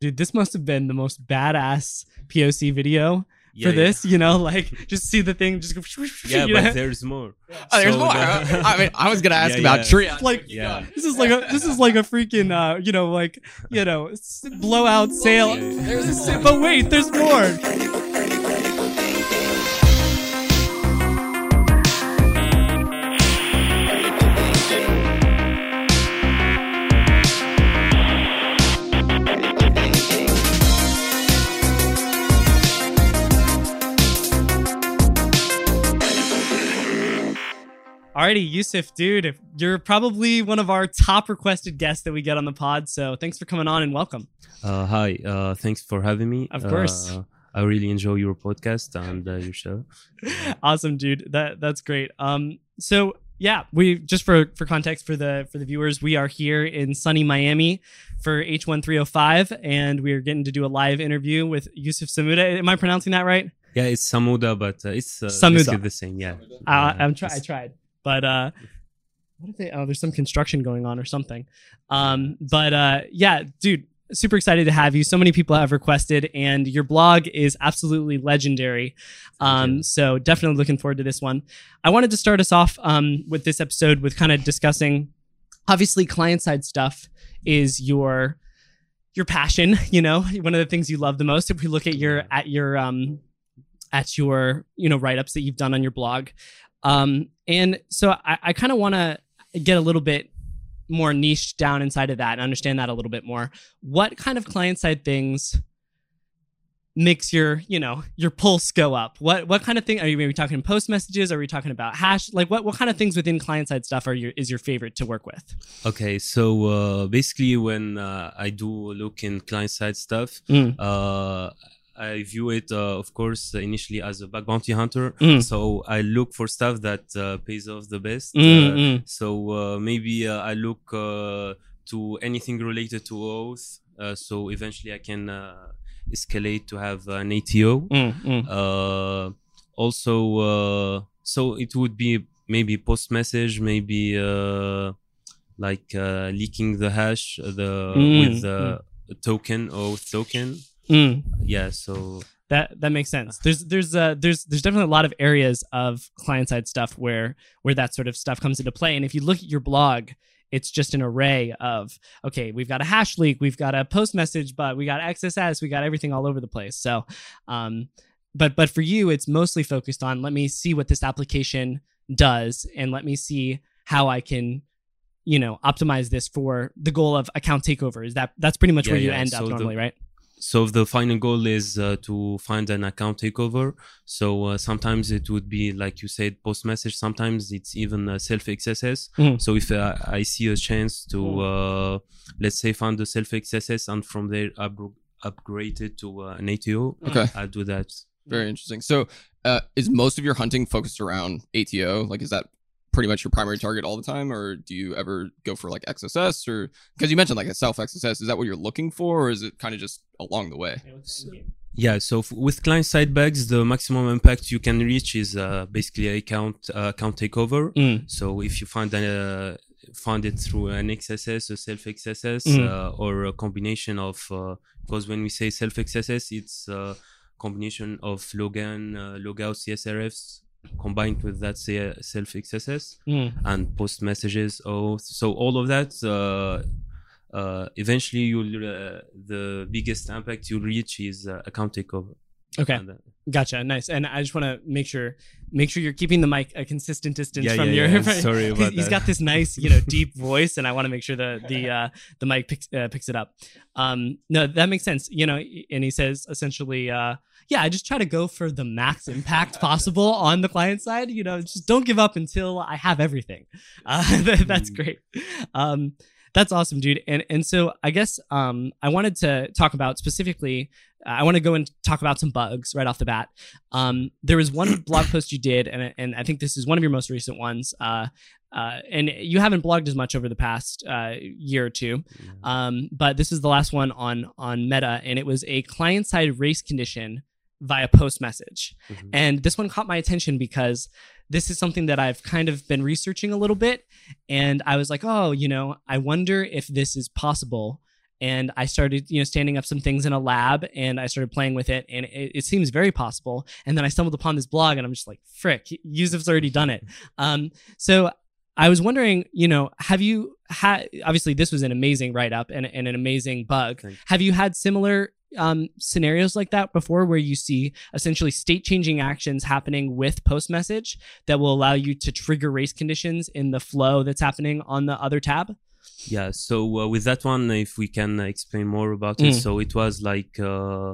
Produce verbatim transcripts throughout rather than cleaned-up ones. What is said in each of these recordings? dude, this must have been the most badass P O C video yeah, for yeah. this, you know, like just see the thing, just go. Yeah, but know? There's more. Oh, there's so more. The... I mean, I was gonna ask yeah, about yeah. Triad. Like, yeah. this is like a this is like a freaking, uh, you know, like you know, blowout sale. There's a, but wait, there's more. Alrighty, Youssef, dude, you're probably one of our top requested guests that we get on the pod, so thanks for coming on and welcome. Uh, hi, uh, thanks for having me. Of course. Uh, I really enjoy your podcast and uh, your show. Awesome, dude. That that's great. Um, so yeah, we just for for context for the for the viewers, we are here in sunny Miami for H one three oh five, and we are getting to do a live interview with Youssef Sammouda. Am I pronouncing that right? Yeah, it's Sammouda, but uh, it's uh, Sammouda. the same. Yeah, uh, I'm try. I tried. But uh, what if they? Oh, there's some construction going on or something. Um, but uh, yeah, dude, super excited to have you. So many people have requested, and your blog is absolutely legendary. Um, so definitely looking forward to this one. I wanted to start us off um, with this episode with kind of discussing, obviously, client-side stuff is your your passion. You know, one of the things you love the most. If we look at your at your um, at your you know write-ups that you've done on your blog. Um, and so I, I kind of want to get a little bit more niche down inside of that and understand that a little bit more. What kind of client side things makes your, you know, your pulse go up? What, what kind of thing are you maybe talking post messages? Are we talking about hash? Like what, what kind of things within client side stuff are your, is your favorite to work with? Okay. So, uh, basically when, uh, I do look in client side stuff, mm. uh, I view it, uh, of course, initially as a bug bounty hunter. Mm. So I look for stuff that uh, pays off the best. Mm-hmm. uh, so uh, maybe uh, I look uh, to anything related to O auth. Uh, so eventually I can uh, escalate to have an A T O. Mm-hmm. Uh, also, uh, so it would be maybe post message, maybe uh, like uh, leaking the hash the mm. with the mm. token, O auth token. Mm. Yeah, so that that makes sense. There's there's uh, there's there's definitely a lot of areas of client side stuff where where that sort of stuff comes into play. And if you look at your blog, it's just an array of okay, we've got a hash leak, we've got a post message, but we got X S S, we got everything all over the place. So, um, but but for you, it's mostly focused on let me see what this application does, and let me see how I can. You know, optimize this for the goal of account takeover. Is that that's pretty much yeah, where you yeah. end so up normally, the- right? So the final goal is uh, to find an account takeover. So uh, sometimes it would be, like you said, post message. Sometimes it's even uh, self-X S S. Mm. So if uh, I see a chance to, uh, let's say, find a self-X S S and from there abro- upgrade it to uh, an A T O, okay. I'll do that. Very interesting. So uh, is most of your hunting focused around A T O? Like, is that pretty much your primary target all the time, or do you ever go for like X S S, or because you mentioned like a self X S S, is that what you're looking for, or is it kind of just along the way? Yeah, so f- with client side bugs, the maximum impact you can reach is uh, basically account uh, account takeover. Mm. So if you find a uh, find it through an X S S, a self X S S, mm. uh, or a combination of uh, because when we say self X S S, it's a combination of login, uh, logout, C S R Fs. Combined with that self X S S mm. and post messages, oh, so all of that. Uh, uh, eventually, you'll uh, the biggest impact you'll reach is uh, account takeover. Okay, and, uh, gotcha, nice. And I just want to make sure make sure you're keeping the mic a consistent distance yeah, from yeah, your. Yeah. Sorry about that. He's got this nice, you know, deep voice, and I want to make sure the the uh, the mic picks uh, picks it up. Um, no, that makes sense. You know, and he says essentially. Uh, Yeah, I just try to go for the max impact possible on the client side. You know, just don't give up until I have everything. Uh, that's great. Um, that's awesome, dude. And and so I guess um, I wanted to talk about specifically, uh, I want to go and talk about some bugs right off the bat. Um, there was one blog post you did, and, and I think this is one of your most recent ones. Uh, uh, and you haven't blogged as much over the past uh, year or two, um, but this is the last one on, on Meta, and it was a client-side race condition via post message. Mm-hmm. And this one caught my attention because this is something that I've kind of been researching a little bit. And I was like, oh, you know, I wonder if this is possible. And I started, you know, standing up some things in a lab, and I started playing with it, and it, it seems very possible. And then I stumbled upon this blog, and I'm just like, frick, Youssef's already done it. Um, so I was wondering, you know, have you had, obviously this was an amazing write-up and, and an amazing bug. Thanks. Have you had similar um, scenarios like that before, where you see essentially state changing actions happening with post message that will allow you to trigger race conditions in the flow that's happening on the other tab? Yeah, so uh, with that one, if we can explain more about mm. it. So it was like uh,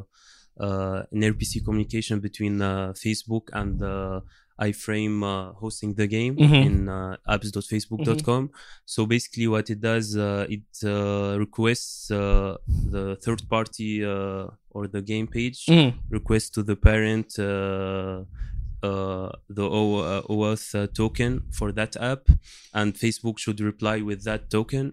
uh, an R P C communication between uh, Facebook and uh, iframe uh, hosting the game mm-hmm. in uh, apps dot facebook dot com. Mm-hmm. So basically what it does, uh, it uh, requests uh, the third party uh, or the game page, mm. requests to the parent uh, Uh, the OAuth uh, token for that app, and Facebook should reply with that token.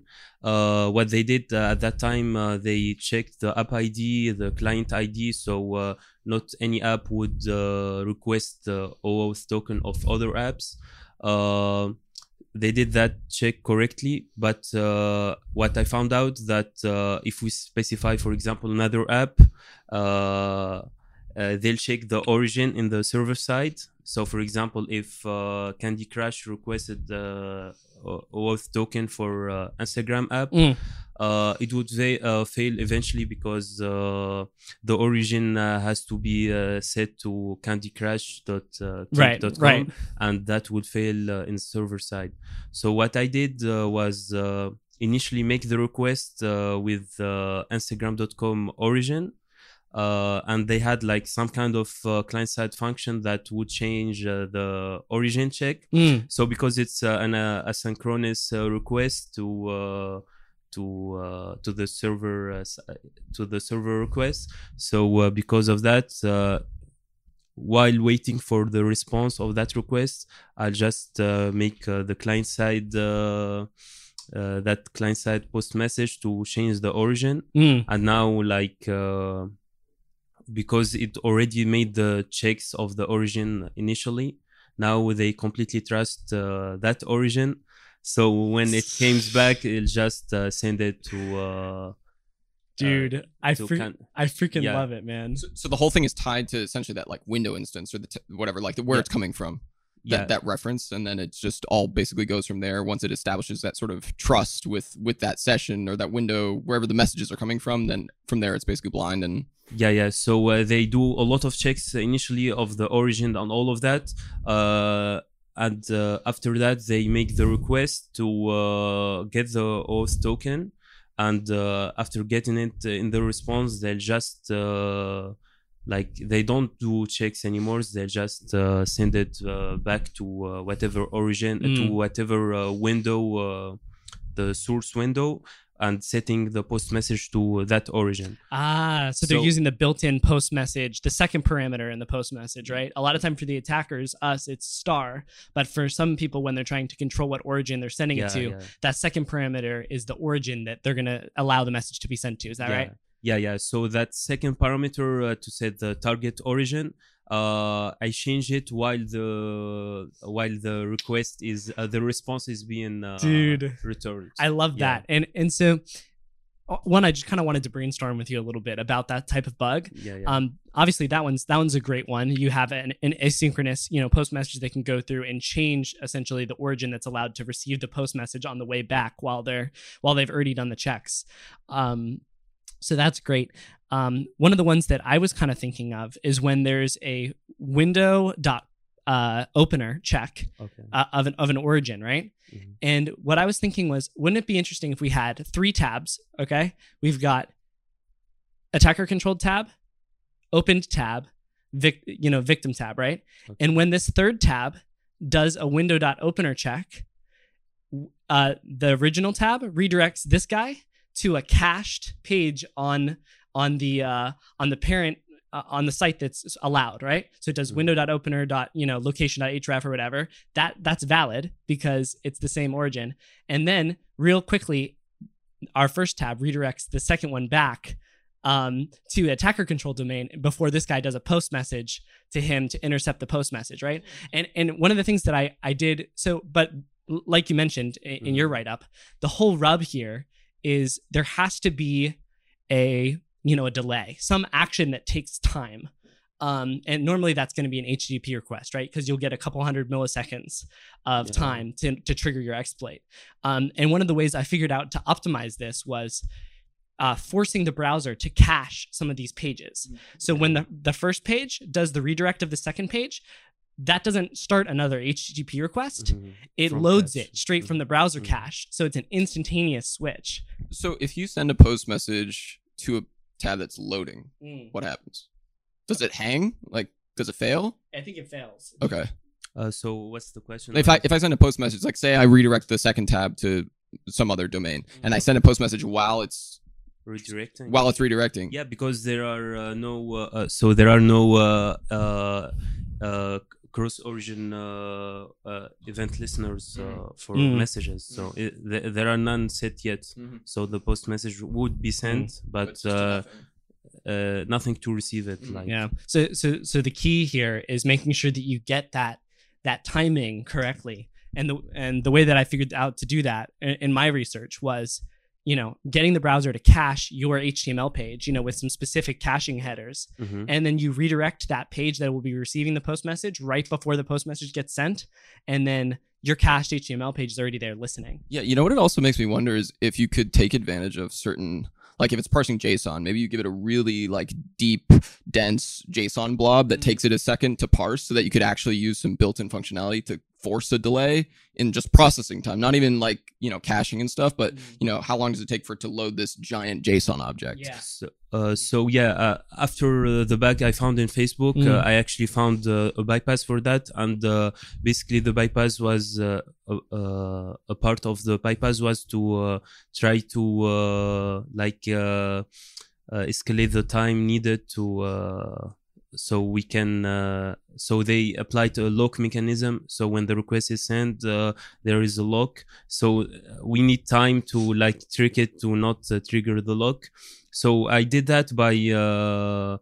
Uh, what they did uh, at that time, uh, they checked the app I D, the client I D, so uh, not any app would uh, request the OAuth token of other apps. Uh, they did that check correctly, but uh, what I found out that uh, if we specify, for example, another app, uh, Uh, they'll check the origin in the server side. So, for example, if uh, Candy Crush requested the uh, OAuth token for uh, Instagram app, mm. uh, it would they, uh, fail eventually because uh, the origin uh, has to be uh, set to candy crush dot com, right, right. and that would fail uh, in server side. So, what I did uh, was uh, initially make the request uh, with uh, Instagram dot com origin. Uh, and they had like some kind of uh, client-side function that would change uh, the origin check. Mm. So because it's uh, an uh, asynchronous uh, request to uh, to uh, to the server uh, to the server request. So uh, because of that, uh, while waiting for the response of that request, I'll just uh, make uh, the client-side. Uh, Uh, that client-side post message to change the origin, mm. and now like uh, because it already made the checks of the origin initially, now they completely trust uh, that origin. So when it comes back, it'll just uh, send it to. Uh, Dude, uh, I fre- can- I freaking yeah. love it, man. So, so the whole thing is tied to essentially that like window instance or the t- whatever, like the, where yeah. it's coming from. That, yeah. that reference, and then it's just all basically goes from there. Once it establishes that sort of trust with with that session or that window, wherever the messages are coming from, then from there it's basically blind. And yeah, yeah. So uh, they do a lot of checks initially of the origin and all of that, uh, and uh, after that they make the request to uh, get the OAuth token, and uh, after getting it in the response, they'll just. Uh, Like they don't do checks anymore. They just uh, send it uh, back to uh, whatever origin, mm. to whatever uh, window, uh, the source window, and setting the post message to that origin. Ah, so, so they're using the built-in post message, the second parameter in the post message, right? A lot of time for the attackers, us, it's star. But for some people, when they're trying to control what origin they're sending yeah, it to, yeah. that second parameter is the origin that they're going to allow the message to be sent to. Is that yeah. right? Yeah, yeah. So that second parameter uh, to set the target origin, uh, I change it while the while the request is uh, the response is being uh, Dude, returned. I love yeah. that, and and so one, I just kind of wanted to brainstorm with you a little bit about that type of bug. Yeah, yeah. Um, obviously that one's that one's a great one. You have an, an asynchronous, you know, post message that can go through and change essentially the origin that's allowed to receive the post message on the way back while they're while they've already done the checks. Um, So that's great. Um, one of the ones that I was kind of thinking of is when there's a window dot uh, opener check okay. uh, of an of an origin, right? Mm-hmm. And what I was thinking was, wouldn't it be interesting if we had three tabs? Okay, we've got attacker controlled tab, opened tab, vic- you know victim tab, right? Okay. And when this third tab does a window dot opener check, uh, the original tab redirects this guy to a cached page on on the uh, on the parent uh, on the site that's allowed, right? So it does mm-hmm. window.opener. Dot, you know, location.href or whatever. That that's valid because it's the same origin. And then real quickly, our first tab redirects the second one back um, to attacker control domain before this guy does a post message to him to intercept the post message, right? And and one of the things that I I did so, but like you mentioned in, mm-hmm. in your write up, the whole rub here. Is there has to be a, you know, a delay, some action that takes time. Um, and normally that's going to be an H T T P request, right? Because you'll get a couple hundred milliseconds of yeah. time to, to trigger your exploit. Um, and one of the ways I figured out to optimize this was uh, forcing the browser to cache some of these pages. Mm-hmm. So when the, the first page does the redirect of the second page, that doesn't start another H T T P request. Mm-hmm. It from loads cache. it straight mm-hmm. from the browser mm-hmm. cache. So it's an instantaneous switch. So if you send a post message to a tab that's loading, mm. what happens? Does it hang? Like, does it fail? I think it fails. Okay. Uh, so what's the question? If I if I send a post message, like say I redirect the second tab to some other domain, mm-hmm. and I send a post message while it's redirecting. While it's redirecting. Yeah, because there are uh, no uh, so there are no uh, uh, uh, cross-origin uh, uh, event listeners uh, for mm. messages, so it, th there are none set yet. Mm-hmm. So the post message would be sent, mm. but. but uh, Uh, nothing to receive it. Like. Yeah. So, so, so the key here is making sure that you get that that timing correctly. And the and the way that I figured out to do that in, in my research was, you know, getting the browser to cache your H T M L page, you know, with some specific caching headers, mm-hmm. and then you redirect that page that will be receiving the post message right before the post message gets sent, and then your cached H T M L page is already there listening. Yeah. You know what? It also makes me wonder is if you could take advantage of certain. Like if it's parsing JSON, maybe you give it a really like deep, dense JSON blob that mm-hmm. takes it a second to parse so that you could actually use some built-in functionality to force a delay in just processing time, not even like, you know, caching and stuff, but, mm-hmm. you know, how long does it take for it to load this giant JSON object? Yeah. So, uh, so yeah, uh, after uh, the bug I found in Facebook, mm-hmm. uh, I actually found uh, a bypass for that. And uh, basically the bypass was, uh, uh, a part of the bypass was to uh, try to uh, like uh, uh, escalate the time needed to... Uh, so we can uh, so they applied a lock mechanism, so when the request is sent uh, there is a lock, so we need time to like trick it to not uh, trigger the lock. So I did that by uh,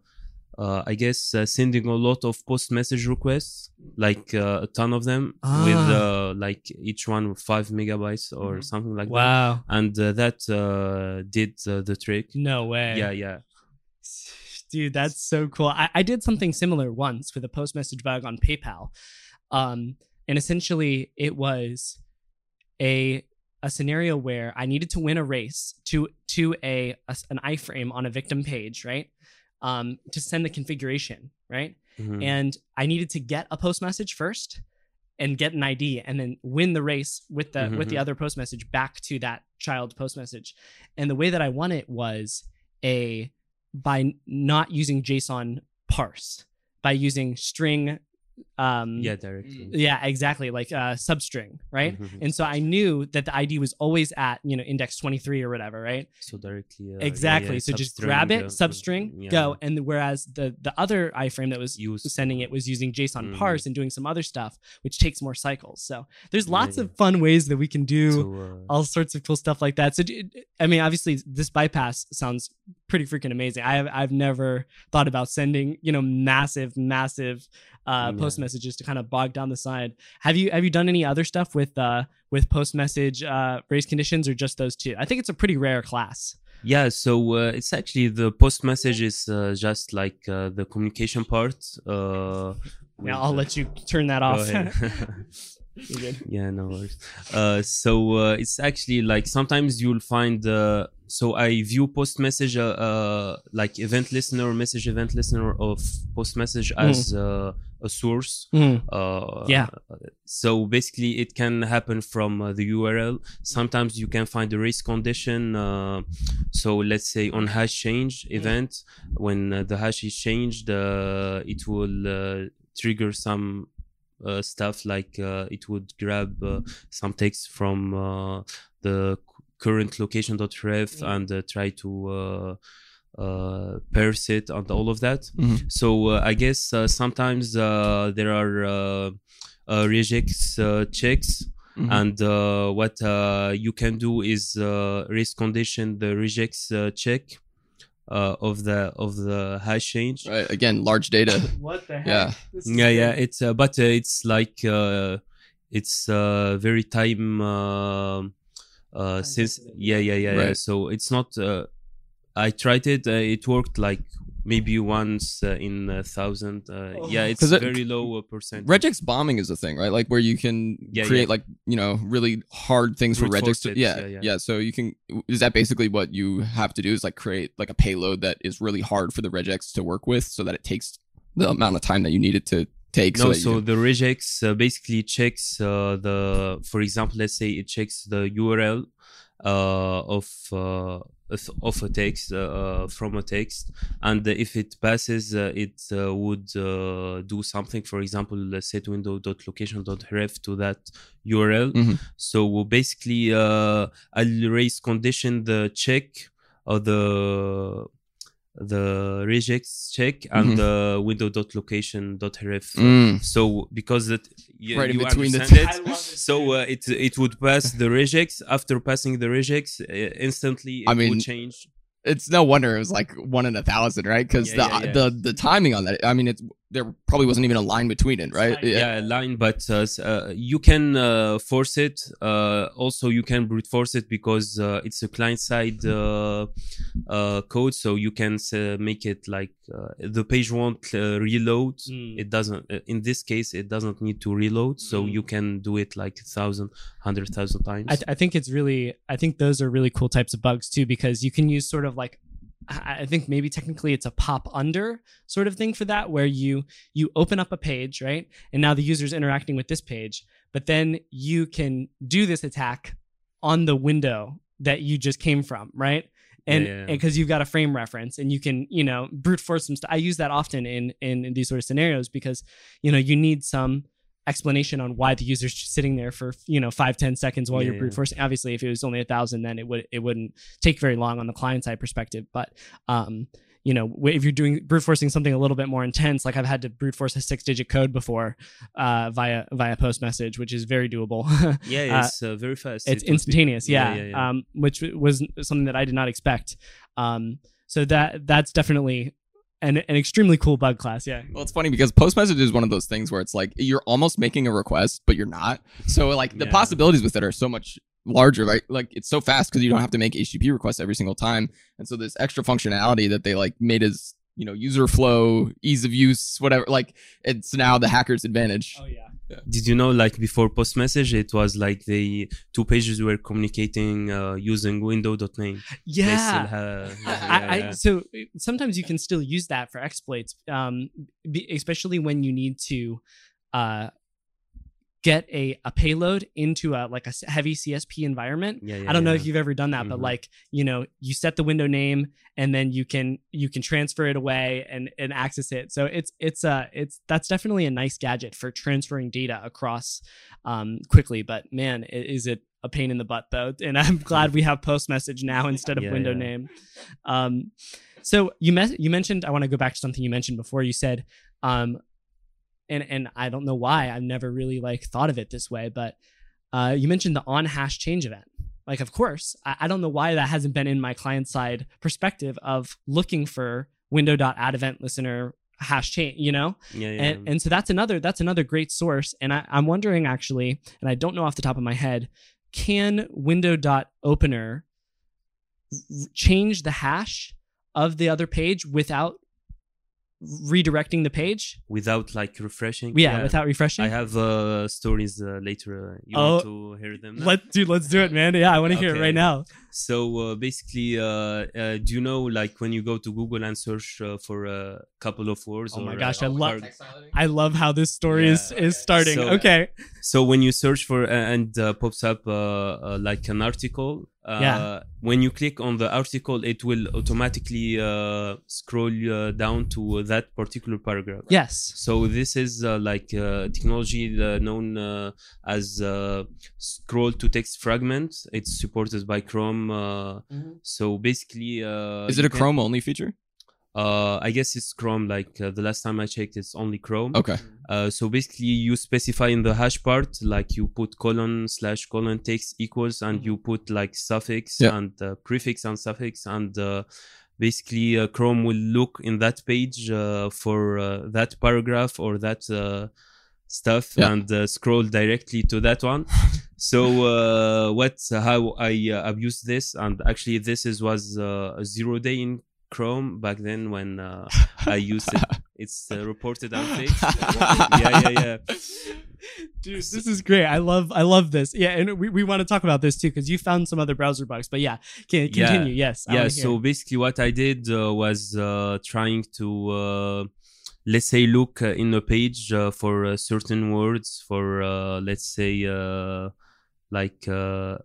uh, I guess uh, sending a lot of post message requests, like uh, a ton of them ah. with uh, like each one with five megabytes or mm-hmm. something like wow. that, and uh, that uh, did uh, the trick. No way. Yeah, yeah. Dude, that's so cool. I, I did something similar once with a post message bug on PayPal. Um, and essentially, it was a a scenario where I needed to win a race to to a, a an iframe on a victim page, right? Um, to send the configuration, right? Mm-hmm. And I needed to get a post message first and get an I D and then win the race with the mm-hmm. with the other post message back to that child post message. And the way that I won it was a... by not using JSON parse, by using string. Um, yeah, directly. Yeah, exactly. Like uh, substring, right? Mm-hmm. And so I knew that the I D was always at, you know, index twenty-three or whatever, right? So directly. Uh, exactly. Yeah, yeah, so just grab it, go, substring, yeah. go. And whereas the the other iframe that was Use. sending it was using JSON mm. parse and doing some other stuff, which takes more cycles. So there's lots yeah, yeah. of fun ways that we can do so, uh, all sorts of cool stuff like that. So I mean, obviously, this bypass sounds pretty freaking amazing. I have I've never thought about sending, you know, massive, massive. Uh, yeah. post messages to kind of bog down the side. Have you have you done any other stuff with uh, with post message uh, race conditions or just those two? I think it's a pretty rare class. Yeah, so uh, it's actually the post message is uh, just like uh, the communication part. Uh, now I'll the... let you turn that off. Go ahead. You're good. Yeah, no worries. Uh, so uh, it's actually like sometimes you'll find. Uh, so I view post message uh, uh, like event listener, message event listener of post message mm. as. Uh, a source. Mm. Uh, yeah. So basically it can happen from uh, the U R L. Sometimes you can find a race condition. Uh, so let's say on hash change event, mm. when uh, the hash is changed, uh, it will uh, trigger some uh, stuff like uh, it would grab uh, some text from uh, the current location.ref mm. and uh, try to uh, uh parse it and all of that. Mm-hmm. So uh, I guess uh, sometimes uh, there are uh, uh, rejects uh, checks, mm-hmm. and uh, what uh, you can do is uh, race condition the rejects uh, check uh, of the of the hash change. Right, again, large data. What the heck? Yeah, yeah, yeah. It's uh, but uh, it's like uh, it's uh, very time uh, uh, since. Yeah, yeah, yeah, right. yeah. So it's not. Uh, I tried it. Uh, it worked like maybe once uh, in a thousand. Uh, oh. Yeah, it's it, very low percentage. Regex bombing is a thing, right? Like where you can yeah, create yeah. like, you know, really hard things brute for Regex. To, yeah, yeah, yeah, yeah. So you can, is that basically what you have to do is like create like a payload that is really hard for the Regex to work with so that it takes the amount of time that you need it to take? No, so, so the regex uh, basically checks uh, the, for example, let's say it checks the U R L uh, of uh, of a text uh, from a text, and if it passes, uh, it uh, would uh, do something. For example, set window.location.href to that U R L. Mm-hmm. So basically, uh, I'll raise condition the check or the the regex check and the mm-hmm. uh, window.location.href. Mm. So because that you, right in you between the it, so uh, it it would pass the regex. After passing the regex, uh, instantly it I mean, would change. It's no wonder it was like one in a thousand, right? Because yeah, the, yeah, yeah. the the timing on that, I mean, it's, there probably wasn't even a line between it, right? Yeah, yeah a line, but uh, uh, you can uh, force it. Uh, also, you can brute force it because uh, it's a client-side uh, uh, code, so you can uh, make it like uh, the page won't uh, reload. Mm. It doesn't, uh, in this case, it doesn't need to reload, so mm. you can do it like a thousand, hundred thousand times. I, th- I think it's really, I think those are really cool types of bugs too, because you can use sort of like, I think maybe technically it's a pop under sort of thing for that, where you you open up a page, right? And now the user's interacting with this page, but then you can do this attack on the window that you just came from, right? And because yeah, yeah. you've got a frame reference and you can, you know, brute force some stuff. I use that often in, in in these sort of scenarios because, you know, you need some explanation on why the user's just sitting there for, you know, five, ten seconds while yeah, you're brute forcing. Yeah. Obviously, if it was only a thousand, then it would it wouldn't take very long on the client side perspective. But um, you know, if you're doing brute forcing something a little bit more intense, like I've had to brute force a six digit code before uh, via via post message, which is very doable. yeah, it's uh, very fast. It's it instantaneous. Be, yeah, yeah, yeah, yeah. Um, which was something that I did not expect. Um, so that that's definitely An, an extremely cool bug class, yeah. Well, it's funny because PostMessage is one of those things where it's like you're almost making a request, but you're not. So like the yeah. possibilities with it are so much larger. Like like it's so fast because you don't have to make H T T P requests every single time. And so this extra functionality that they like made is, you know, user flow, ease of use, whatever. Like it's now the hacker's advantage. Oh yeah. yeah. Did you know like before PostMessage, it was like the two pages were communicating uh, using window.name. Yeah. Have, yeah, I, yeah. I, so sometimes you can still use that for exploits, um, be, especially when you need to uh, get a, a payload into a like a heavy C S P environment. Yeah, yeah, I don't yeah. know if you've ever done that, mm-hmm. but like, you know, you set the window name and then you can you can transfer it away and, and access it. So it's it's uh it's that's definitely a nice gadget for transferring data across um, quickly. But man, is it a pain in the butt though? And I'm glad we have post message now instead of yeah, window yeah. name. Um, so you me- you mentioned I want to go back to something you mentioned before. You said. Um, And and I don't know why I've never really like thought of it this way, but uh, you mentioned the on hash change event. Like, of course, I, I don't know why that hasn't been in my client side perspective of looking for window.add event listener hash change, you know? Yeah, yeah. And and so that's another that's another great source. And I, I'm wondering actually, and I don't know off the top of my head, can window.opener change the hash of the other page without redirecting the page without like refreshing yeah, yeah. without refreshing? I have uh stories uh, later. You oh, want to hear them now? Let, dude, let's do it, man. Yeah, I want to okay. hear it right now. So uh, basically uh, uh do you know like when you go to Google and search uh, for a couple of words oh or, my gosh uh, I love I love how this story yeah, is is okay. starting so, okay so when you search for uh, and uh, pops up uh, uh, like an article Uh, yeah. when you click on the article, it will automatically uh, scroll uh, down to that particular paragraph. Yes. So this is uh, like uh, technology uh, known uh, as uh, scroll to text fragment. It's supported by Chrome. Uh, mm-hmm. So basically, uh, is it a Chrome only feature? Uh, I guess it's Chrome. Like uh, the last time I checked, it's only Chrome. Okay. Uh, so basically, you specify in the hash part, like you put colon slash colon text equals, and you put like suffix yeah. and uh, prefix and suffix, and uh, basically uh, Chrome will look in that page uh, for uh, that paragraph or that uh, stuff yeah. and uh, scroll directly to that one. So uh, what's how I uh, abused this, and actually this is was uh, a zero day in Chrome back then when uh, I used it. It's uh, reported and fixed. yeah, yeah, yeah. Dude, this is great. I love, I love this. Yeah, and we, we want to talk about this too because you found some other browser bugs. But yeah, can continue. Yeah. Yes. I yeah. So basically, what I did uh, was uh, trying to uh, let's say look uh, in a page uh, for uh, certain words for uh, let's say uh, like. Uh,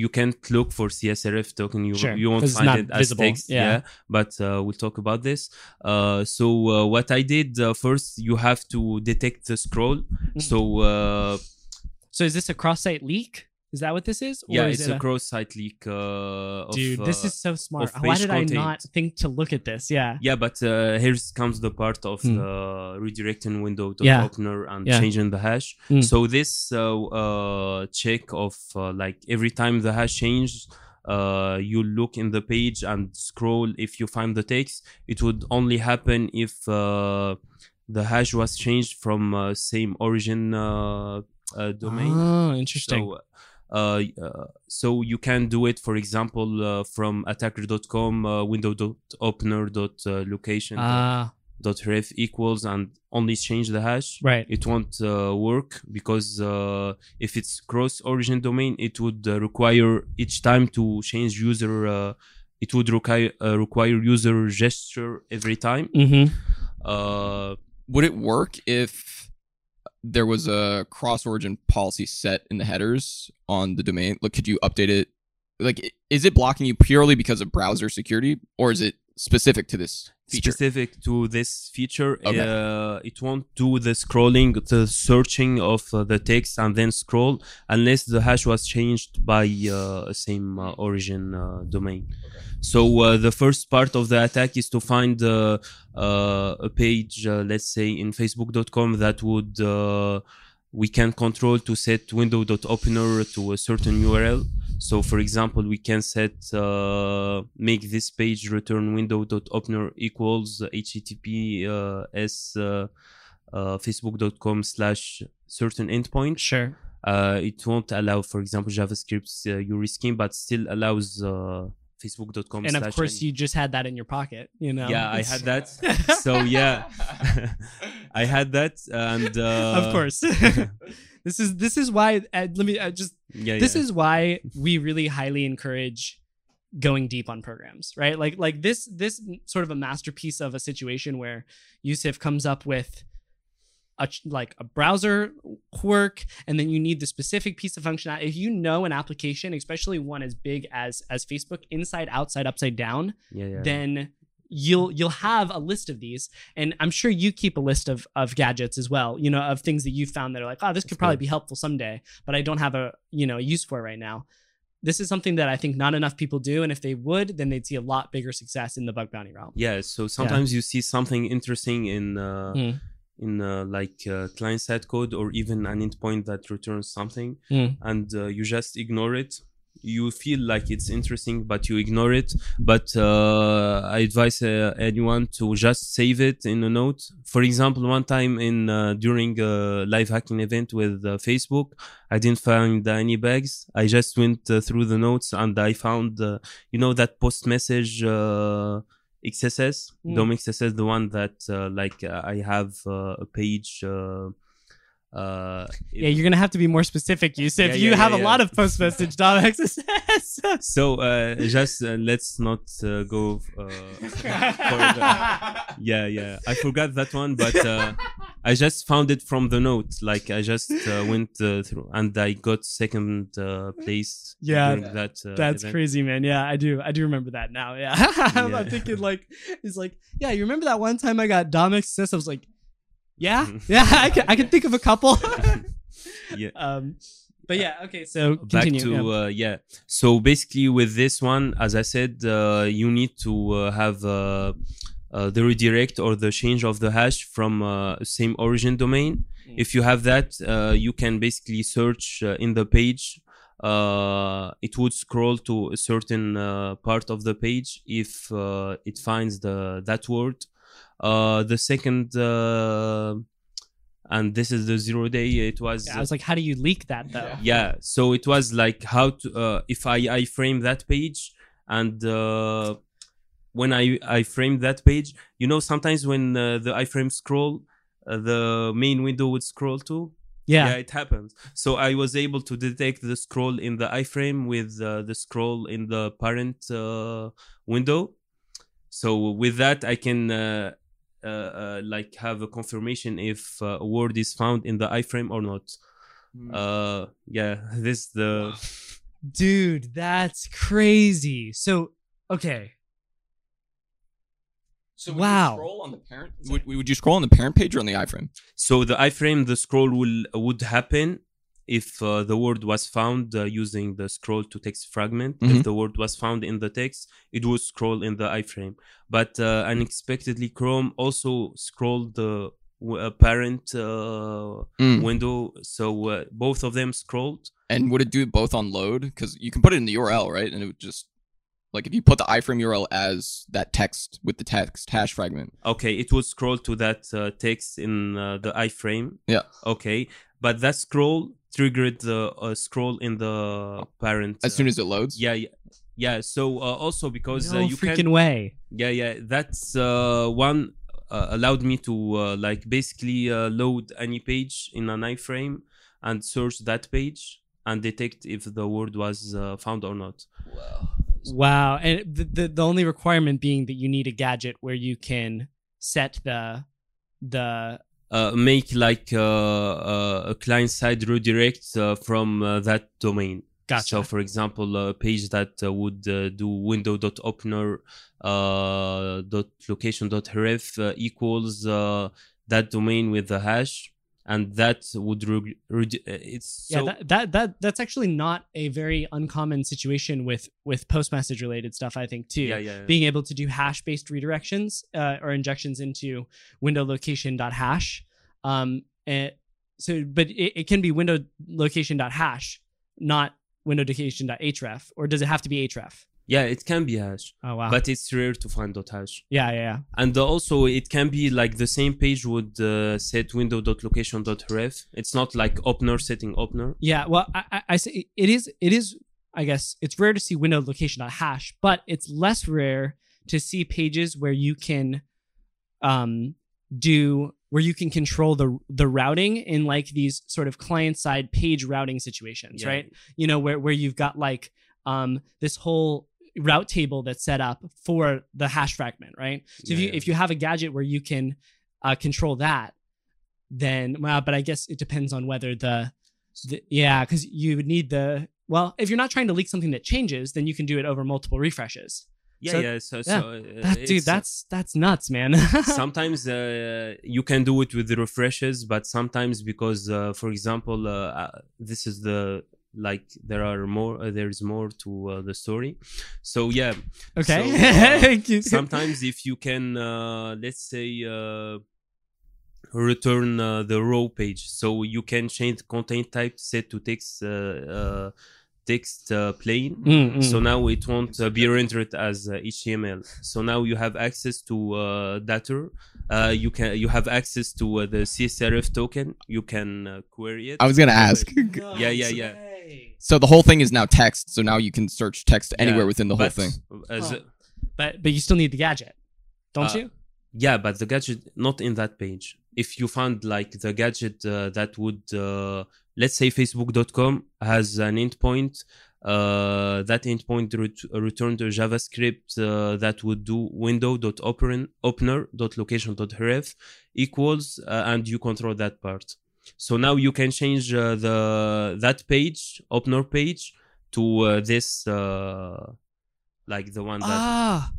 You can't look for C S R F token. You sure, you won't find it as visible. Text. Yeah, yeah. But uh, we'll talk about this. Uh, so uh, what I did uh, first, you have to detect the scroll. Mm. So uh, so is this a cross-site leak? Is that what this is? Or yeah, is it's it a, a cross-site leak. Uh, of, Dude, this uh, is so smart. Why did content. I not think to look at this? Yeah. Yeah, but uh, here comes the part of mm. the redirecting window to yeah. opener and yeah. changing the hash. Mm. So this uh, uh, check of uh, like every time the hash changes, uh, you look in the page and scroll. If you find the text, it would only happen if uh, the hash was changed from uh, same origin uh, uh, domain. Oh, interesting. So, uh, Uh, uh, so you can do it, for example, uh, from attacker dot com uh, window dot opener dot location uh, dot ref equals and only change the hash. Right. It won't uh, work because uh, if it's cross origin domain, it would uh, require each time to change user. Uh, it would require uh, require user gesture every time. Mm-hmm. Uh, would it work if there was a cross-origin policy set in the headers on the domain? Look, could you update it? Like, is it blocking you purely because of browser security, or is it specific to this feature? Specific to this feature. Okay. Uh, it won't do the scrolling, the searching of uh, the text and then scroll unless the hash was changed by uh, same uh, origin uh, domain. Okay. So uh, the first part of the attack is to find uh, uh, a page, uh, let's say in facebook dot com that would uh, we can control to set window dot opener to a certain U R L. So, for example, we can set, uh, make this page return window dot opener equals H T T P S uh, uh, facebook dot com slash certain endpoint. Sure. Uh, it won't allow, for example, JavaScript's uh, U R I scheme, but still allows uh, facebook dot com. And of course, any. You just had that in your pocket, you know? Yeah, it's... I had that. So, yeah, I had that. And uh, of course. This is this is why uh, let me uh, just yeah, this yeah. is why we really highly encourage going deep on programs, right? Like like this this sort of a masterpiece of a situation where Youssef comes up with a like a browser quirk, and then you need the specific piece of functionality. If you know an application, especially one as big as as Facebook, inside, outside, upside down, yeah, yeah. then you'll you'll have a list of these, and I'm sure you keep a list of of gadgets as well, you know, of things that you found that are like, oh, this could probably be helpful someday, but I don't have a, you know, a use for it right now. This is something that I think not enough people do, and if they would, then they'd see a lot bigger success in the bug bounty realm. Yeah, so sometimes yeah. you see something interesting in uh mm. in uh, like uh, client-side code or even an endpoint that returns something, mm. and uh, you just ignore it. You feel like it's interesting, but you ignore it. But uh, I advise uh, anyone to just save it in a note. For example, one time in uh, during a live hacking event with uh, Facebook, I didn't find any bugs. I just went uh, through the notes and I found, uh, you know, that postMessage uh, X S S, mm. D O M X S S, the one that uh, like I have uh, a page. Uh, Uh, yeah, you're gonna have to be more specific, Youssef. Yeah, you yeah, have yeah, a yeah. lot of post message D O M X S S. So uh, just uh, let's not uh, go. Uh, the... Yeah, yeah. I forgot that one, but uh, I just found it from the note. Like I just uh, went uh, through, and I got second uh, place. Yeah, that, uh, that's event. Crazy, man. Yeah, I do. I do remember that now. Yeah, I'm yeah. thinking like it's like yeah. You remember that one time I got D O M X S S? I was like. Yeah, yeah, I can, I can think of a couple. yeah. Um, but yeah, okay, so continue. Back to, yeah. Uh, yeah. So basically with this one, as I said, uh, you need to uh, have uh, uh, the redirect or the change of the hash from uh, same origin domain. Mm. If you have that, uh, you can basically search uh, in the page. Uh, it would scroll to a certain uh, part of the page if uh, it finds the that word. Uh, the second uh, and this is the zero day. It was, yeah, I was like, how do you leak that though? Yeah, so it was like how to, uh, if I, I frame that page, and uh, when I, I frame that page, you know, sometimes when uh, the iframe scroll, uh, the main window would scroll too. Yeah. Yeah, it happens. So I was able to detect the scroll in the iframe with uh, the scroll in the parent uh, window. So with that, I can uh, uh, uh, like have a confirmation if uh, a word is found in the iframe or not. Mm. Uh, yeah, this the... Dude, that's crazy. So, okay. So would wow. you scroll on the parent? Would, would you scroll on the parent page or on the iframe? So the iframe, the scroll will would happen if uh, the word was found uh, using the scroll to text fragment. Mm-hmm. If the word was found in the text, it would scroll in the iframe. But uh, unexpectedly, Chrome also scrolled the uh, parent uh, mm. window. So uh, both of them scrolled. And would it do both on load? Because you can put it in the U R L, right? And it would just... Like if you put the iframe U R L as that text with the text hash fragment. Okay, it would scroll to that uh, text in uh, the iframe. Yeah. Okay, but that scroll triggered the uh, scroll in the parent. As uh, soon as it loads? Yeah, yeah. yeah. So uh, also because... No uh, you freaking can, way. Yeah, yeah. That's uh, one uh, allowed me to uh, like basically uh, load any page in an iframe and search that page and detect if the word was uh, found or not. Wow. Wow. And the, the the only requirement being that you need a gadget where you can set the the uh, make like uh, uh, a client side redirect uh, from uh, that domain. Gotcha. So for example, a page that uh, would uh, do window.opener uh, dot location dot href uh, equals uh, that domain with the hash. And that would re- re- it's so yeah that, that that that's actually not a very uncommon situation with with post message related stuff, I think, too. Yeah, yeah, yeah. Being able to do hash based redirections uh, or injections into window location dot hash, um, and so but it, it can be window location dot hash, not window location dot href, or does it have to be href? Yeah, it can be hash. Oh, wow. But it's rare to find .hash. Yeah, yeah, yeah. And also, it can be like the same page would uh, set window.location.href. It's not like opener setting opener. Yeah, well, I, I, I say it is, it is, I guess, it's rare to see window location.hash, but it's less rare to see pages where you can um, do, where you can control the the routing in like these sort of client-side page routing situations, yeah. right? You know, where, where you've got like um, this whole route table that's set up for the hash fragment, right? So yeah, if you yeah. if you have a gadget where you can uh, control that, then well, but I guess it depends on whether the, the yeah, because you would need the well, if you're not trying to leak something that changes, then you can do it over multiple refreshes. Yeah, so, yeah. So, yeah. so uh, that, dude, that's that's nuts, man. Sometimes uh, you can do it with the refreshes, but sometimes because, uh, for example, uh, uh, this is the. Like there are more, uh, there is more to uh, the story. So yeah. Okay. So, uh, sometimes if you can, uh, let's say, uh, return uh, the row page, so you can change content type set to text, uh, uh, text uh, plain. Mm-hmm. So now it won't uh, be rendered as uh, H T M L. So now you have access to uh, data. Uh, you can you have access to uh, the C S R F token. You can uh, query it. I was gonna ask. No, yeah, yeah, yeah. So the whole thing is now text. So now you can search text anywhere yeah, within the but, whole thing. As, oh. But but you still need the gadget, don't uh, you? Yeah, but the gadget not in that page. If you found like the gadget uh, that would, uh, let's say Facebook dot com has an endpoint. Uh, that endpoint ret- returned a JavaScript uh, that would do window.opener.location.href equals, uh, and you control that part. So now you can change uh, the that page, opener page, to uh, this, uh, like the one that... Ah,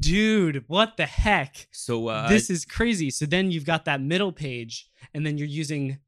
dude, what the heck? So uh, This I... is crazy. So then you've got that middle page, and then you're using...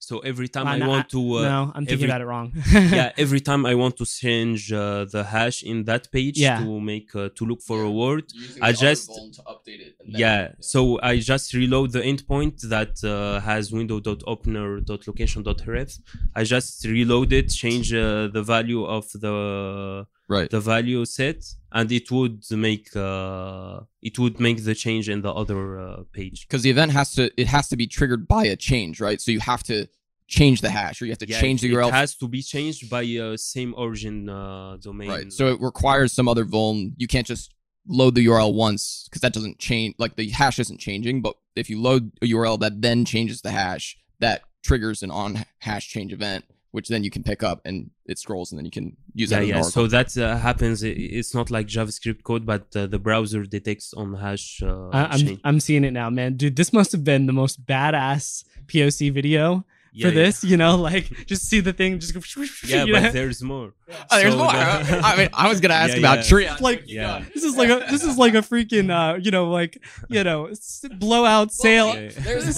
So every time well, I want to... Uh, no, I'm thinking every, about it wrong. yeah, every time I want to change uh, the hash in that page yeah. to make uh, to look for yeah. a word, Using I just... To update it and then, yeah, yeah, so I just reload the endpoint that uh, has window.opener.location.href. I just reload it, change uh, the value of the right. the value set, and it would make uh, it would make the change in the other uh, page. Because the event has to it has to be triggered by a change, right? So you have to change the hash, or you have to yeah, change the U R L. It has to be changed by uh, same origin uh, domain. Right. So it requires some other vuln. You can't just load the U R L once, because that doesn't change. Like the hash isn't changing, but if you load a U R L that then changes the hash, that triggers an on hash change event, which then you can pick up and it scrolls, and then you can use yeah, that. Yeah, yeah. So that uh, happens. It's not like JavaScript code, but uh, the browser detects on hash. Uh, I, I'm change. I'm seeing it now, man, dude. This must have been the most badass P O C video. Yeah, for this, yeah. you know, like just see the thing, just go. Yeah, but know? there's more. Oh, there's so more. The... I mean, I was gonna ask yeah, about yeah. triage. Like, yeah. this is like a this is like a freaking, uh, you know, like you know, blowout sale. Yeah,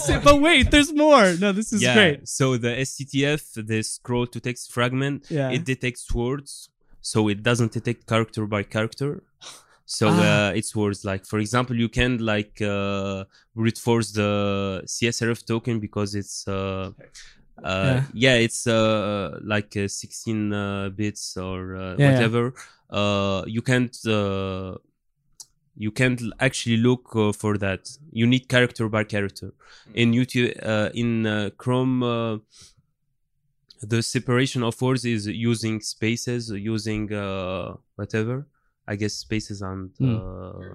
yeah. But wait, there's more. No, this is yeah. great. So the S T T F, the scroll to text fragment, yeah. it detects words, so it doesn't detect character by character. So ah. uh, it's words like, for example, you can like uh, brute force the C S R F token because it's uh, uh, yeah. yeah, it's uh, like uh, sixteen uh, bits or uh, yeah, whatever. Yeah. Uh, you can't uh, you can't actually look uh, for that. You need character by character. In YouTube, uh, in uh, Chrome, uh, the separation of words is using spaces, using uh, whatever. I guess spaces and mm. uh,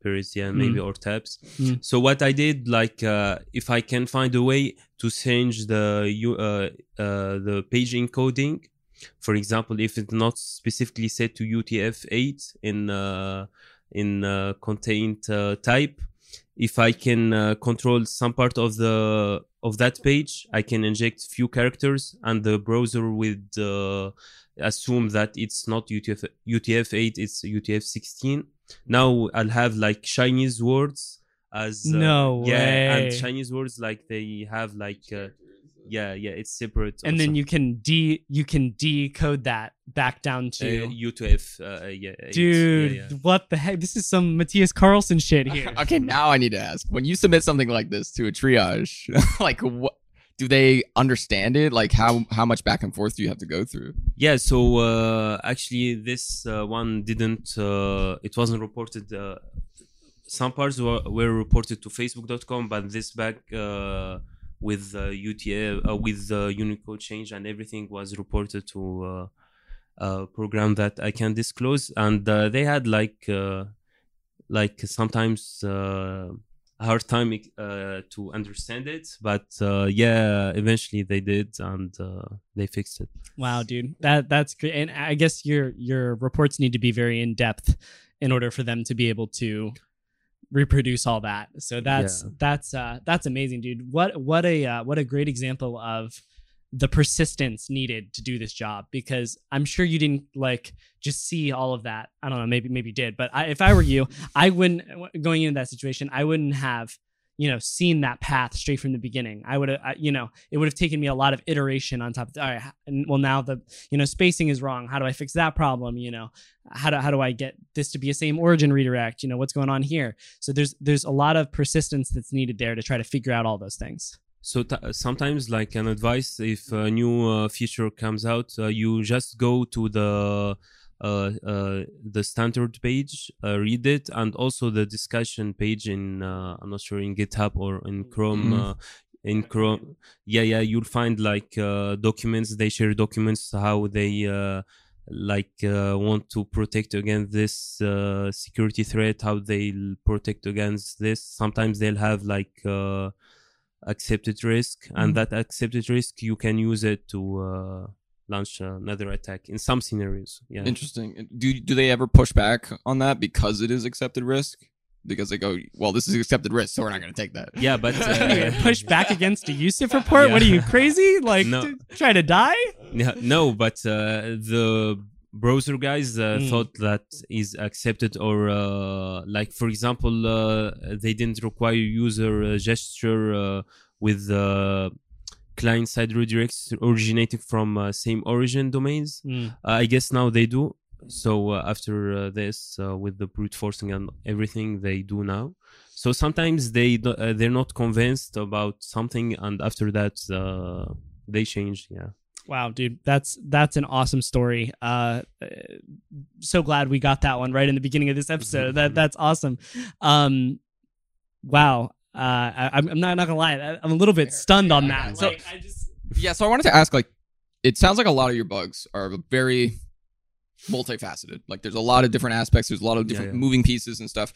periods, yeah, maybe, mm. or tabs. Mm. So what I did, like, uh, if I can find a way to change the uh, uh, the page encoding, for example, if it's not specifically set to U T F eight in uh, in uh, contained uh, type, if I can uh, control some part of the of that page, I can inject few characters, and the browser with uh, assume that it's not U T F eight, it's U T F sixteen. Now I'll have like Chinese words as uh, no yeah, way. And Chinese words like they have like uh, yeah yeah it's separate. And also. then you can de you can decode that back down to uh, U T F. Uh, yeah, dude, yeah, yeah. what the heck? This is some Matthias Karlsson shit here. Okay, now I need to ask: when you submit something like this to a triage, like what? Do they understand it? Like how, how much back and forth do you have to go through? Yeah, so uh, actually this uh, one didn't, uh, it wasn't reported. Uh, some parts were, were reported to facebook dot com, but this back uh, with uh, U T F, uh, with the uh, Unicode change and everything was reported to uh, a program that I can disclose. And uh, they had like, uh, like sometimes... Uh, hard time uh, to understand it, but uh, yeah, eventually they did, and uh, they fixed it. Wow, dude, that that's great. And I guess your your reports need to be very in depth in order for them to be able to reproduce all that. So that's yeah. that's uh, that's amazing, dude. What what a uh, what a great example of the persistence needed to do this job, because I'm sure you didn't like just see all of that. I don't know, maybe maybe you did, but I, if I were you, I wouldn't, going into that situation, I wouldn't have, you know, seen that path straight from the beginning. I would have, you know, it would have taken me a lot of iteration on top of, all right, well now the, you know, spacing is wrong. How do I fix that problem? You know, how do, how do I get this to be a same origin redirect? You know, what's going on here? So there's, there's a lot of persistence that's needed there to try to figure out all those things. So t- sometimes like an advice, if a new uh, feature comes out, uh, you just go to the uh, uh, the standard page, uh, read it, and also the discussion page in, uh, I'm not sure, in GitHub or in Chrome. Mm-hmm. Uh, in Chrome. Yeah, yeah, you'll find like uh, documents, they share documents, how they uh, like uh, want to protect against this uh, security threat, how they'll protect against this. Sometimes they'll have like... Uh, accepted risk, and mm-hmm. that accepted risk you can use it to uh, launch another attack in some scenarios. Yeah, interesting. Do do they ever push back on that because it is accepted risk? Because they go, well, this is accepted risk, so we're not going to take that. Yeah, but uh, push back against a Youssef report. Yeah. What are you, crazy? Like no. to try to die? Yeah, no, but uh, the browser guys uh, mm. thought that is accepted, or uh, like for example uh, they didn't require user uh, gesture uh, with uh, client-side redirects originating from uh, same origin domains. mm. uh, I guess now they do. So uh, after uh, this uh, with the brute forcing and everything, they do now. So sometimes they do, uh, they're not convinced about something, and after that uh, they change. Yeah. Wow, dude, that's that's an awesome story. Uh, so glad we got that one right in the beginning of this episode. That that's awesome. Um, wow, uh, I, I'm not not gonna lie, I'm a little bit stunned on that. So I just yeah, so I wanted to ask, like, it sounds like a lot of your bugs are very multifaceted. Like, there's a lot of different aspects. There's a lot of different yeah, yeah. moving pieces and stuff.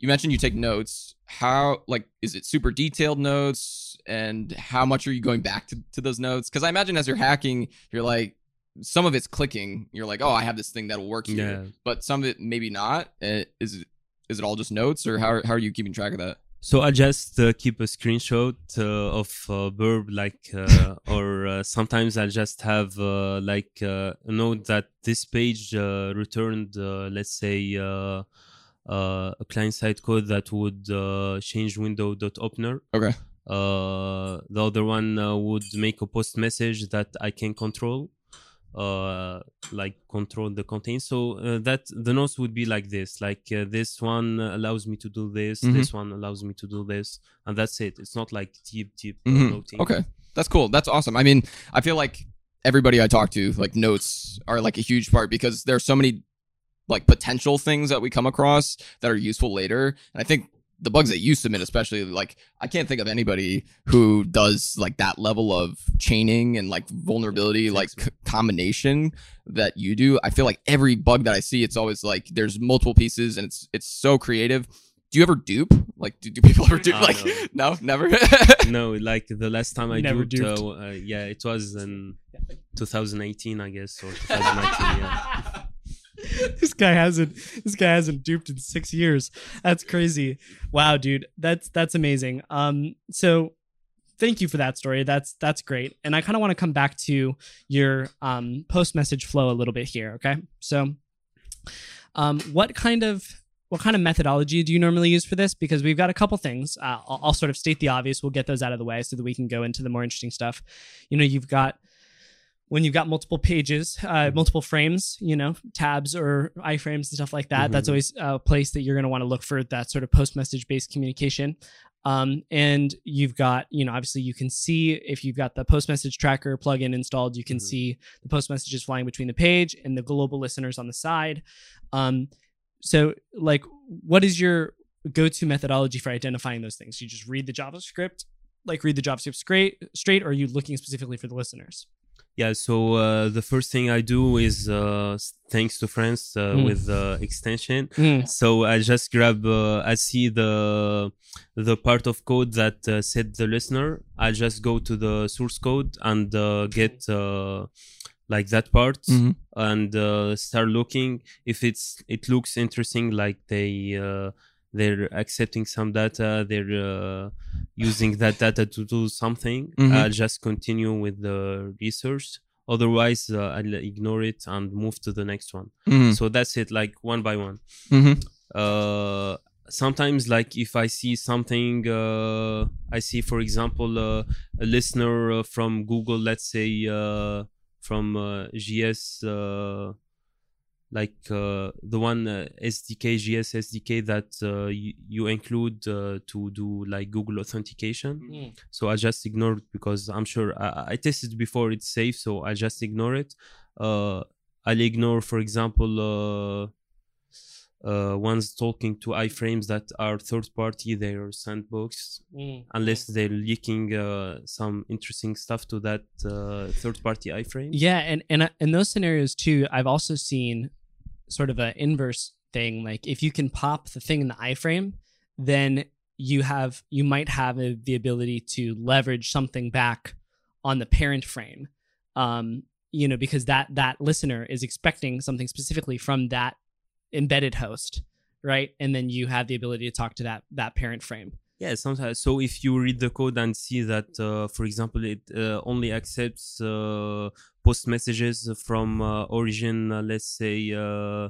You mentioned you take notes. How, like, is it super detailed notes? And how much are you going back to, to those notes? Because I imagine as you're hacking, you're like, some of it's clicking. You're like, oh, I have this thing that'll work here. Yeah. But some of it maybe not. Is it, is it all just notes? Or how, how are you keeping track of that? So I just uh, keep a screenshot uh, of uh, Burp, like, uh, or uh, sometimes I just have uh, like uh, a note that this page uh, returned, uh, let's say, uh, uh, a client-side code that would uh, change window.opener. Okay. Uh, the other one uh, would make a post message that I can control, uh, like control the content. So uh, that the notes would be like this, like uh, this one allows me to do this, mm-hmm. this one allows me to do this, and that's it. It's not like deep, deep mm-hmm. noting. Okay, that's cool. That's awesome. I mean, I feel like everybody I talk to, like, notes are like a huge part, because there are so many like potential things that we come across that are useful later. And I think the bugs that you submit, especially, like, I can't think of anybody who does like that level of chaining and like vulnerability, like c- combination that you do. I feel like every bug that I see, it's always like there's multiple pieces, and it's it's so creative. Do you ever dupe? Like, do, do people ever dupe? Uh, like, no, no never. No, like the last time I never duped, duped. Uh, uh, yeah, it was in twenty eighteen, I guess, or twenty nineteen. Yeah. This guy hasn't. This guy hasn't duped in six years. That's crazy. Wow, dude, that's that's amazing. Um, so thank you for that story. That's that's great. And I kind of want to come back to your um post message flow a little bit here. Okay, so um, what kind of what kind of methodology do you normally use for this? Because we've got a couple things. Uh, I'll, I'll sort of state the obvious. We'll get those out of the way so that we can go into the more interesting stuff. You know, you've got. When you've got multiple pages, uh, multiple frames, you know, tabs or iframes and stuff like that, mm-hmm. that's always a place that you're going to want to look for that sort of post-message based communication. Um, and you've got, you know, obviously you can see if you've got the post-message tracker plugin installed, you can mm-hmm. see the post-messages flying between the page and the global listeners on the side. Um, so like, what is your go-to methodology for identifying those things? You just read the JavaScript, like read the JavaScript straight, straight or are you looking specifically for the listeners? Yeah, so uh, the first thing I do is, uh, thanks to friends uh, mm. with the uh, extension. Mm. So I just grab, uh, I see the the part of code that uh, said the listener. I just go to the source code and uh, get uh, like that part mm-hmm. and uh, start looking. If it's it looks interesting, like they uh, they're accepting some data, they're uh, using that data to do something. Mm-hmm. I'll just continue with the research. Otherwise, uh, I'll ignore it and move to the next one. Mm-hmm. So that's it, like one by one. Mm-hmm. Uh, sometimes, like if I see something, uh, I see, for example, uh, a listener uh, from Google, let's say uh, from uh, G S, uh, like uh, the one uh, S D K, G S S D K that uh, y- you include uh, to do like Google authentication. Mm. So I just ignored it because I'm sure I-, I tested before it's safe. So I just ignore it. Uh, I'll ignore, for example, uh, uh, ones talking to iframes that are third party, their sandbox, mm. unless they're leaking uh, some interesting stuff to that uh, third party iframe. Yeah. And, and in those scenarios too, I've also seen sort of an inverse thing. Like if you can pop the thing in the iframe, then you have, you might have a, the ability to leverage something back on the parent frame. Um, you know, because that, that listener is expecting something specifically from that embedded host. Right. And then you have the ability to talk to that, that parent frame. Yeah, sometimes. So if you read the code and see that, uh, for example, it uh, only accepts uh, post messages from uh, origin, uh, let's say, uh,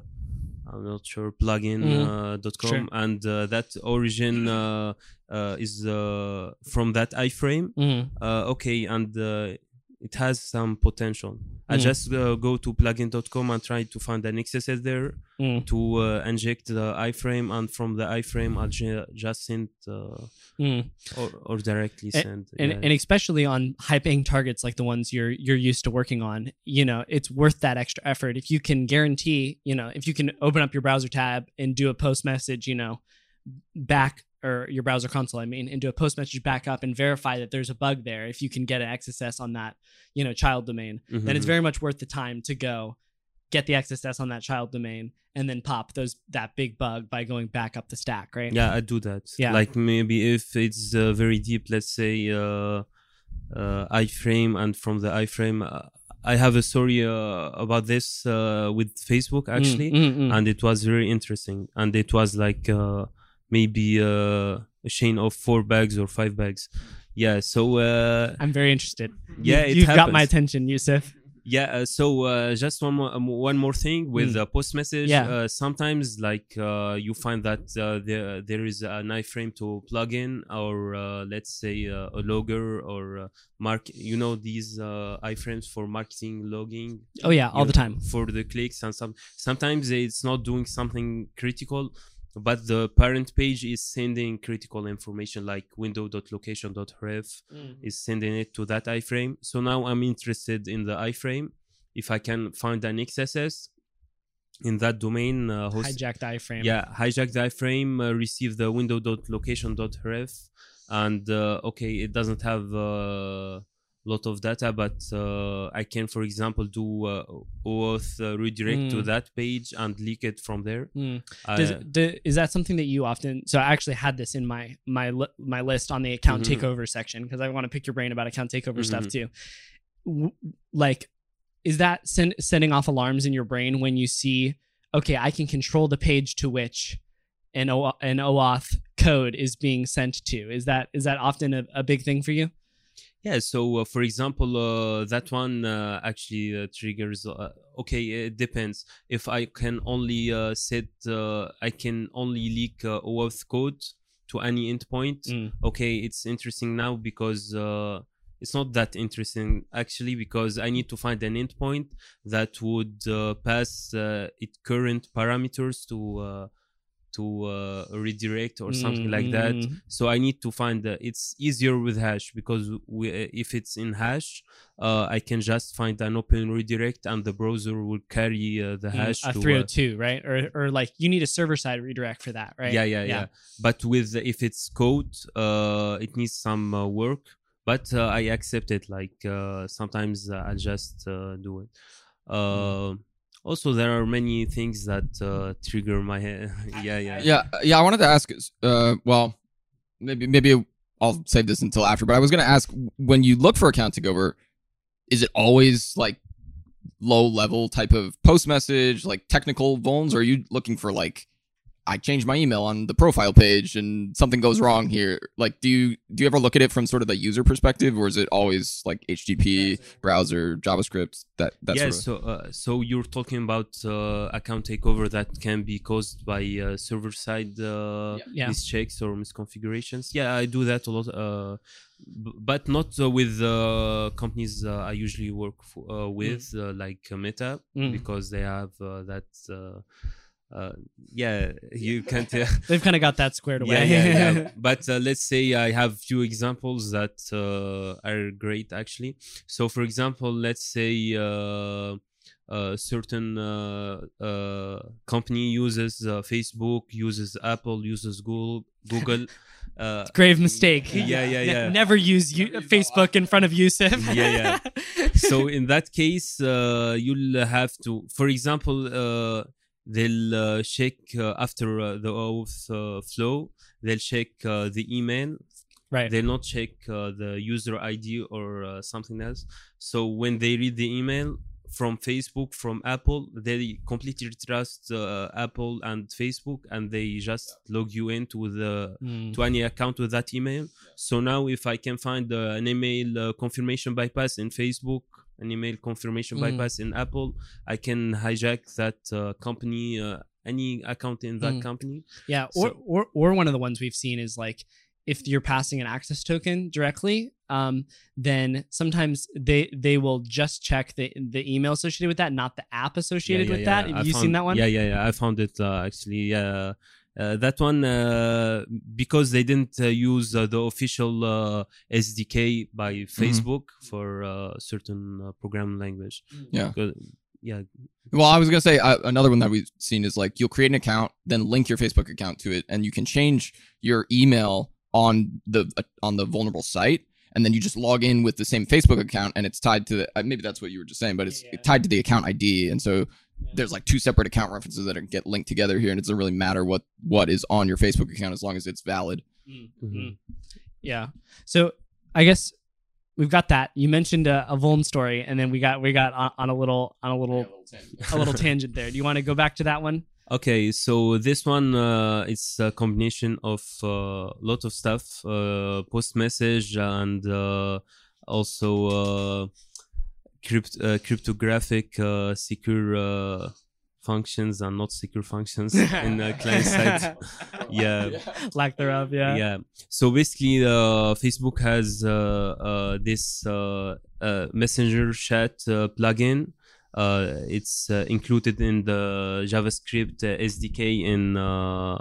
I'm not sure, plugin dot com, uh, mm. sure. and uh, that origin uh, uh, is uh, from that iframe. Mm. Uh, okay, and uh, it has some potential. Mm. I just uh, go to plugin dot com and try to find an X S S there mm. to uh, inject the iframe, and from the iframe I'll ju- just send uh, mm. or, or directly and, send. And, yeah. and especially on high-paying targets like the ones you're you're used to working on, you know, it's worth that extra effort. If you can guarantee, you know, if you can open up your browser tab and do a post message, you know, back or your browser console, I mean, and do a post message backup and verify that there's a bug there. If you can get an X S S on that, you know, child domain, mm-hmm. then it's very much worth the time to go get the X S S on that child domain and then pop those that big bug by going back up the stack, right? Yeah, I do that. Yeah. Like maybe if it's uh, very deep, let's say uh, uh, iframe, and from the iframe, uh, I have a story uh, about this uh, with Facebook actually, mm, mm, mm. and it was very interesting. And it was like... Uh, maybe uh, a chain of four bags or five bags. Yeah, so... Uh, I'm very interested. Yeah, you, it You've happens. Got my attention, Youssef. Yeah, uh, so uh, just one more, um, one more thing with mm. uh, post message. Yeah. Uh, sometimes like uh, you find that uh, there, there is an iframe to plug in, or uh, let's say uh, a logger or uh, mark, you know, these uh, iframes for marketing, logging. Oh yeah, all the know, time. For the clicks and some. Sometimes it's not doing something critical, but the parent page is sending critical information like window dot location dot ref mm. is sending it to that iframe. So now I'm interested in the iframe. If I can find an X S S in that domain, uh, host, hijack the iframe. Yeah, hijack the iframe, uh, receive the window dot location dot ref, and uh, okay, it doesn't have a uh, lot of data, but uh, I can, for example, do uh, OAuth uh, redirect mm. to that page and leak it from there. Mm. Uh, Does, do, is that something that you often... So I actually had this in my my li- my list on the account mm-hmm. takeover section, because I want to pick your brain about account takeover mm-hmm. stuff too. W- like, is that sen- sending off alarms in your brain when you see, okay, I can control the page to which an, o- an OAuth code is being sent to? Is that is that often a, a big thing for you? Yeah, so uh, for example, uh, that one uh, actually uh, triggers, uh, okay, it depends. If I can only uh, set, uh, I can only leak uh, OAuth code to any endpoint, mm. okay, it's interesting now because uh, it's not that interesting actually, because I need to find an endpoint that would uh, pass uh, its current parameters to... Uh, to uh, redirect or something mm. like that. So I need to find uh, it's easier with hash, because we, uh, if it's in hash, uh, I can just find an open redirect and the browser will carry uh, the hash. Mm, a to, three oh two, uh, right? Or or like you need a server-side redirect for that, right? Yeah, yeah, yeah. yeah. But with uh, if it's code, uh, it needs some uh, work, but uh, I accept it. Like uh, sometimes I just uh, do it. Uh, mm. Also, there are many things that uh, trigger my head. yeah, yeah, yeah, yeah. I wanted to ask. Uh, well, maybe maybe I'll save this until after. But I was going to ask: when you look for account takeover, is it always like low level type of post message, like technical vulns, or are you looking for like I changed my email on the profile page and something goes wrong here? Like, do you do you ever look at it from sort of the user perspective, or is it always like H T T P, browser, JavaScript, that, that yeah, sort of? Yeah, so, uh, so you're talking about uh, account takeover that can be caused by uh, server-side uh, yeah. mischecks or misconfigurations. Yeah, I do that a lot, uh, b- but not uh, with uh, companies uh, I usually work f- uh, with, mm. uh, like Meta, mm. because they have uh, that... Uh, Uh, yeah, you can't. Uh, They've kind of got that squared away. Yeah, yeah, yeah. But uh, let's say I have few examples that uh, are great actually. So, for example, let's say uh, a certain uh, uh, company uses uh, Facebook, uses Apple, uses Google. Google. Uh, grave mistake. Yeah, yeah, yeah. Ne- never use U- Facebook in front of Youssef. yeah, yeah. So in that case, uh, you'll have to, for example. Uh, They'll uh, check uh, after uh, the OAuth uh, flow. They'll check uh, the email. Right. They'll not check uh, the user I D or uh, something else. So when they read the email from Facebook, from Apple, they completely trust uh, Apple and Facebook, and they just yeah. log you into the mm. to any account with that email. Yeah. So now, if I can find uh, an email uh, confirmation bypass in Facebook, an email confirmation bypass mm. in Apple, I can hijack that uh, company, uh, any account in that mm. company. Yeah, or, so, or or one of the ones we've seen is like if you're passing an access token directly, um, then sometimes they they will just check the the email associated with that, not the app associated yeah, yeah, with yeah, that. Yeah. Have you found, seen that one? Yeah, yeah, yeah. I found it uh, actually. Uh, uh, that one uh, because they didn't uh, use uh, the official uh, S D K by Facebook mm-hmm. for uh, certain uh, programming language. Yeah. Because, yeah. Well, I was going to say uh, another one that we've seen is like you'll create an account, then link your Facebook account to it, and you can change your email on the uh, on the vulnerable site, and then you just log in with the same Facebook account, and it's tied to the, uh, maybe that's what you were just saying, but it's yeah. tied to the account I D, and so yeah. there's like two separate account references that are, get linked together here, and it doesn't really matter what what is on your Facebook account as long as it's valid. Mm-hmm. Mm-hmm. Yeah. So I guess we've got that. You mentioned a, a vuln story, and then we got we got on, on a little on a little yeah, a little, a little tangent there. Do you want to go back to that one? Okay, so this one uh, it's a combination of a uh, lot of stuff, uh, post message and uh, also uh, crypt- uh, cryptographic uh, secure uh, functions and not secure functions in uh, client side. Yeah, lack thereof. Yeah. Yeah. So basically, uh, Facebook has uh, uh, this uh, uh, messenger chat uh, plugin. Uh, it's uh, included in the JavaScript uh, S D K in uh,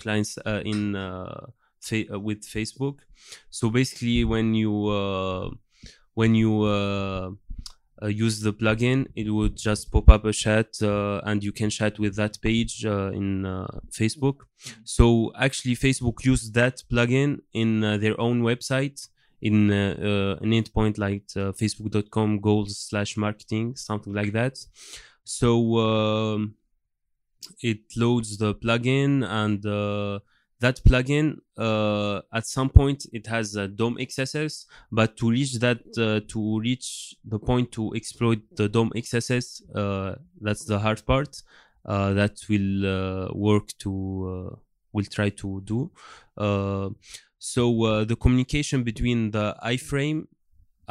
clients uh, in uh, fa- uh, with Facebook. So basically, when you uh, when you uh, uh, use the plugin, it would just pop up a chat, uh, and you can chat with that page uh, in uh, Facebook. So actually, Facebook used that plugin in uh, their own website. In uh, uh, an endpoint like uh, facebook dot com goals slash marketing, something like that. So um, it loads the plugin, and uh, that plugin uh, at some point it has a D O M X S S. But to reach that, uh, to reach the point to exploit the D O M X S S, uh, that's the hard part. Uh, that will uh, work to uh, will try to do. Uh, So uh, the communication between the iframe,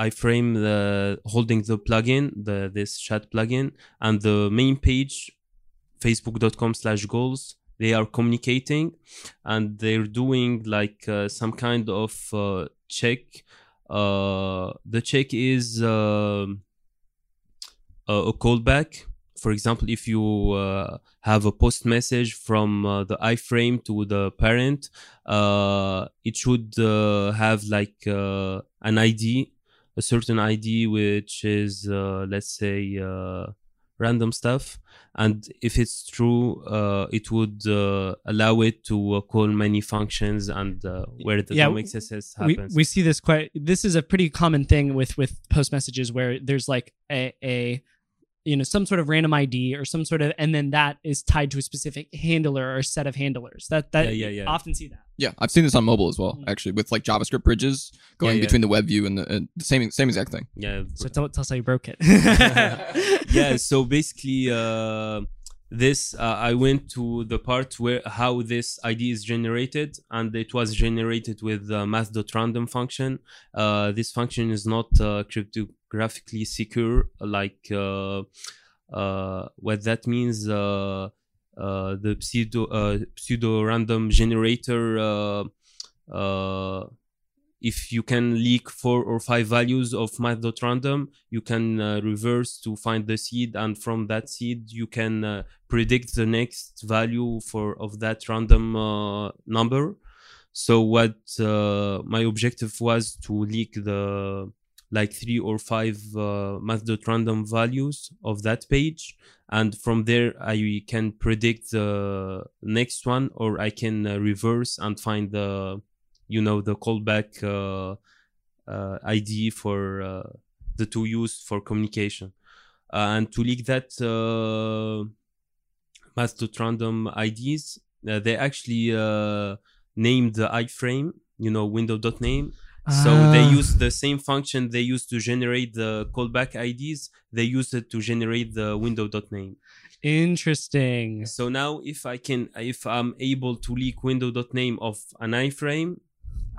iframe the, holding the plugin, the this chat plugin, and the main page, facebook dot com slash goals, they are communicating, and they're doing like uh, some kind of uh, check. Uh, the check is uh, a callback. For example, if you uh, have a post message from uh, the iframe to the parent, uh, it should uh, have like uh, an I D, a certain I D, which is, uh, let's say, uh, random stuff. And if it's true, uh, it would uh, allow it to uh, call many functions, and uh, where the yeah, D O M X S S happens. We, we see this quite, this is a pretty common thing with, with post messages where there's like a... a you know, some sort of random I D or some sort of, and then that is tied to a specific handler or set of handlers. That that yeah, yeah, yeah. often see that. Yeah, I've seen this on mobile as well, mm-hmm. actually, with like JavaScript bridges going yeah, yeah. between the web view and the uh, same same exact thing. Yeah. So tell, tell us how you broke it. Yeah. So basically, uh, this uh, I went to the part where how this I D is generated, and it was generated with the math.random function. Uh, this function is not uh, cryptographic. Graphically secure, like uh, uh, what that means. Uh, uh, the pseudo uh, pseudo random generator. Uh, uh, if you can leak four or five values of math.random, you can uh, reverse to find the seed, and from that seed you can uh, predict the next value for of that random uh, number. So what uh, my objective was to leak the. Like three or five uh, math.random values of that page. And from there, I can predict the next one, or I can uh, reverse and find the, you know, the callback uh, uh, I D for uh, the two used for communication. Uh, and to leak that uh, math.random I Ds, uh, they actually uh, named the iframe, you know, window.name. So they use the same function they used to generate the callback I Ds. They used it to generate the window.name. Interesting. So now if I can, if I'm able to leak window.name of an iframe,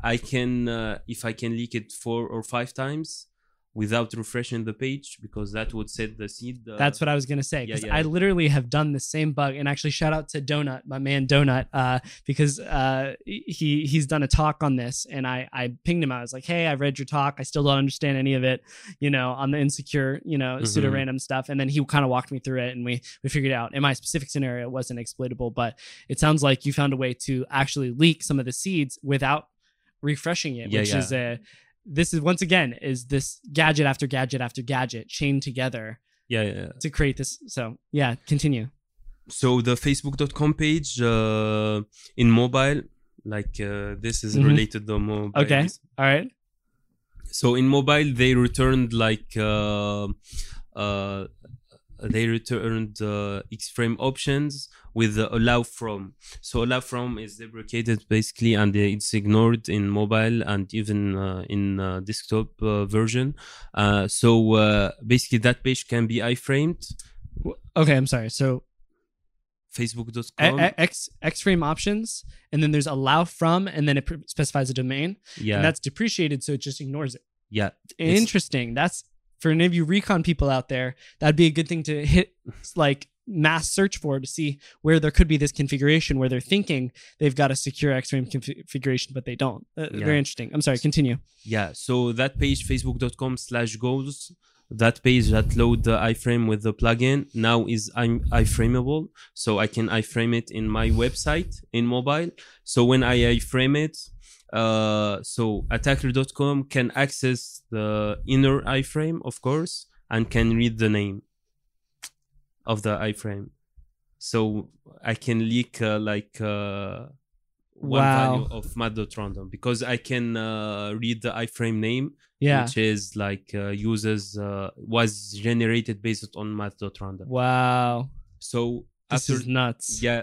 I can, uh, if I can leak it four or five times, without refreshing the page, because that would set the seed. Uh, That's what I was going to say, because yeah, yeah. I literally have done the same bug. And actually, shout out to Donut, my man Donut, uh, because uh, he he's done a talk on this. And I, I pinged him. I was like, hey, I read your talk. I still don't understand any of it, you know, on the insecure, you know, mm-hmm. pseudo random stuff. And then he kind of walked me through it, and we, we figured out in my specific scenario, it wasn't exploitable. But it sounds like you found a way to actually leak some of the seeds without refreshing it, yeah, which yeah. is a... This is once again is this gadget after gadget after gadget chained together yeah, yeah, yeah. to create this. So yeah, continue. So the facebook dot com page uh, in mobile, like uh, this is mm-hmm. related to mobile. Okay. All right. So in mobile, they returned like uh, uh, they returned uh, X-frame options with uh, allow from. So allow from is deprecated basically, and it's ignored in mobile and even uh, in uh, desktop uh, version. Uh, so uh, basically that page can be iframed. Okay, I'm sorry. So facebook dot com X X-frame options, and then there's allow from, and then it pre- specifies a domain. Yeah. And that's deprecated, so it just ignores it. Yeah. Interesting. That's for any of you recon people out there, that'd be a good thing to hit like mass search for, to see where there could be this configuration where they're thinking they've got a secure X-frame conf- configuration, but they don't. Uh, yeah. Very interesting. I'm sorry, continue. Yeah, so that page, facebook dot com slash goals, that page that load the iframe with the plugin now is I'm iframeable. So I can iframe it in my website in mobile. So when I iframe it, Uh, so attacker dot com can access the inner iframe, of course, and can read the name of the iframe. So I can leak uh, like uh, one wow. value of mat dot random, because I can uh, read the iframe name, yeah. which is like uh, users uh, was generated based on mat dot random. Wow. So this after, is nuts. Yeah.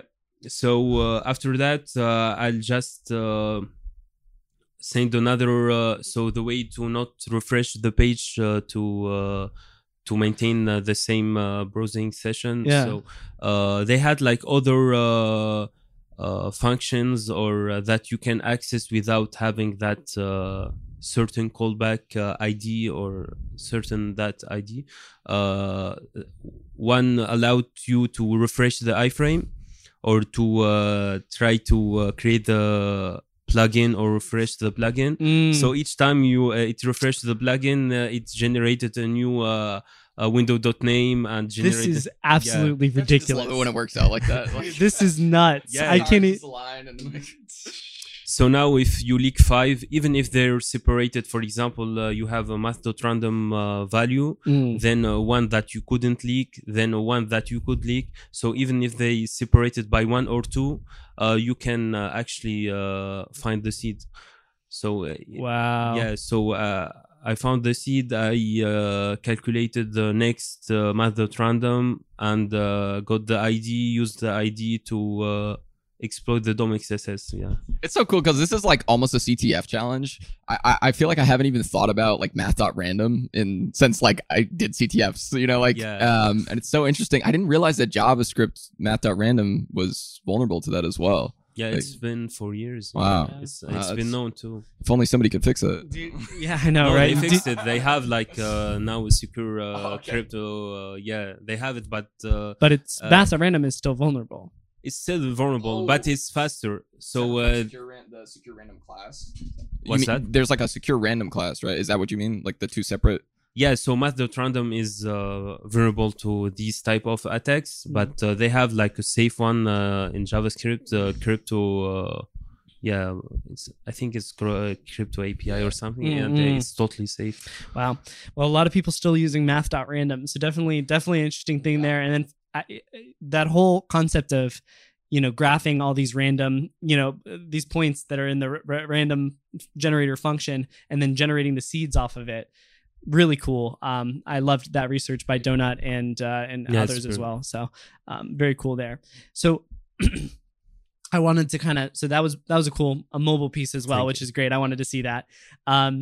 So uh, after that, uh, I'll just... Uh, send another uh, so the way to not refresh the page uh, to uh, to maintain uh, the same uh, browsing session yeah. so uh, they had like other uh, uh, functions or uh, that you can access without having that uh, certain callback uh, I D or certain that I D. Uh, one allowed you to refresh the iframe or to uh, try to uh, create the plugin or refresh the plugin. Mm. So each time you uh, it refreshed the plugin, uh, it generated a new uh, uh, window.name and generated... This is absolutely yeah. ridiculous. I just love it when it works out like that. Like, this is nuts. Yeah, I can't... E- and... So now if you leak five, even if they're separated, for example, uh, you have a math.random uh, value, mm. then uh, one that you couldn't leak, then uh, one that you could leak. So even if they separated by one or two, Uh, you can uh, actually uh, find the seed. So uh, wow, yeah. So uh, I found the seed. I uh, calculated the next uh, math dot random and uh, got the I D. Used the I D to uh, exploit the D O M X S S. Yeah, it's so cool because this is like almost a C T F challenge. I, I I feel like I haven't even thought about like math dot random in since like I did C T Fs. You know, like yeah. um, and it's so interesting. I didn't realize that JavaScript math dot random was vulnerable to that as well. Yeah, like, it's been four years. Wow, yeah. it's, it's uh, been it's, known to. If only somebody could fix it. You, yeah, I know, no, right? They fixed it. They have like uh, now a secure uh, oh, okay. crypto. Uh, yeah, they have it, but uh, but it's uh, math dot random is still vulnerable. It's still vulnerable, oh. but it's faster. So uh, secure ran- the secure random class. What's mean, that? There's like a secure random class, right? Is that what you mean? Like the two separate? Yeah. So math dot random is uh, vulnerable to these type of attacks, mm-hmm. but uh, they have like a safe one uh, in JavaScript, uh, crypto. Uh, yeah, it's, I think it's crypto A P I or something, mm-hmm. and it's totally safe. Wow. Well, a lot of people still using math dot random, so definitely, definitely an interesting thing yeah. there. And then. I, that whole concept of, you know, graphing all these random, you know, these points that are in the r- random generator function and then generating the seeds off of it. Really cool. Um, I loved that research by Donut and, uh, and yeah, others as well. So um, very cool there. So I wanted to kind of, so that was, that was a cool, a mobile piece as well, Thank which you. Is great. I wanted to see that. Um,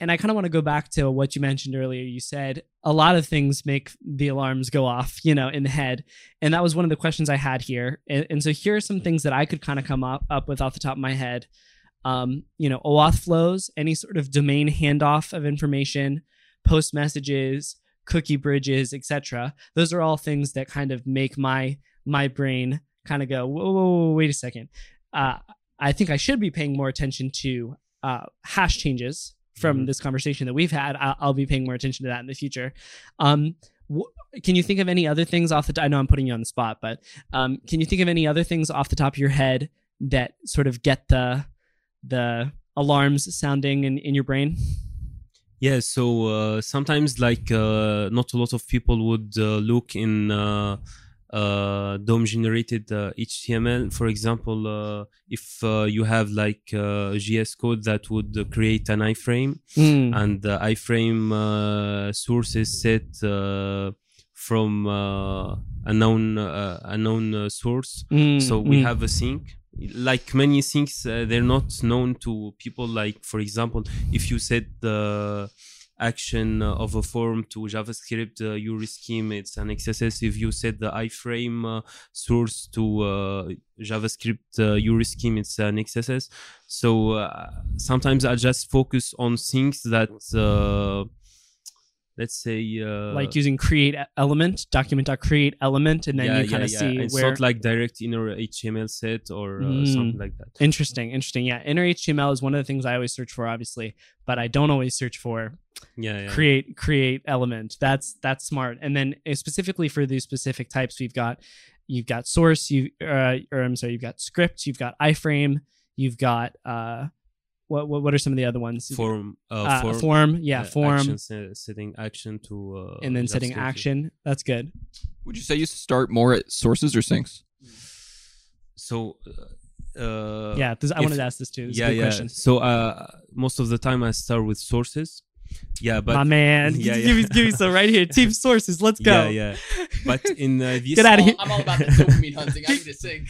And I kind of want to go back to what you mentioned earlier. You said a lot of things make the alarms go off, you know, in the head. And that was one of the questions I had here. And, and so here are some things that I could kind of come up, up with off the top of my head. Um, you know, OAuth flows, any sort of domain handoff of information, post messages, cookie bridges, et cetera. Those are all things that kind of make my my brain kind of go, whoa, whoa, whoa, wait a second. Uh, I think I should be paying more attention to uh, hash changes from mm-hmm. this conversation that we've had. I'll, I'll be paying more attention to that in the future. Um, Can you think of any other things off the top? I know I'm putting you on the spot, but um, can you think of any other things off the top of your head that sort of get the the alarms sounding in, in your brain? Yeah, so uh, sometimes like uh, not a lot of people would uh, look in uh, uh, D O M-generated uh, H T M L. For example, uh, if uh, you have like uh, G S code that would create an iframe, mm. and the iframe uh, source is set uh, from uh, a known uh, a known uh, source, mm. so we mm. have a sync. Like many things, uh, they're not known to people. Like, for example, if you set the action of a form to JavaScript uh, U R I scheme, it's an X S S. If you set the iframe uh, source to uh, JavaScript uh, U R I scheme, it's an X S S. So uh, sometimes I just focus on things that, uh, let's say... Uh, like using create element, document.create element, and then yeah, you kind of yeah, yeah. see it's where... It's not like direct inner H T M L set or uh, mm. something like that. Interesting, interesting. Yeah, inner H T M L is one of the things I always search for, obviously, but I don't always search for yeah, yeah. create create element. That's that's smart. And then specifically for these specific types, we've got, you've got source, you uh, or I'm sorry, you've got script, you've got iframe, you've got... Uh, What, what what are some of the other ones? Form, uh, uh, form, form yeah, uh, form. Action, se- setting action to, uh, and then setting action. That's good. Would you say you start more at sources or syncs? So, uh, yeah, this, I if, wanted to ask this too. This yeah, is a good yeah. question. So uh, most of the time I start with sources. Yeah, but my man, yeah, yeah. give me give me some right here. Team sources, let's go. Yeah, yeah. But in uh, this, get out of here. I'm all about the dopamine hunting. I need to sink.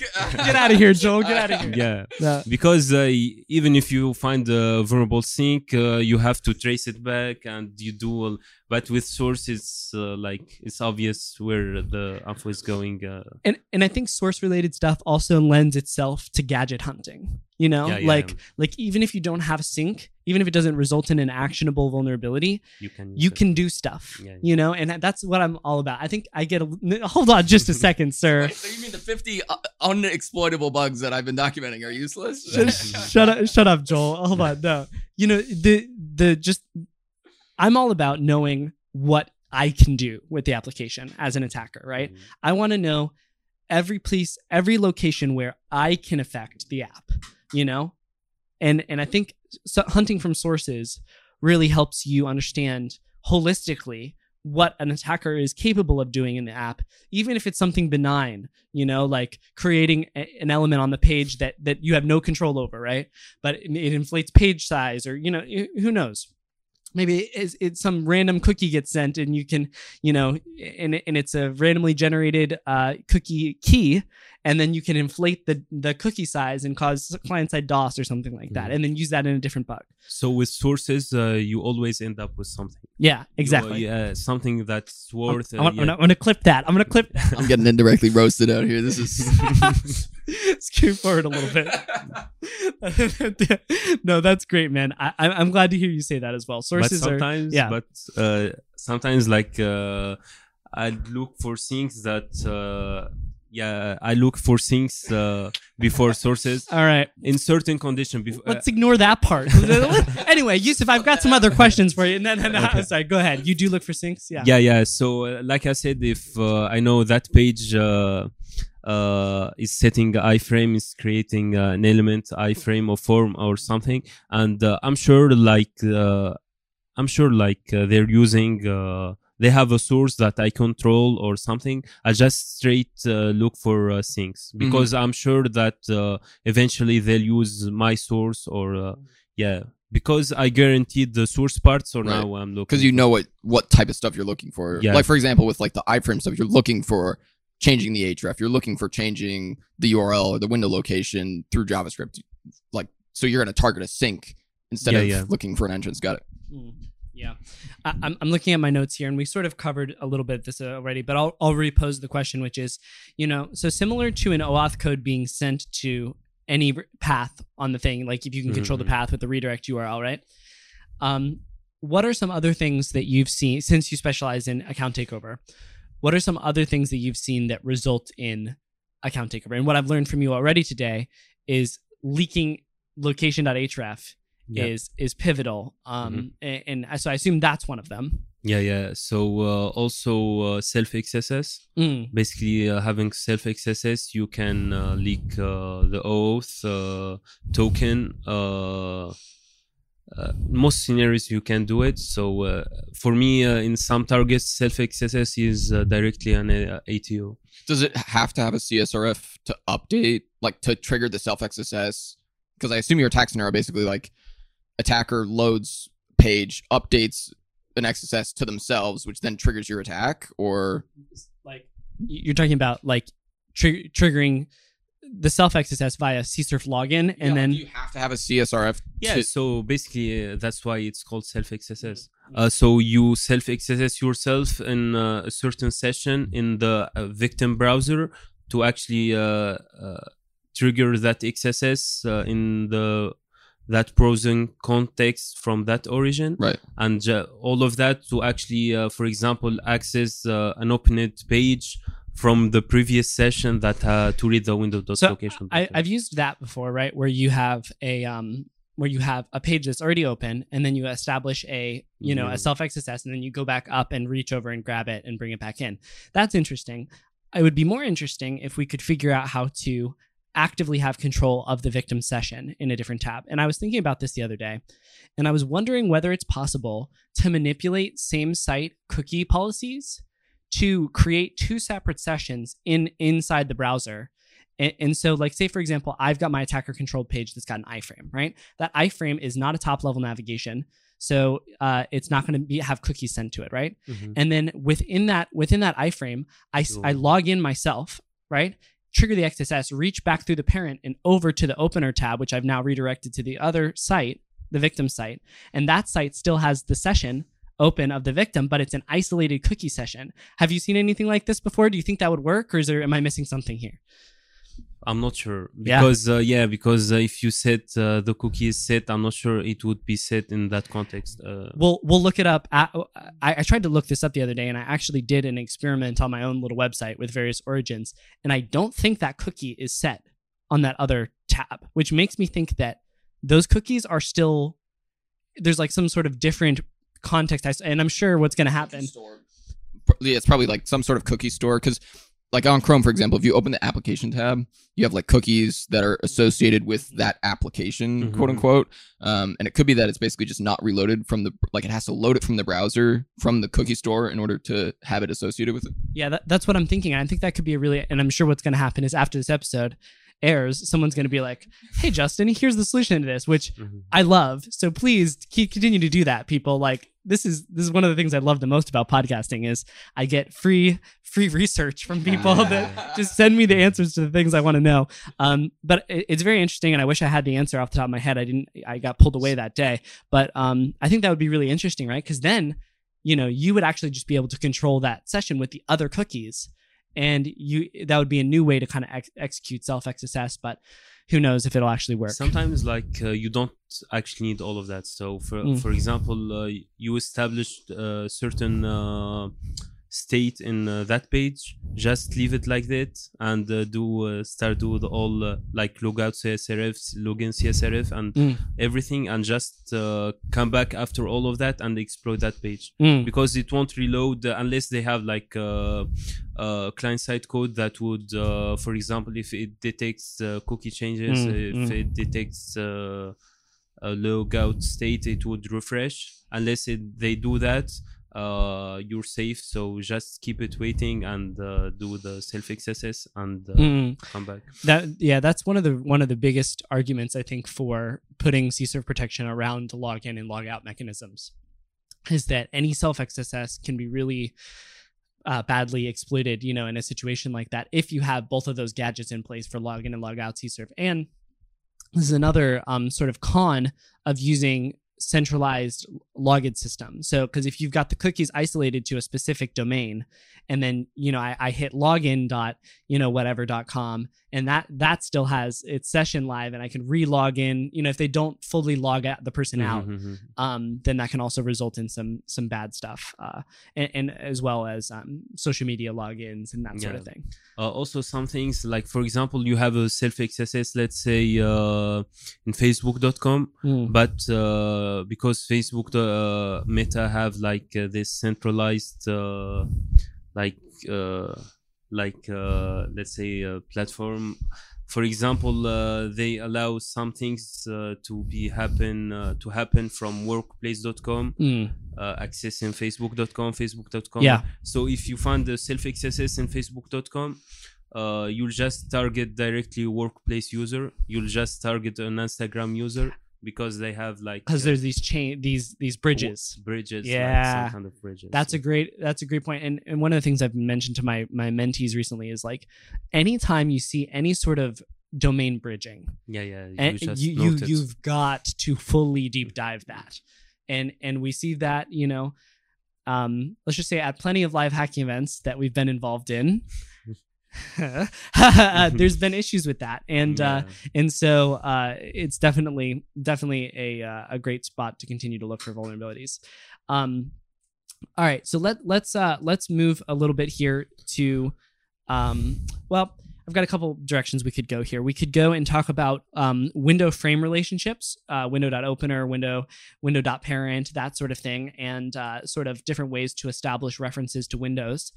Get out of here, Joel. Get out of here. Yeah, yeah. Because uh, even if you find a vulnerable sync, uh, you have to trace it back, and you do. All, but with sources, uh, like it's obvious where the info is going. Uh, and and I think source related stuff also lends itself to gadget hunting. You know, yeah, yeah, like yeah. like even if you don't have sync, even if it doesn't result in an actionable vulnerability, you can you can do stuff. Yeah, yeah. You know, and that's what I'm all about. I think I get a hold on just a second, sir. Wait, so you mean the fifty uh, unexploitable bugs that I've been documenting are useless? Just, shut up, shut up, Joel. Hold on, no. You know the the just I'm all about knowing what I can do with the application as an attacker, right? Mm-hmm. I want to know every place, every location where I can affect the app. You know, and and I think so hunting from sources really helps you understand holistically what an attacker is capable of doing in the app, even if it's something benign, you know, like creating a, an element on the page that that you have no control over, right? But it, it inflates page size, or, you know, who knows? Maybe it's, it's some random cookie gets sent, and you can, you know, and and it's a randomly generated uh, cookie key, and then you can inflate the the cookie size and cause client-side DOS or something like that, mm-hmm. and then use that in a different bug. So with sources, uh, you always end up with something. Yeah, exactly. You, uh, something that's worth. I'm, uh, I'm, yeah. I'm going to clip that. I'm going to clip. I'm getting indirectly roasted out here. This is. Scoot forward a little bit. No, that's great, man. I, I'm glad to hear you say that as well. Sources but sometimes, are, yeah. But uh, sometimes, like, uh, I look for things that, uh, yeah, I look for things uh, before sources. All right. In certain conditions. Before, Let's uh, ignore that part. Anyway, Youssef, I've got some other questions for you. No, no, no. Okay. Sorry, go ahead. You do look for things? Yeah. Yeah, yeah. So, uh, like I said, if uh, I know that page... Uh, uh is setting iframe, is creating uh, an element iframe or form or something, and uh, i'm sure like uh, i'm sure like uh, they're using uh, they have a source that I control or something. I just straight uh, look for uh, things, because mm-hmm. I'm sure that uh, eventually they'll use my source, or uh, yeah because I guaranteed the source part, so right. now I'm looking, because you know what what type of stuff you're looking for. yeah. Like, for example, with like the iframe stuff, you're looking for changing the href, you're looking for changing the U R L or the window location through JavaScript, like, so you're going to target a sync instead yeah, of yeah. looking for an entrance. Got it. Mm, yeah, I, I'm I'm looking at my notes here, and we sort of covered a little bit of this already, but I'll I'll repose the question, which is, you know, so similar to an OAuth code being sent to any path on the thing, like if you can control mm-hmm. the path with the redirect U R L, right? Um, what are some other things that you've seen, since you specialize in account takeover, what are some other things that you've seen that result in account takeover? And what I've learned from you already today is leaking location.href yep. is is pivotal. Um, mm-hmm. and, and so I assume that's one of them. Yeah, yeah. So uh, also uh, self-X S S. Mm. Basically, uh, having self-X S S, you can uh, leak uh, the OAuth uh, token. Uh, uh, most scenarios you can do it. So uh, for me, uh, in some targets, self-X S S is uh, directly an uh, A T O. Does it have to have a C S R F to update, like to trigger the self-X S S? Because I assume your attack scenario basically like attacker loads page, updates an X S S to themselves, which then triggers your attack, or like you're talking about like tri- triggering the self X S S via C S R F login, and yeah, then you have to have a C S R F. Yeah. To- so basically, uh, that's why it's called self X S S. Uh, so you self X S S yourself in uh, a certain session in the uh, victim browser to actually uh, uh, trigger that X S S uh, in the that browsing context from that origin, right? And uh, all of that to actually, uh, for example, access uh, an opened page from the previous session that uh, to read the window.location. So I, I've used that before, right? Where you have a um, where you have a page that's already open, and then you establish a you know yeah. a self X S S, and then you go back up and reach over and grab it and bring it back in. That's interesting. It would be more interesting if we could figure out how to actively have control of the victim session in a different tab. And I was thinking about this the other day, and I was wondering whether it's possible to manipulate same site cookie policies to create two separate sessions in inside the browser. And, and so like, say for example, I've got my attacker controlled page that's got an iframe, right? That iframe is not a top level navigation. So uh, it's not going to be have cookies sent to it, right? Mm-hmm. And then within that, within that iframe, I, cool. I log in myself, right? Trigger the X S S, reach back through the parent and over to the opener tab, which I've now redirected to the other site, the victim site. And that site still has the session open of the victim, but it's an isolated cookie session. Have you seen anything like this before? Do you think that would work, or is there, am I missing something here? I'm not sure because yeah, uh, yeah because uh, if you set uh, the cookie is set, I'm not sure it would be set in that context. Uh, we'll we'll look it up. I, I, I tried to look this up the other day, and I actually did an experiment on my own little website with various origins, and I don't think that cookie is set on that other tab, which makes me think that those cookies are still there's like some sort of different context. I, and I'm sure what's going to happen. Yeah, it's probably like some sort of cookie store because. Like on Chrome, for example, if you open the application tab, you have like cookies that are associated with that application, mm-hmm. quote unquote. Um, and it could be that it's basically just not reloaded from the, like it has to load it from the browser, from the cookie store in order to have it associated with it. Yeah, that, that's what I'm thinking. I think that could be a really, and I'm sure what's going to happen is after this episode airs, someone's going to be like, hey, Justin, here's the solution to this, which mm-hmm. I love. So please keep continue to do that, people. Like, This is this is one of the things I love the most about podcasting is I get free free research from people that just send me the answers to the things I want to know. Um, but it, it's very interesting, and I wish I had the answer off the top of my head. I didn't. I got pulled away that day. But um, I think that would be really interesting, right? Because then, you know, you would actually just be able to control that session with the other cookies, and you that would be a new way to kind of ex- execute self-X S S. But who knows if it'll actually work. Sometimes like uh, you don't actually need all of that. So for mm. for example, uh, you established a certain uh, state in uh, that page, just leave it like that and uh, do uh, start do the all uh, like logout C S R F, login C S R F and mm. everything, and just uh, come back after all of that and exploit that page mm. because it won't reload unless they have like uh, uh, client-side code that would, uh, for example, if it detects uh, cookie changes, mm. if mm. it detects uh, a logout state, it would refresh. Unless it, they do that, uh you're safe, so just keep it waiting and uh, do the self X S S and uh, mm. come back. That yeah, that's one of the one of the biggest arguments I think for putting C S R F protection around the login and logout mechanisms is that any self X S S can be really uh, badly exploited, you know, in a situation like that if you have both of those gadgets in place for login and logout C S R F. And this is another um sort of con of using centralized login system. So, because if you've got the cookies isolated to a specific domain, and then, you know, I, I hit login dot, you know, whatever dot com, and that that still has its session live, and I can re-log in. You know, if they don't fully log out the person out, mm-hmm. um, then that can also result in some some bad stuff, uh, and, and as well as um, social media logins and that sort yeah. of thing. Uh, also, some things like, for example, you have a self-X S S, let's say uh, in Facebook dot com, mm. but uh, because Facebook uh, Meta have like uh, this centralized uh, like. Uh, like uh, let's say a platform, for example, uh, they allow some things uh, to be happen uh, to happen from workplace dot com, mm. uh, accessing facebook dot com, facebook dot com. Yeah. So if you find the self-X S S in facebook dot com, uh, you'll just target directly workplace user. You'll just target an Instagram user, because they have like because uh, there's these chain these these bridges bridges yeah like some kind of bridges. That's a great that's a great point. And and one of the things I've mentioned to my my mentees recently is like, anytime you see any sort of domain bridging, yeah yeah you and just you, you you've got to fully deep dive that. And and we see that, you know, um let's just say at plenty of live hacking events that we've been involved in, there's been issues with that, and yeah. uh and so uh it's definitely definitely a uh, a great spot to continue to look for vulnerabilities. Um all right, so let let's uh let's move a little bit here to um well, I've got a couple directions we could go here. We could go and talk about um, window frame relationships, uh, window.opener, window, window.parent, that sort of thing, and uh, sort of different ways to establish references to windows.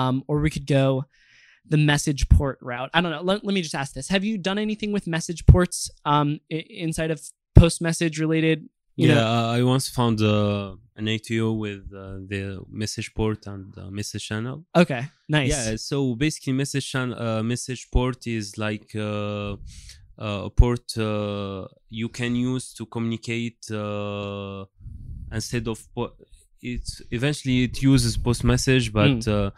Um, or we could go the message port route. I don't know. Let, let me just ask this. Have you done anything with message ports um, I- inside of post-message related? You yeah, know? Uh, I once found uh, an A T O with uh, the message port and uh, message channel. Okay, nice. Yeah, so basically message, chan- uh, message port is like uh, uh, a port uh, you can use to communicate uh, instead of... Po- it's, eventually it uses post-message, but... Mm. Uh,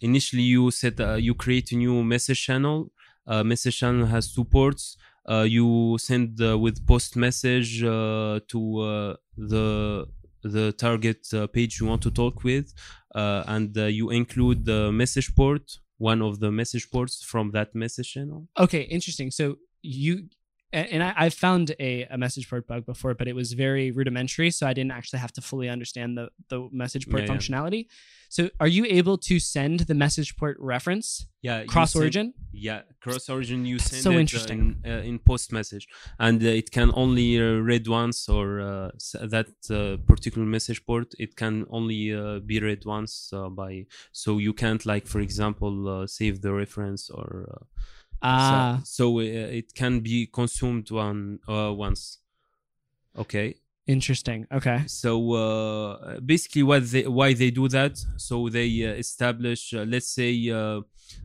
Initially, you set uh, you create a new message channel. Uh, message channel has two ports. Uh, you send uh, with post message uh, to uh, the the target uh, page you want to talk with, uh, and uh, you include the message port, one of the message ports from that message channel. Okay, interesting. So you. And I, I found a, a message port bug before, but it was very rudimentary, so I didn't actually have to fully understand the, the message port yeah, functionality. Yeah. So are you able to send the message port reference yeah, cross-origin? Send, yeah, cross-origin, you That's send so it interesting. Uh, in, uh, in post-message. And uh, it can only uh, read once, or uh, that uh, particular message port, it can only uh, be read once. Uh, by So you can't, like, for example, uh, save the reference or... Uh, Ah. So, so uh, it can be consumed one uh, once. Okay. Interesting. Okay. So uh, basically, what they why they do that? So they uh, establish, uh, let's say, uh,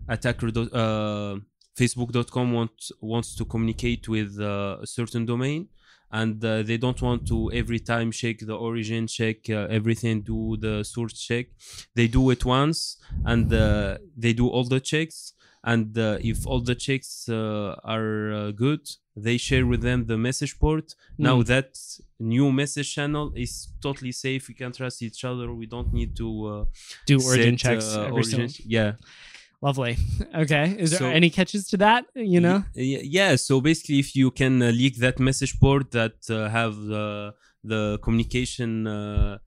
attacker. Uh, Facebook dot com wants wants to communicate with uh, a certain domain, and uh, they don't want to every time check the origin, check uh, everything, do the source check. They do it once, and uh, they do all the checks. And uh, if all the checks uh, are uh, good, they share with them the message port. Mm. Now that new message channel is totally safe. We can trust each other. We don't need to uh, do origin set, checks. Uh, every origin. Yeah. Lovely. Okay. Is there so, any catches to that? You know? Y- yeah. So basically, if you can uh, leak that message port that uh, have uh, the communication uh,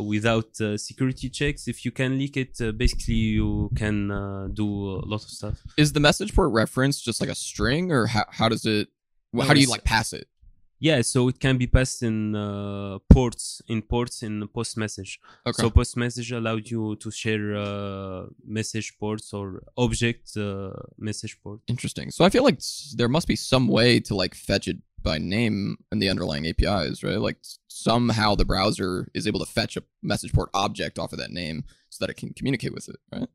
without uh, security checks, if you can leak it, uh, basically you can uh, do a lot of stuff. Is the message port reference just like a string, or how, how does it, how do you like pass it? Yeah, so it can be passed in uh, ports, in ports in post message. Okay. So post message allowed you to share uh, message ports or object uh, message port. Interesting. So I feel like there must be some way to like fetch it by name in the underlying A P Is, right? Like somehow the browser is able to fetch a message port object off of that name so that it can communicate with it, right?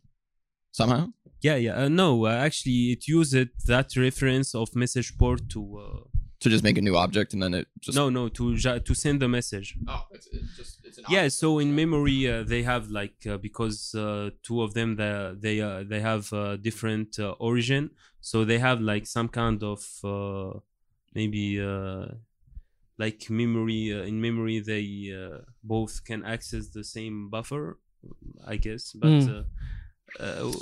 Somehow? Yeah, yeah. Uh, no, uh, actually it uses that reference of message port to... Uh... To just make a new object and then it just... No, no, to to send the message. Oh, it's, it's just... It's an yeah, object, so in right? memory uh, they have like, uh, because uh, two of them, they they, uh, they have uh, different uh, origin, so they have like some kind of... Uh, maybe uh like memory uh, in memory they uh, both can access the same buffer, I guess, but mm. uh, uh,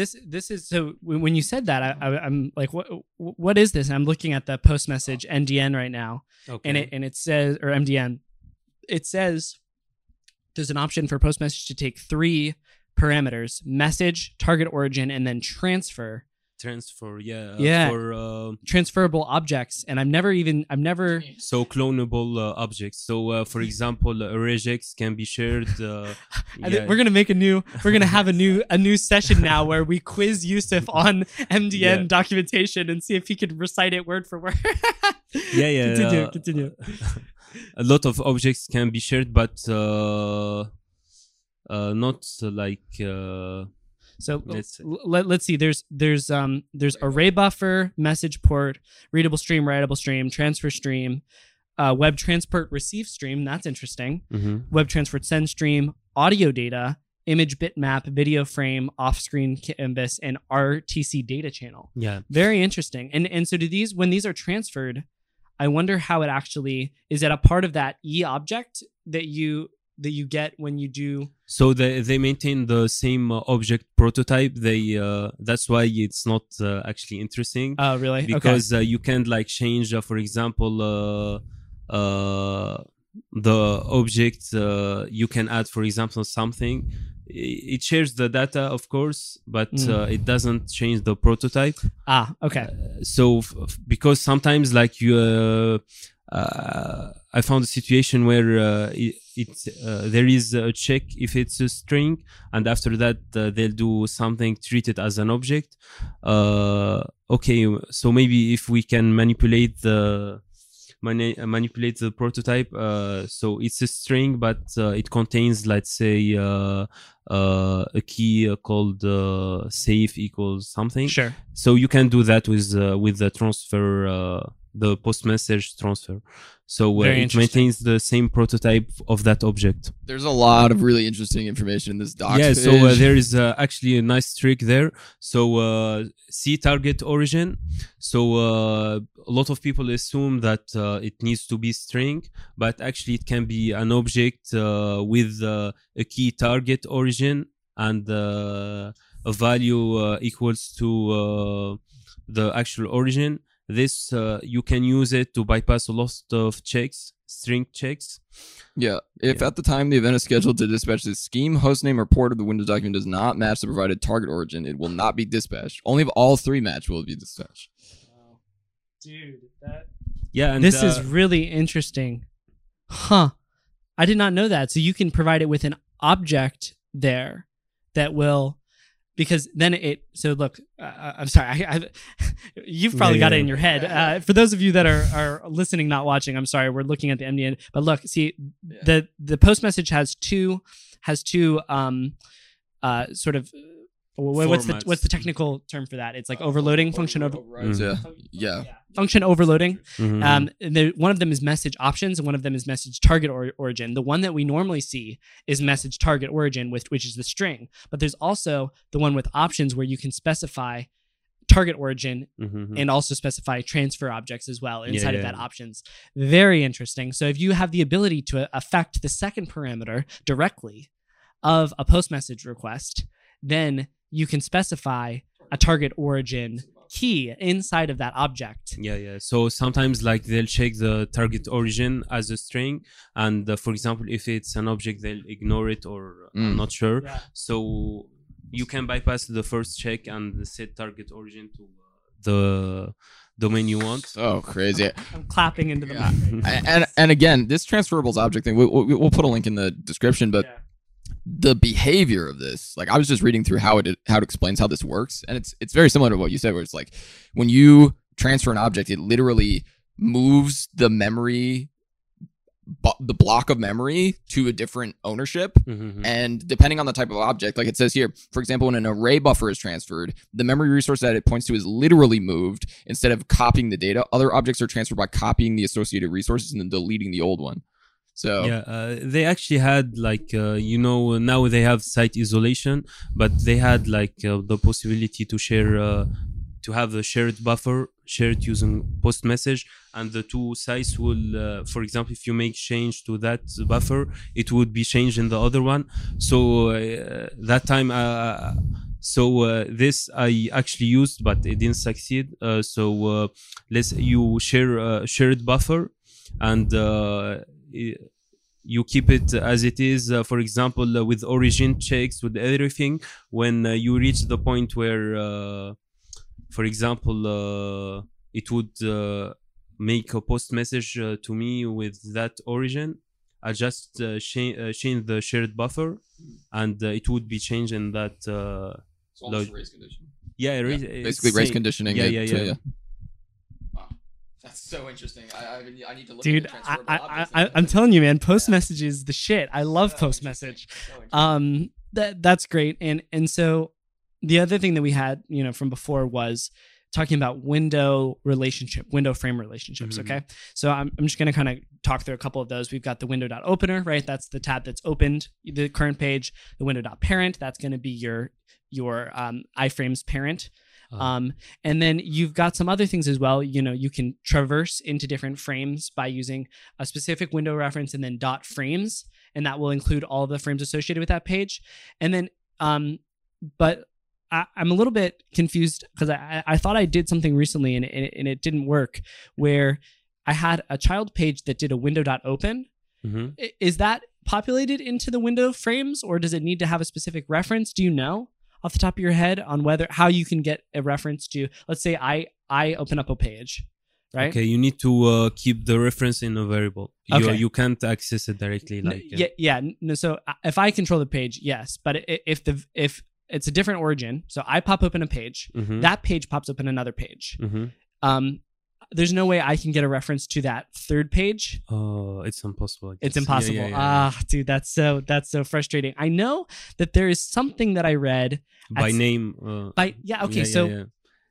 This this is so. When you said that, I, I, I'm like, what what is this? And I'm looking at the post message M D N right now, okay. and it and it says, or M D N, it says there's an option for post message to take three parameters: message, target origin, and then transfer. Transfer, yeah, yeah. For, uh, transferable objects, and I've never even I've never so clonable uh, objects. So, uh, for example, uh, regex can be shared. Uh, yeah. I think we're gonna make a new. We're gonna have a new a new session now where we quiz Youssef on M D N yeah. documentation and see if he could recite it word for word. yeah, yeah. Continue, uh, continue. A lot of objects can be shared, but uh, uh, not like. Uh, So let's, let, let's see. There's there's um there's ArrayBuffer, MessagePort, ReadableStream, WritableStream, TransferStream, uh, Web Transport Receive Stream. That's interesting. Mm-hmm. Web Transport Send Stream, Audio Data, Image Bitmap, Video Frame, Off Screen Canvas, and R T C Data Channel. Yeah, very interesting. And and so do these when these are transferred, I wonder how it actually is. That a part of that E object that you. that you get when you do? So they, they maintain the same uh, object prototype. They uh, that's why it's not uh, actually interesting. Oh, really? Because okay. uh, you can like change, uh, for example, uh, uh, the object. Uh, you can add, for example, something. It shares the data, of course, but mm. uh, it doesn't change the prototype. Ah, okay. Uh, so f- because sometimes like you... Uh, Uh, I found a situation where uh, it, it uh, there is a check if it's a string, and after that uh, they'll do something treated as an object. Uh, okay, so maybe if we can manipulate the mani- manipulate the prototype, uh, so it's a string, but uh, it contains, let's say, uh, uh, a key uh, called uh, safe equals something. Sure. So you can do that with uh, with the transfer. Uh, the post message transfer. So uh, it maintains the same prototype of that object. There's a lot of really interesting information in this doc. Yeah, so uh, there is uh, actually a nice trick there. So uh, see target origin. So uh, a lot of people assume that uh, it needs to be string, but actually it can be an object uh, with uh, a key target origin and uh, a value uh, equals to uh, the actual origin. This uh, you can use it to bypass a lot of checks, string checks. Yeah. If yeah. at the time the event is scheduled to dispatch this scheme, hostname, or port of the Windows document does not match the provided target origin, it will not be dispatched. Only if all three match will it be dispatched. Wow. Dude, that. Yeah. And, this uh, is really interesting. Huh. I did not know that. So you can provide it with an object there that will. Because then it, so look, uh, I'm sorry, I, I, you've probably yeah, got yeah. it in your head. Uh, for those of you that are, are listening, not watching, I'm sorry, we're looking at the M D N. But look, see, yeah. the the post message has two, has two um, uh, sort of, what, what's the what's the technical term for that? It's like uh, overloading, over, function over, over, over yeah. Function, yeah. yeah, function overloading. Mm-hmm. Um, the, one of them is message options, and one of them is message target or, origin. The one that we normally see is message target origin, with which is the string. But there's also the one with options where you can specify target origin mm-hmm. and also specify transfer objects as well inside yeah, yeah. of that options. Very interesting. So if you have the ability to affect the second parameter directly of a post message request, then you can specify a target origin key inside of that object. Yeah, yeah. So sometimes like they'll check the target origin as a string. And uh, for example, if it's an object, they'll ignore it or mm. I'm not sure. Yeah. So you can bypass the first check and set target origin to uh, the domain you want. Oh, crazy. I'm, I'm clapping into the yeah. mic. Right? and, and again, this transferables object thing, we, we, we'll put a link in the description, but... Yeah. The behavior of this, like I was just reading through how it how it explains how this works, and it's it's very similar to what you said, where it's like when you transfer an object, it literally moves the memory, bu- the block of memory to a different ownership, mm-hmm. and depending on the type of object, like it says here, for example, when an array buffer is transferred, the memory resource that it points to is literally moved instead of copying the data. Other objects are transferred by copying the associated resources and then deleting the old one. So yeah, uh, they actually had like, uh, you know, now they have site isolation, but they had like uh, the possibility to share, uh, to have a shared buffer, shared using post message, and the two sites will, uh, for example, if you make change to that buffer, it would be changed in the other one. So uh, that time, uh, So uh, this I actually used, but it didn't succeed. Uh, so uh, let's you share uh, shared buffer, and uh, you keep it as it is. Uh, for example, uh, with origin checks, with everything. When uh, you reach the point where, uh, for example, uh, it would uh, make a post message uh, to me with that origin, I just uh, change uh, change the shared buffer, and uh, it would be changed in that. Uh, Almost race conditioning. Yeah, yeah, basically race conditioning. Yeah, yeah, yeah. Too, yeah. Wow. That's so interesting. I, I, I need to look Dude, at the transferable objects. Dude, I'm telling you, man, post message is the shit. I love yeah, post message. So um, that that's great. And and so the other thing that we had, you know, from before was talking about window relationship, window frame relationships. Mm-hmm. Okay, so I'm I'm just gonna kind of talk through a couple of those. We've got the window.opener, right? That's the tab that's opened the current page. The window.parent, that's gonna be your your um, iframe's parent. Uh-huh. Um, and then you've got some other things as well. You know, you can traverse into different frames by using a specific window reference and then dot frames, and that will include all the frames associated with that page. And then, um, but I, I'm a little bit confused because I, I thought I did something recently and, and, and it didn't work, where I had a child page that did a window.open. Mm-hmm. Is that populated into the window frames, or does it need to have a specific reference? Do you know off the top of your head on whether how you can get a reference to, let's say I I open up a page, right? Okay, you need to uh, keep the reference in a variable. Okay. You, you can't access it directly. Like no, yeah, yeah. No, so if I control the page, yes, but if the if it's a different origin, so I pop open a page, mm-hmm. that page pops open another page. Mm-hmm. Um, there's no way I can get a reference to that third page. Oh, it's impossible. It's impossible. Yeah, yeah, yeah. Ah, dude, that's so that's so frustrating. I know that there is something that I read by name. Uh, by yeah, okay. Yeah, so yeah, yeah.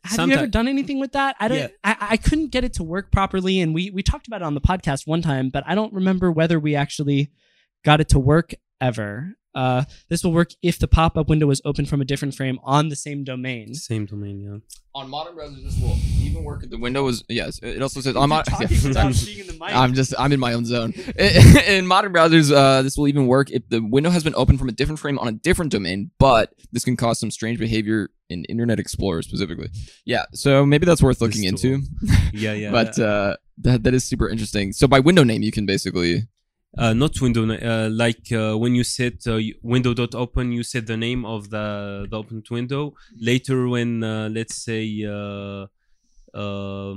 have Sometime. you ever done anything with that? I don't. Yeah. I, I couldn't get it to work properly, and we we talked about it on the podcast one time, but I don't remember whether we actually got it to work ever. Uh, this will work if the pop-up window was open from a different frame on the same domain. Same domain, yeah. On modern browsers, this will even work if the window was yes. It also says on mod- yeah. I'm just I'm in my own zone. In modern browsers, uh, this will even work if the window has been opened from a different frame on a different domain. But this can cause some strange behavior in Internet Explorer specifically. Yeah, so maybe that's worth looking into. Yeah, yeah. But uh, that that is super interesting. So by window name, you can basically. Uh, not window, uh, like uh, when you set uh, window.open, you set the name of the, the opened window. Later when, uh, let's say, uh, uh,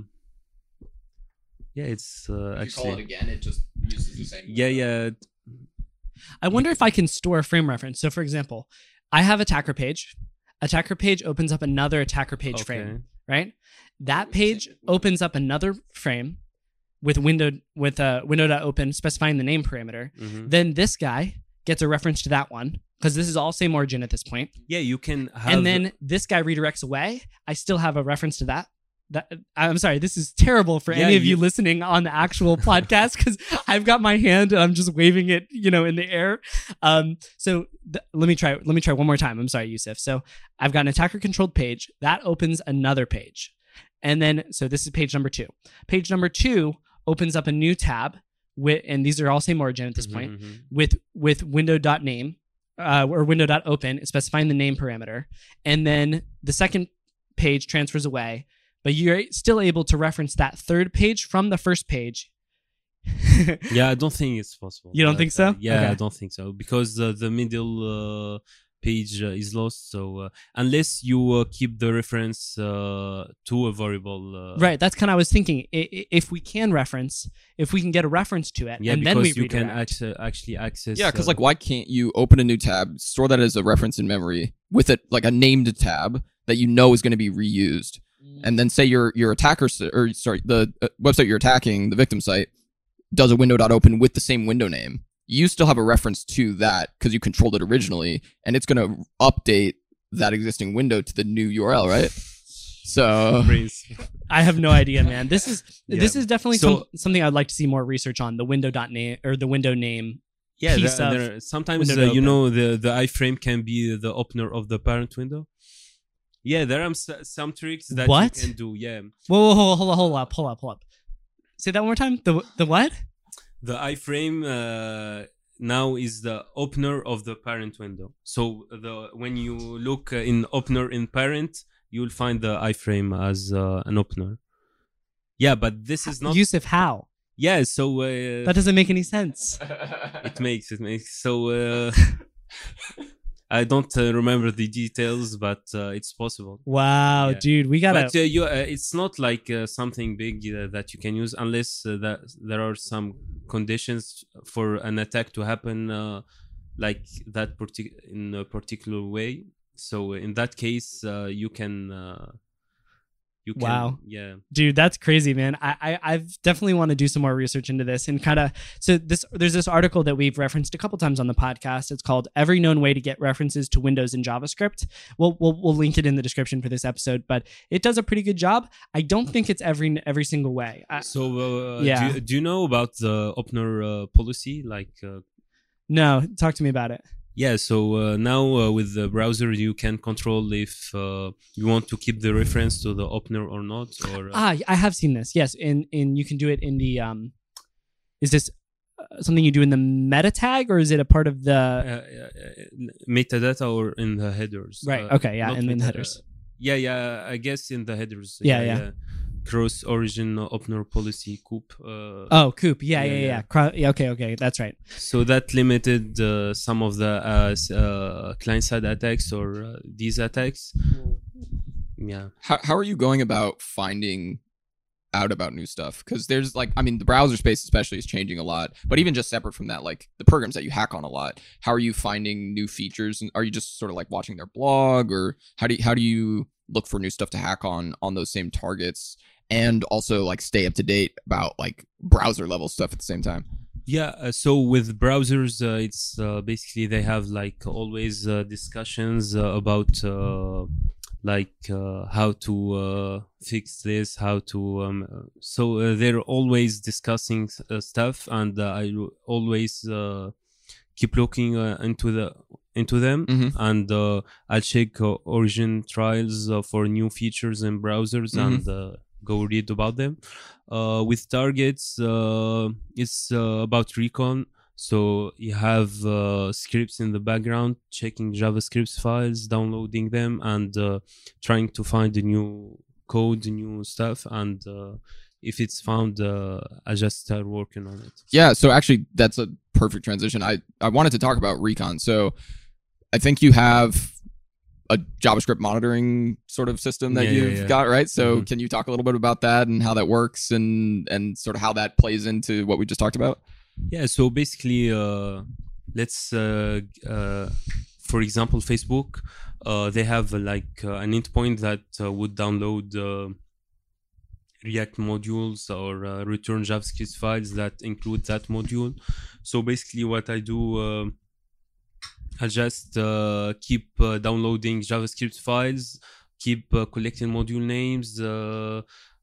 yeah, it's uh, actually... If you call it again, it just uses the same Yeah, window. yeah. I wonder if I can store a frame reference. So for example, I have attacker page. Attacker page opens up another attacker page okay. frame, right? That page opens up another frame. With window with a uh, window.open specifying the name parameter, mm-hmm. then this guy gets a reference to that one because this is all same origin at this point. Yeah, you can. Have... And then this guy redirects away. I still have a reference to that. That I'm sorry, this is terrible for yeah, any of you... you listening on the actual podcast because I've got my hand and I'm just waving it, you know, in the air. Um, so th- let me try. Let me try one more time. I'm sorry, Youssef. So I've got an attacker-controlled page that opens another page, and then so this is page number two. Page number two. Opens up a new tab with, and these are all same origin at this mm-hmm, point, mm-hmm. with with window.name uh, or window.open specifying the name parameter, and then the second page transfers away, but you're still able to reference that third page from the first page. yeah, I don't think it's possible. You don't but, think so? Uh, yeah, okay. I don't think so because uh, the middle uh, page uh, is lost. So uh, unless you uh, keep the reference uh, to a variable, uh, right? That's kind of I was thinking. I- I- if we can reference, if we can get a reference to it, yeah, and then we you redirect. can act- actually access. Yeah, because uh, like, why can't you open a new tab, store that as a reference in memory with it, like a named tab that you know is going to be reused, mm. and then say your your attacker or sorry the uh, website you're attacking, the victim site, does a window.open with the same window name. You still have a reference to that because you controlled it originally, and it's going to update that existing window to the new U R L, right? So I have no idea, man. This is yeah. this is definitely so, some, something I'd like to see more research on, the window.name or the window name. Yeah, piece there, of there, sometimes uh, you know the the iframe can be the opener of the parent window. Yeah, there are s- some tricks that what? you can do. Yeah. Whoa, whoa, whoa, hold up, hold up, hold up, hold up. Say that one more time. The the what? The iframe uh, now is the opener of the parent window. So the when you look in opener in parent, you'll find the iframe as uh, an opener. Yeah, but this is not... Youssef, how? Yeah, so... Uh, that doesn't make any sense. It makes, it makes. So uh, I don't uh, remember the details, but uh, it's possible. Wow, yeah. Dude, we gotta... But uh, you, uh, it's not like uh, something big uh, that you can use unless uh, that there are some conditions for an attack to happen uh, like that partic- in a particular way. So in that case, uh, you can, uh, you can, wow, yeah, dude, that's crazy, man. I, I, I've definitely want to do some more research into this and kind of. So this, there's this article that we've referenced a couple times on the podcast. It's called "Every Known Way to Get References to Windows in JavaScript." We'll, we'll, we'll link it in the description for this episode, but it does a pretty good job. I don't think it's every, every single way. I, so, uh, yeah. do, you, do you know about the opener uh, policy? Like, uh... no, talk to me about it. Yeah, so uh, now uh, with the browser, you can control if uh, you want to keep the reference to the opener or not. Or, uh... Ah, I have seen this. Yes, and and you can do it in the. Um, is this something you do in the meta tag, or is it a part of the uh, uh, metadata or in the headers? Right. Uh, okay. Yeah, in the headers. Uh, yeah, yeah. I guess in the headers. Yeah, yeah. yeah. yeah. Cross origin opener policy COOP. Uh, oh, COOP. Yeah, yeah, yeah. yeah. Cro- yeah okay, okay. That's right. So that limited uh, some of the uh, uh, client-side attacks or uh, these attacks. Yeah. How how are you going about finding out about new stuff? Because there's like, I mean, the browser space especially is changing a lot. But even just separate from that, like the programs that you hack on a lot, how are you finding new features? And are you just sort of like watching their blog, or how do you, how do you look for new stuff to hack on on those same targets? And also like stay up to date about like browser level stuff at the same time. Yeah. Uh, so with browsers, uh, it's uh, basically they have like always uh, discussions uh, about uh, like uh, how to uh, fix this, how to. Um, so uh, they're always discussing uh, stuff, and uh, I always uh, keep looking uh, into the. into them mm-hmm. and uh, I'll check uh, origin trials uh, for new features in browsers mm-hmm. and uh, go read about them. Uh, with targets, uh, it's uh, about recon. So you have uh, scripts in the background, checking JavaScript files, downloading them, and uh, trying to find the new code, new stuff. And uh, if it's found, uh, I just start working on it. Yeah, so actually that's a perfect transition. I, I wanted to talk about recon. So I think you have a JavaScript monitoring sort of system that yeah, you've yeah, yeah. got, right? So mm-hmm. can you talk a little bit about that and how that works and, and sort of how that plays into what we just talked about? Yeah, so basically, uh, let's, uh, uh, for example, Facebook, uh, they have uh, like uh, an endpoint that uh, would download uh, React modules or uh, return JavaScript files that include that module. So basically what I do... Uh, I just uh, keep uh, downloading JavaScript files, keep uh, collecting module names. Uh,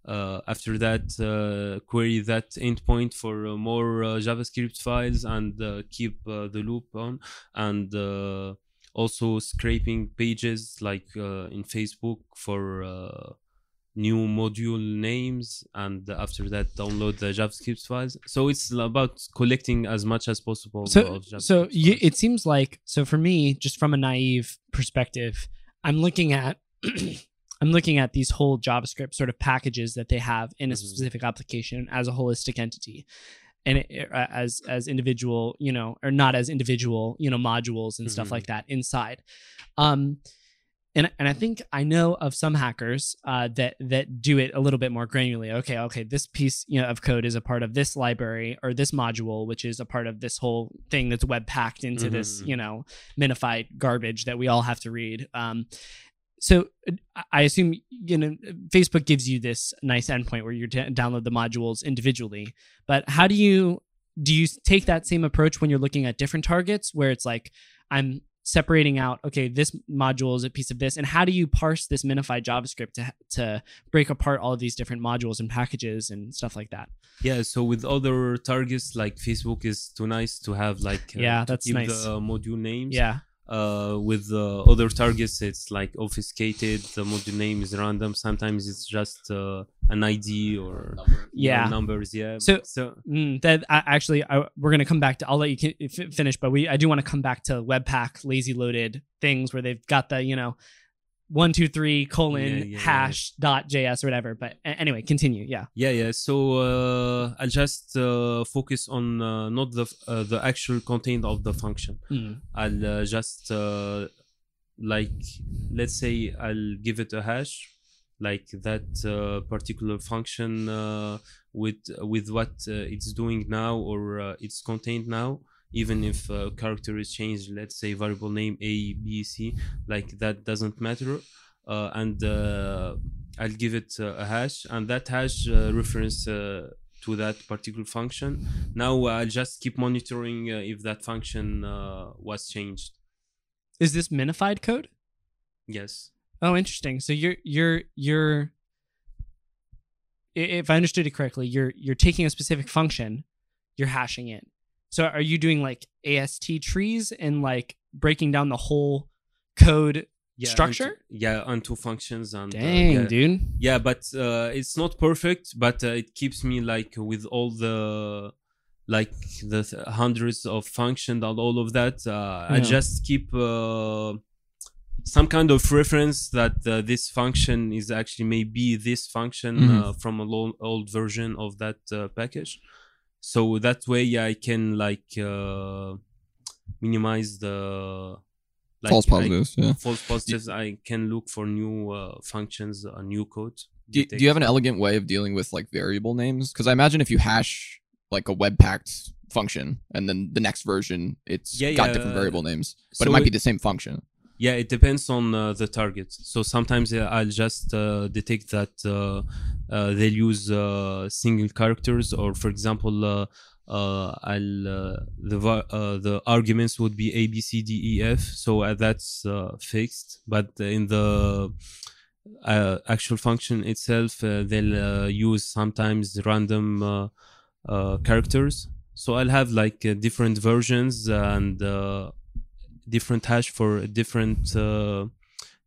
uh, after that, uh, query that endpoint for uh, more uh, JavaScript files and uh, keep uh, the loop on. And uh, also scraping pages like uh, in Facebook for uh, new module names. And after that, download the JavaScript files. So it's about collecting as much as possible. So, of so you, it seems like, so for me, just from a naive perspective, I'm looking at, I'm looking at these whole JavaScript sort of packages that they have in a mm-hmm. specific application as a holistic entity. And it, as, as individual, you know, or not as individual, you know, modules and mm-hmm. stuff like that inside. Um, And and I think I know of some hackers uh, that that do it a little bit more granularly. Okay, okay, this piece you know of code is a part of this library or this module, which is a part of this whole thing that's web packed into mm-hmm. this you know minified garbage that we all have to read. Um, so I assume you know Facebook gives you this nice endpoint where you d- download the modules individually. But how do you do you take that same approach when you're looking at different targets where it's like I'm separating out, okay, this module is a piece of this, and how do you parse this minified JavaScript to to break apart all of these different modules and packages and stuff like that? Yeah, so with other targets, like Facebook is too nice to have like uh, yeah, that's to keep nice. The uh, module names. Yeah. Uh, with uh, other targets, it's like obfuscated. The module name is random. Sometimes it's just uh, an I D or number. yeah or numbers. Yeah. So so mm, that I, actually I, we're gonna come back to. I'll let you f finish, but we I do want to come back to Webpack lazy loaded things where they've got the you know one two three colon yeah, yeah, hash yeah. dot J S or whatever. But anyway, continue. Yeah. Yeah yeah. So uh, I'll just uh, focus on uh, not the uh, the actual content of the function. Mm. I'll uh, just uh, like let's say I'll give it a hash, like that uh, particular function uh, with with what uh, it's doing now or uh, its content now. Even if uh, character is changed, let's say variable name A, B, C, like that doesn't matter. Uh, and uh, I'll give it uh, a hash, and that hash uh, reference uh, to that particular function. Now I'll just keep monitoring uh, if that function uh, was changed. Is this minified code? Yes. Oh, interesting. So you're you're you're. If I understood it correctly, you're you're taking a specific function, you're hashing it. So are you doing like A S T trees and like breaking down the whole code yeah, structure? Onto, yeah, onto functions. And, Dang, uh, yeah. dude. Yeah, but uh, it's not perfect, but uh, it keeps me like with all the like the hundreds of functions and all of that. Uh, yeah. I just keep uh, some kind of reference that uh, this function is actually maybe this function mm-hmm. uh, from a long, old version of that uh, package. So that way I can like uh, minimize the like, false positives. I, yeah. False positives. Do, I can look for new uh, functions, uh, new code. Do, do you have an elegant way of dealing with like variable names? Because I imagine if you hash like a Webpack function and then the next version, it's yeah, got yeah, different variable names, but so it might it, be the same function. Yeah, it depends on uh, the target. So sometimes uh, I'll just uh, detect that uh, uh, they use uh, single characters, or for example, uh, uh, I'll uh, the uh, the arguments would be A, B, C, D, E, F. So uh, that's uh, fixed. But in the uh, actual function itself, uh, they'll uh, use sometimes random uh, uh, characters. So I'll have like uh, different versions and. Uh, different hash for different uh,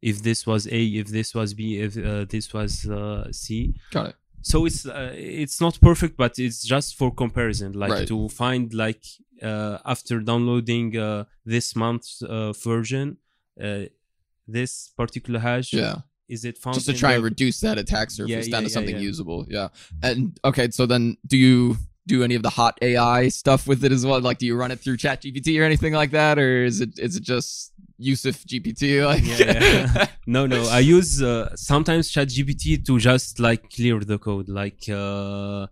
if this was A, if this was B, if uh, this was uh, C. Got it. So it's uh, it's not perfect, but it's just for comparison, like right. to find like uh, after downloading uh, this month's uh, version, uh, this particular hash. Yeah. Is it found just to try and reduce that attack surface yeah, yeah, down to yeah, something yeah. usable? Yeah. And okay, so then do you? Do any of the hot A I stuff with it as well? Like, do you run it through ChatGPT or anything like that, or is it is it just Youssef G P T? Like, yeah, yeah. no, no. I use uh, sometimes ChatGPT to just like clear the code. Like, uh,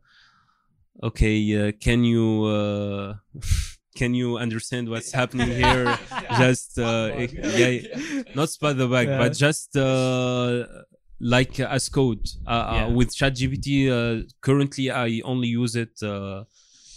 okay, uh, can you uh, can you understand what's happening here? yeah. Just uh, it, yeah, not spot the bug, yeah. but just. Uh, Like uh, as code uh, yeah. uh, with ChatGPT, uh, currently I only use it, uh,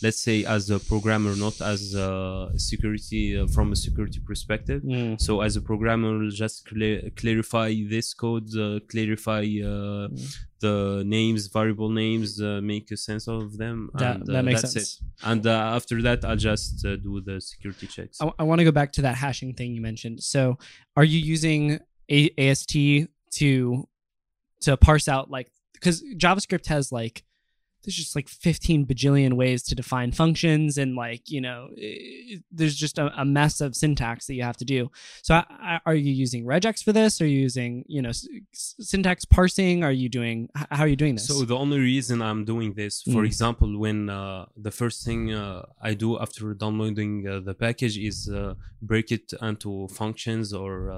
let's say, as a programmer, not as a security uh, from a security perspective. Mm. So as a programmer, just cl clarify this code, uh, clarify uh, mm. the names, variable names, uh, make a sense of them. That, and, uh, that makes that's sense. It. And uh, after that, I'll just uh, do the security checks. I, I want to go back to that hashing thing you mentioned. So are you using a AST to to parse out like, because JavaScript has like, there's just like fifteen bajillion ways to define functions. And like, you know, it, there's just a, a mess of syntax that you have to do. So I, I, are you using regex for this? Are you using, you know, syntax parsing? Are you doing, how are you doing this? So the only reason I'm doing this, for mm. example, when uh, the first thing uh, I do after downloading uh, the package is uh, break it into functions or uh,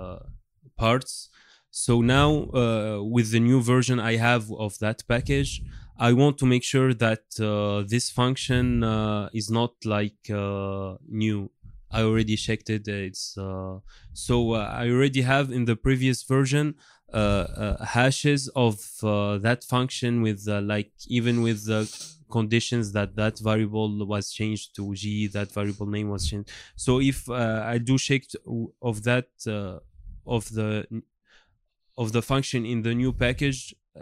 parts. So now, uh, with the new version I have of that package, I want to make sure that uh, this function uh, is not like uh, new. I already checked it. It's uh, so uh, I already have in the previous version uh, uh, hashes of uh, that function with uh, like even with the conditions that that variable was changed to G, that variable name was changed. So if uh, I do check of that uh, of the of the function in the new package,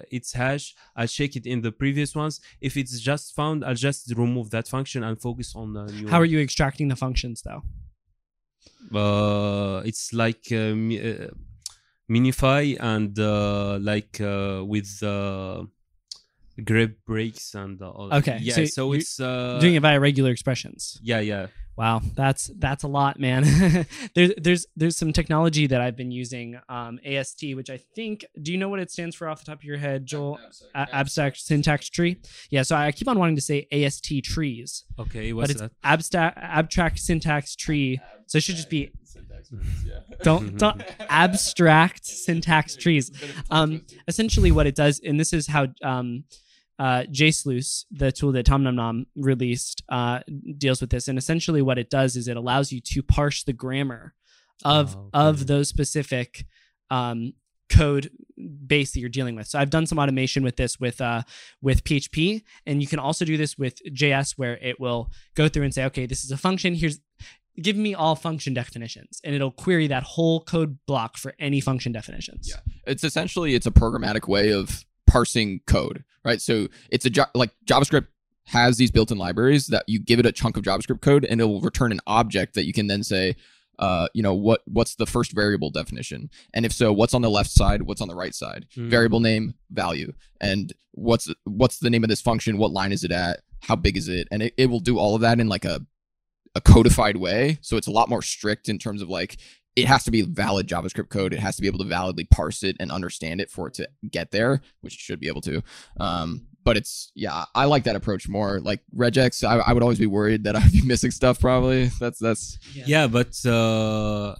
its hash, I'll check it in the previous ones. If it's just found, I'll just remove that function and focus on the new. How one. Are you extracting the functions though? Uh, it's like uh, uh, minify and uh, like uh, with uh, grab breaks and all. Okay, yeah. So, so it's uh, doing it via regular expressions. Yeah, yeah. Wow, that's that's a lot, man. there's there's there's some technology that I've been using, um, A S T, which I think. Do you know what it stands for off the top of your head, Joel? Abstract, abstract syntax tree. Yeah, so I keep on wanting to say A S T trees. Okay, what's but it's that? Abstract abstract syntax tree. Abstract. So it should just be. Yeah. Don't, don't abstract syntax trees. Um, essentially, what it does, and this is how um, uh, JSluice, the tool that TomNomNom released, uh, deals with this. And essentially, what it does is it allows you to parse the grammar of oh, okay. of those specific um, code base that you're dealing with. So I've done some automation with this with uh, with P H P, and you can also do this with J S, where it will go through and say, okay, this is a function. Here's give me all function definitions, and it'll query that whole code block for any function definitions. Yeah, it's essentially, it's a programmatic way of parsing code, right? So it's a jo- like JavaScript has these built-in libraries that you give it a chunk of JavaScript code and it will return an object that you can then say, uh, you know, what what's the first variable definition? And if so, what's on the left side? What's on the right side? Mm. Variable name, value. And what's what's the name of this function? What line is it at? How big is it? And it, it will do all of that in like a a codified way. So it's a lot more strict in terms of like, it has to be valid JavaScript code. It has to be able to validly parse it and understand it for it to get there, which it should be able to. Um, but it's, yeah, I like that approach more. Like regex, I, I would always be worried that I'd be missing stuff probably. That's, that's. Yeah, yeah but. Uh,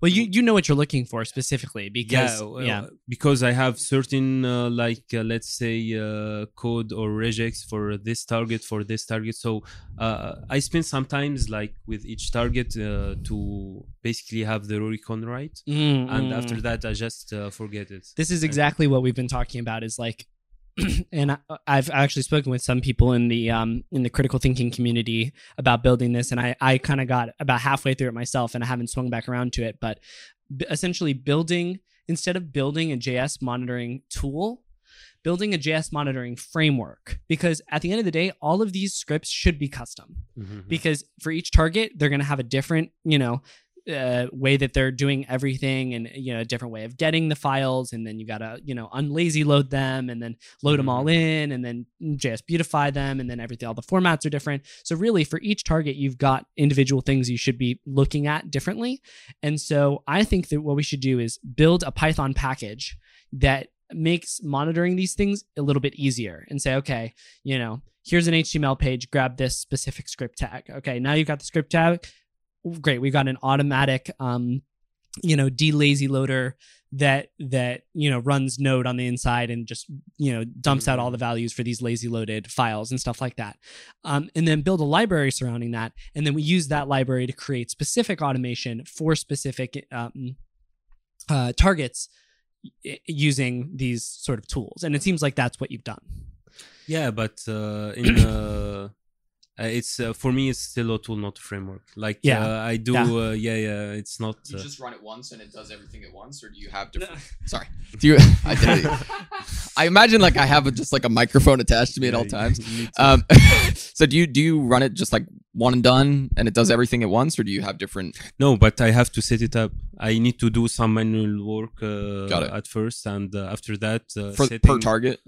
well, you, you know what you're looking for specifically because. Yeah, yeah. Uh, because I have certain uh, like, uh, let's say uh, code or regex for this target, for this target. So uh, I spend sometimes like with each target uh, to basically have the Ruricon right. Mm-hmm. And after that, I just uh, forget it. This is exactly what we've been talking about is like, and I, I've actually spoken with some people in the um, in the critical thinking community about building this. And I, I kind of got about halfway through it myself and I haven't swung back around to it. But b- essentially building, instead of building a J S monitoring tool, building a J S monitoring framework, because at the end of the day, all of these scripts should be custom mm-hmm. because for each target, they're going to have a different, you know, Uh, way that they're doing everything and, you know, a different way of getting the files. And then you got to, you know, unlazy load them and then load them all in and then J S beautify them. And then everything, all the formats are different. So really for each target, you've got individual things you should be looking at differently. And so I think that what we should do is build a Python package that makes monitoring these things a little bit easier and say, okay, you know, here's an H T M L page, grab this specific script tag. Okay. Now you've got the script tag. Great, we've got an automatic, um, you know, de-lazy loader that that you know runs Node on the inside and just you know dumps out all the values for these lazy loaded files and stuff like that, um, and then build a library surrounding that, and then we use that library to create specific automation for specific um, uh, targets using these sort of tools. And it seems like that's what you've done. Yeah, but uh, in uh... Uh, it's uh, for me. It's still a tool, not a framework. Like yeah. uh, I do. Yeah. Uh, yeah, yeah. It's not. You uh, just run it once and it does everything at once, or do you have different? Sorry. Do you? I, did I imagine like I have a, just like a microphone attached to me at yeah, all times. Um, so do you do you run it just like one and done, and it does everything at once, or do you have different? No, but I have to set it up. I need to do some manual work uh, at first, and uh, after that, uh, for, setting... per target.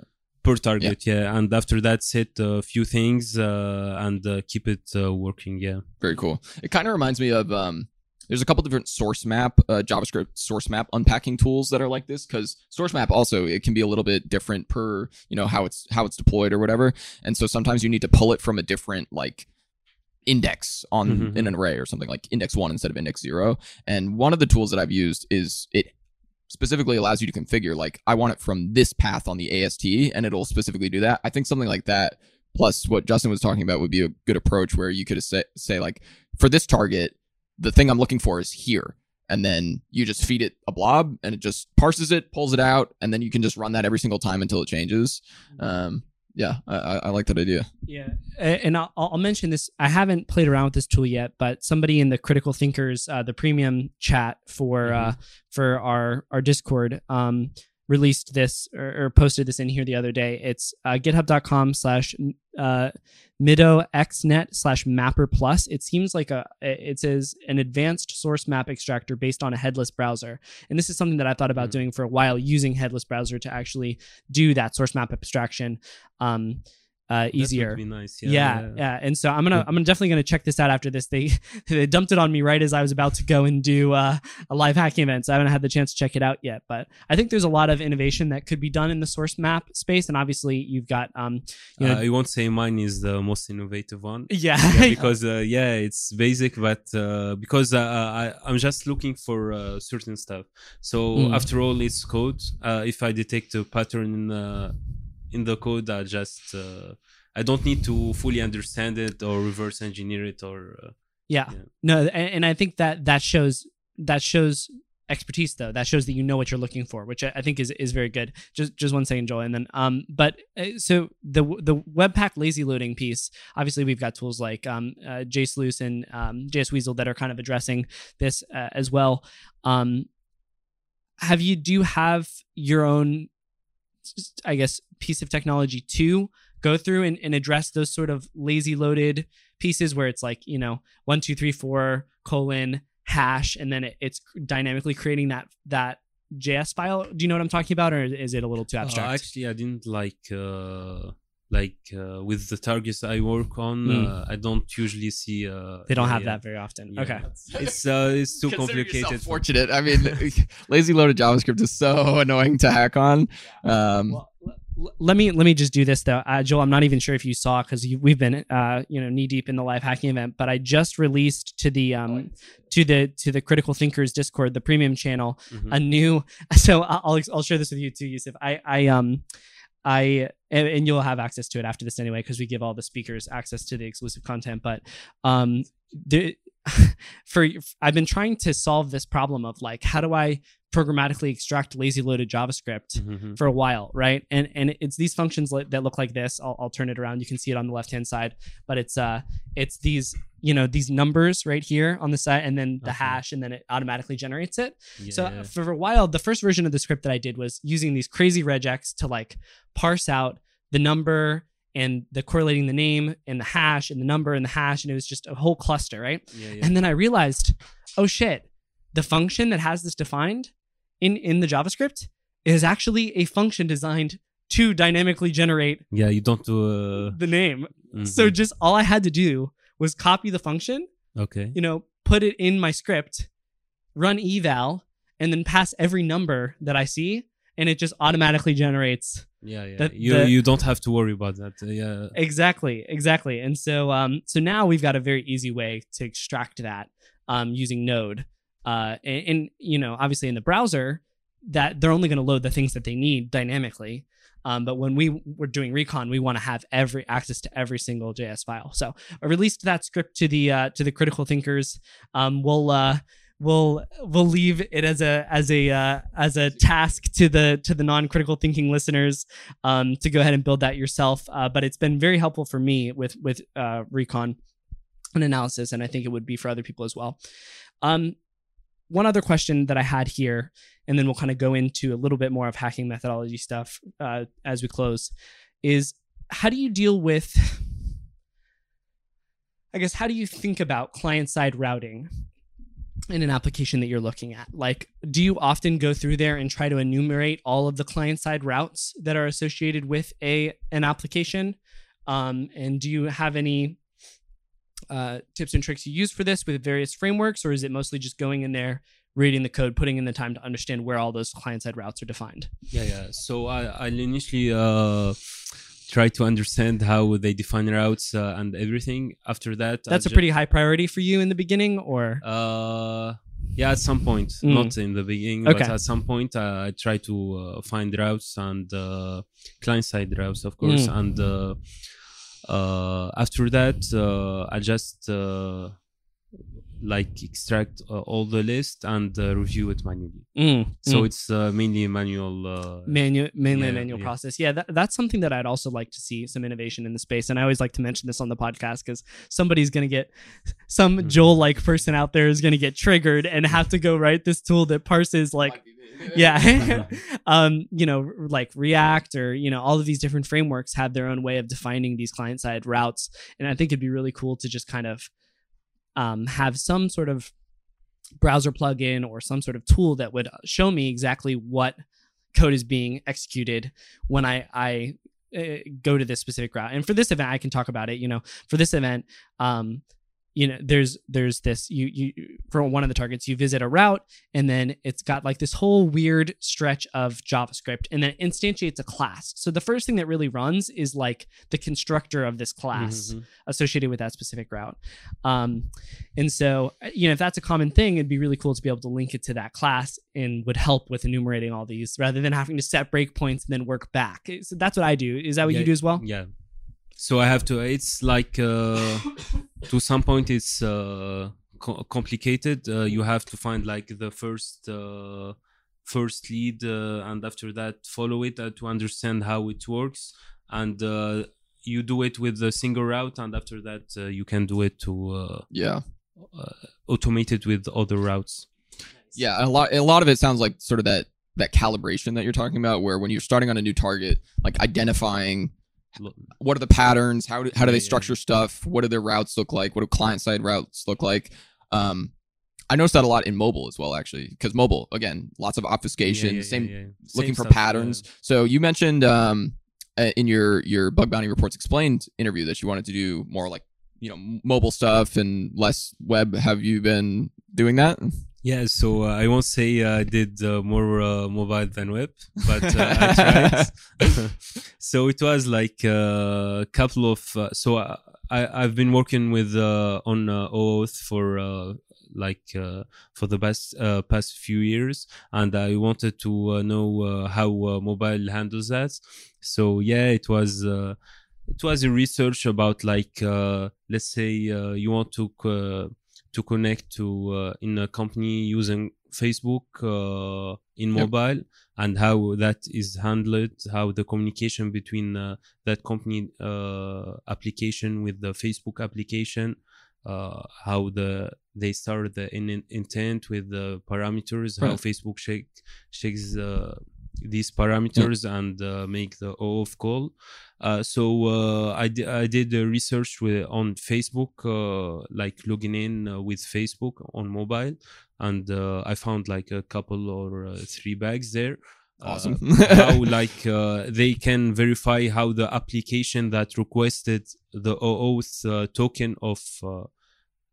Per target, yeah. yeah. And after that, set a few things uh, and uh, keep it uh, working, yeah. Very cool. It kind of reminds me of, um, there's a couple different source map, uh, JavaScript source map unpacking tools that are like this, because source map also, it can be a little bit different per, you know, how it's how it's deployed or whatever. And so sometimes you need to pull it from a different, like, index on mm-hmm. in an array or something like index one instead of index zero. And one of the tools that I've used is it specifically allows you to configure like I want it from this path on the A S T and it'll specifically do that. I think something like that plus what Justin was talking about would be a good approach where you could say, say like for this target, the thing I'm looking for is here. And then you just feed it a blob and it just parses it, pulls it out. And then you can just run that every single time until it changes. Um, yeah, I, I like that idea. Yeah. And I'll, I'll mention this. I haven't played around with this tool yet, but somebody in the Critical Thinkers, uh, the premium chat for mm-hmm. uh, for our, our Discord, um, released this or, or posted this in here the other day. It's uh, github.com slash midoxnet slash mapper plus. It seems like a, it says an advanced source map extractor based on a headless browser. And this is something that I've thought about mm-hmm. doing for a while, using headless browser to actually do that source map abstraction um, uh, easier. That would be nice. Yeah, yeah, yeah. yeah. And so I'm going to, I'm definitely going to check this out after this. They, they dumped it on me right as I was about to go and do uh, a live hacking event. So I haven't had the chance to check it out yet, but I think there's a lot of innovation that could be done in the source map space. And obviously you've got, um, you know, uh, I won't say mine is the most innovative one. Yeah. yeah because uh, yeah, it's basic, but uh, because uh, I, I'm just looking for uh, certain stuff. So mm. after all, it's code. Uh, if I detect a pattern in uh, in the code, I just uh, I don't need to fully understand it or reverse engineer it or uh, yeah. yeah no and, and I think that that shows that shows expertise, though. That shows that you know what you're looking for, which I, I think is is very good. Just just one second, Joel, and then um but uh, so the the Webpack lazy loading piece, obviously we've got tools like um uh, JSluice and um, JSWeasel that are kind of addressing this uh, as well. Um, have you do you have your own, I guess, piece of technology to go through and, and address those sort of lazy loaded pieces where it's like, you know, one, two, three, four, colon, hash, and then it, it's dynamically creating that that J S file? Do you know what I'm talking about, or is it a little too abstract? Uh, actually, I didn't like, uh, like uh, with the targets I work on, mm. uh, I don't usually see... Uh, they don't have yeah, that very often. Yeah. Okay. It's uh, it's too complicated. Fortunate. I mean, lazy loaded JavaScript is so annoying to hack on. Um, well, Let me let me just do this, though. Uh, Joel, I'm not even sure if you saw, because we've been uh, you know, knee deep in the live hacking event, but I just released to the um, to the to the Critical Thinkers Discord, the premium channel, mm-hmm. a new. So I'll I'll share this with you too, Youssef. I I um I and you'll have access to it after this anyway, because we give all the speakers access to the exclusive content. But um, the for I've been trying to solve this problem of like, how do I programmatically extract lazy loaded JavaScript mm-hmm. for a while, right? And and it's these functions that look like this. I'll, I'll turn it around. You can see it on the left hand side, but it's uh it's these, you know, these numbers right here on the side, and then the okay. hash, and then it automatically generates it. Yeah. So for a while, the first version of the script that I did was using these crazy regex to like parse out the number and the correlating the name and the hash and the number and the hash, and it was just a whole cluster, right? Yeah, yeah. And then I realized, oh shit, the function that has this defined in, in the JavaScript is actually a function designed to dynamically generate yeah, you don't do, uh... the name. Mm-hmm. So just all I had to do was copy the function, okay, you know, put it in my script, run eval, and then pass every number that I see, and it just automatically generates. Yeah, yeah. The, you the, you don't have to worry about that. Uh, yeah. Exactly, exactly. And so um so now we've got a very easy way to extract that um using Node. Uh, and, and, you know, obviously in the browser, that they're only going to load the things that they need dynamically. Um, but when we were doing recon, we want to have every access to every single J S file. So I released that script to the uh, to the critical thinkers. Um, we'll uh, we'll we'll leave it as a as a uh, as a task to the to the non-critical thinking listeners um, to go ahead and build that yourself. Uh, but it's been very helpful for me with with uh, recon and analysis, and I think it would be for other people as well. Um, One other question that I had here, and then we'll kind of go into a little bit more of hacking methodology stuff uh, as we close, is how do you deal with, I guess, how do you think about client-side routing in an application that you're looking at? Like, do you often go through there and try to enumerate all of the client-side routes that are associated with a an application? Um, and do you have any... Uh, tips and tricks you use for this with various frameworks, or is it mostly just going in there, reading the code, putting in the time to understand where all those client-side routes are defined? Yeah, yeah. So I, I initially uh, try to understand how they define routes uh, and everything. After that, that's I a just... pretty high priority for you in the beginning, or? Uh, yeah, at some point, mm. not in the beginning, okay. but at some point, uh, I try to uh, find routes and uh, client-side routes, of course, mm. and. Uh, Uh, after that, uh, I just uh, like extract uh, all the list and uh, review it manually. Mm, so mm. it's uh, mainly a manual, uh, Manu- mainly yeah, a manual yeah. process. Yeah, that, that's something that I'd also like to see some innovation in the space. And I always like to mention this on the podcast because somebody's going to get some mm. Joel-like person out there is going to get triggered and have to go write this tool that parses like, yeah, um, you know, like React or, you know, all of these different frameworks have their own way of defining these client-side routes. And I think it'd be really cool to just kind of Um, have some sort of browser plugin or some sort of tool that would show me exactly what code is being executed when I, I uh, go to this specific route. And for this event, I can talk about it. You know, for this event, um, you know, there's there's this you you for one of the targets, you visit a route and then it's got like this whole weird stretch of JavaScript and then it instantiates a class. So the first thing that really runs is like the constructor of this class mm-hmm. associated with that specific route. Um, and so, you know, if that's a common thing, it'd be really cool to be able to link it to that class and would help with enumerating all these rather than having to set breakpoints and then work back. So that's what I do. Is that what yeah, you do as well? Yeah. So I have to, it's like, uh, to some point it's uh, co- complicated. Uh, you have to find like the first uh, first lead uh, and after that follow it uh, to understand how it works. And uh, you do it with a single route and after that uh, you can do it to uh, yeah. uh, automate it with other routes. Yeah, a lot, a lot of it sounds like sort of that, that calibration that you're talking about where when you're starting on a new target, like identifying what are the patterns? How do, how do they structure yeah, yeah. stuff? What do their routes look like? What do client-side routes look like? Um, I noticed that a lot in mobile as well, actually, because mobile, again, lots of obfuscation, yeah, yeah, same yeah, yeah. looking same for stuff, patterns. Yeah. So you mentioned um, in your, your Bug Bounty Reports Explained interview that you wanted to do more like, you know, mobile stuff and less web. Have you been doing that? Yeah, so uh, I won't say uh, I did uh, more uh, mobile than web, but uh, I tried. So it was like a uh, couple of. Uh, so I, I I've been working with uh, on uh, OAuth for uh, like uh, for the past uh, past few years, and I wanted to uh, know uh, how uh, mobile handles that. So yeah, it was. Uh, It was a research about like, uh, let's say uh, you want to uh, to connect to uh, in a company using Facebook uh, in mobile yep. and how that is handled, how the communication between uh, that company uh, application with the Facebook application, uh, how the they start the in- intent with the parameters, right. how Facebook shake, shakes uh, these parameters yep. and uh, make the OAuth call. Uh, so uh, I, d- I did the research with, on Facebook, uh, like logging in uh, with Facebook on mobile, and uh, I found like a couple or uh, three bugs there. Awesome. Uh, how like uh, they can verify how the application that requested the OAuth uh, token of, uh,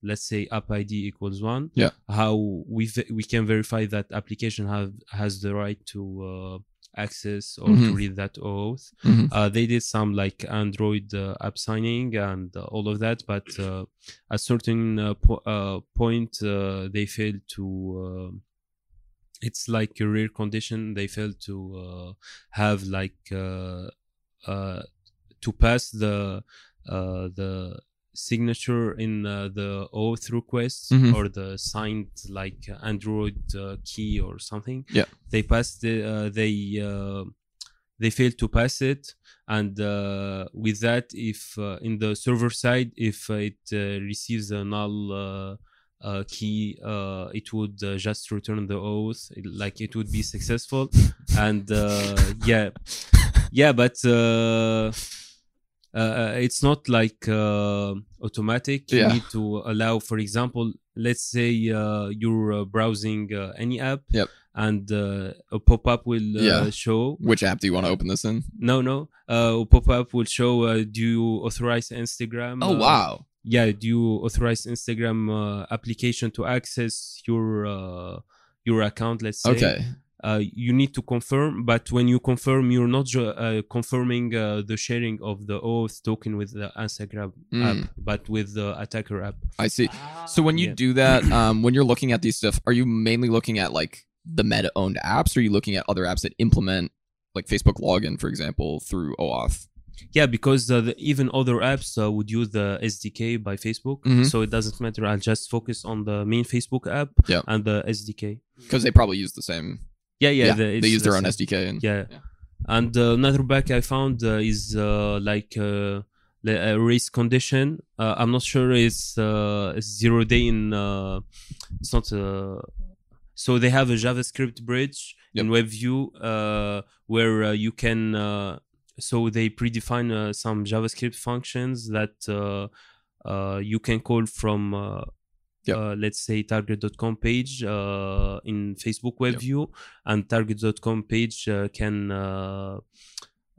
let's say, app I D equals one. Yeah. How we v- we can verify that application have has the right to. Uh, access or mm-hmm. to read that OAuth. Mm-hmm. Uh, they did some like Android uh, app signing and uh, all of that, but uh, at a certain uh, po- uh, point uh, they failed to. Uh, it's like a rare condition. They failed to uh, have like uh, uh, to pass the uh, the signature in uh, the OAuth request mm-hmm. or the signed like Android uh, key or something. Yeah, they passed the uh, they uh, they failed to pass it, and uh, with that, if uh, in the server side, if it uh, receives a null uh, uh, key, uh, it would uh, just return the OAuth. Like it would be successful, and uh, yeah, yeah, but. Uh, Uh, it's not like uh, automatic. You yeah. need to allow, for example, let's say uh, you're uh, browsing uh, any app yep. and uh, a pop-up will uh, yeah. show. Which app do you want to open this in? No, no. Uh, a pop-up will show, uh, do you authorize Instagram? Oh, uh, wow. Yeah, do you authorize Instagram uh, application to access your uh, your account, let's say. Okay. Uh, you need to confirm, but when you confirm, you're not uh, confirming uh, the sharing of the OAuth token with the Instagram mm. app, but with the attacker app. I see. Ah, so when you yeah. do that, um, when you're looking at these stuff, are you mainly looking at like the Meta-owned apps, or are you looking at other apps that implement like Facebook login, for example, through OAuth? Yeah, because uh, the, even other apps uh, would use the S D K by Facebook. Mm-hmm. So it doesn't matter. I'll just focus on the main Facebook app yeah. and the S D K. Because they probably use the same. Yeah, yeah. yeah the, they use the their same. own S D K. And, yeah. yeah. And uh, another bug I found uh, is uh, like uh, a race condition. Uh, I'm not sure it's, uh, it's zero day in... Uh, it's not... Uh, so they have a JavaScript bridge yep. in WebView uh, where uh, you can... Uh, So they predefine uh, some JavaScript functions that uh, uh, you can call from, uh, yep. uh, let's say, target dot com page uh, in Facebook WebView, yep. and target dot com page uh, can uh,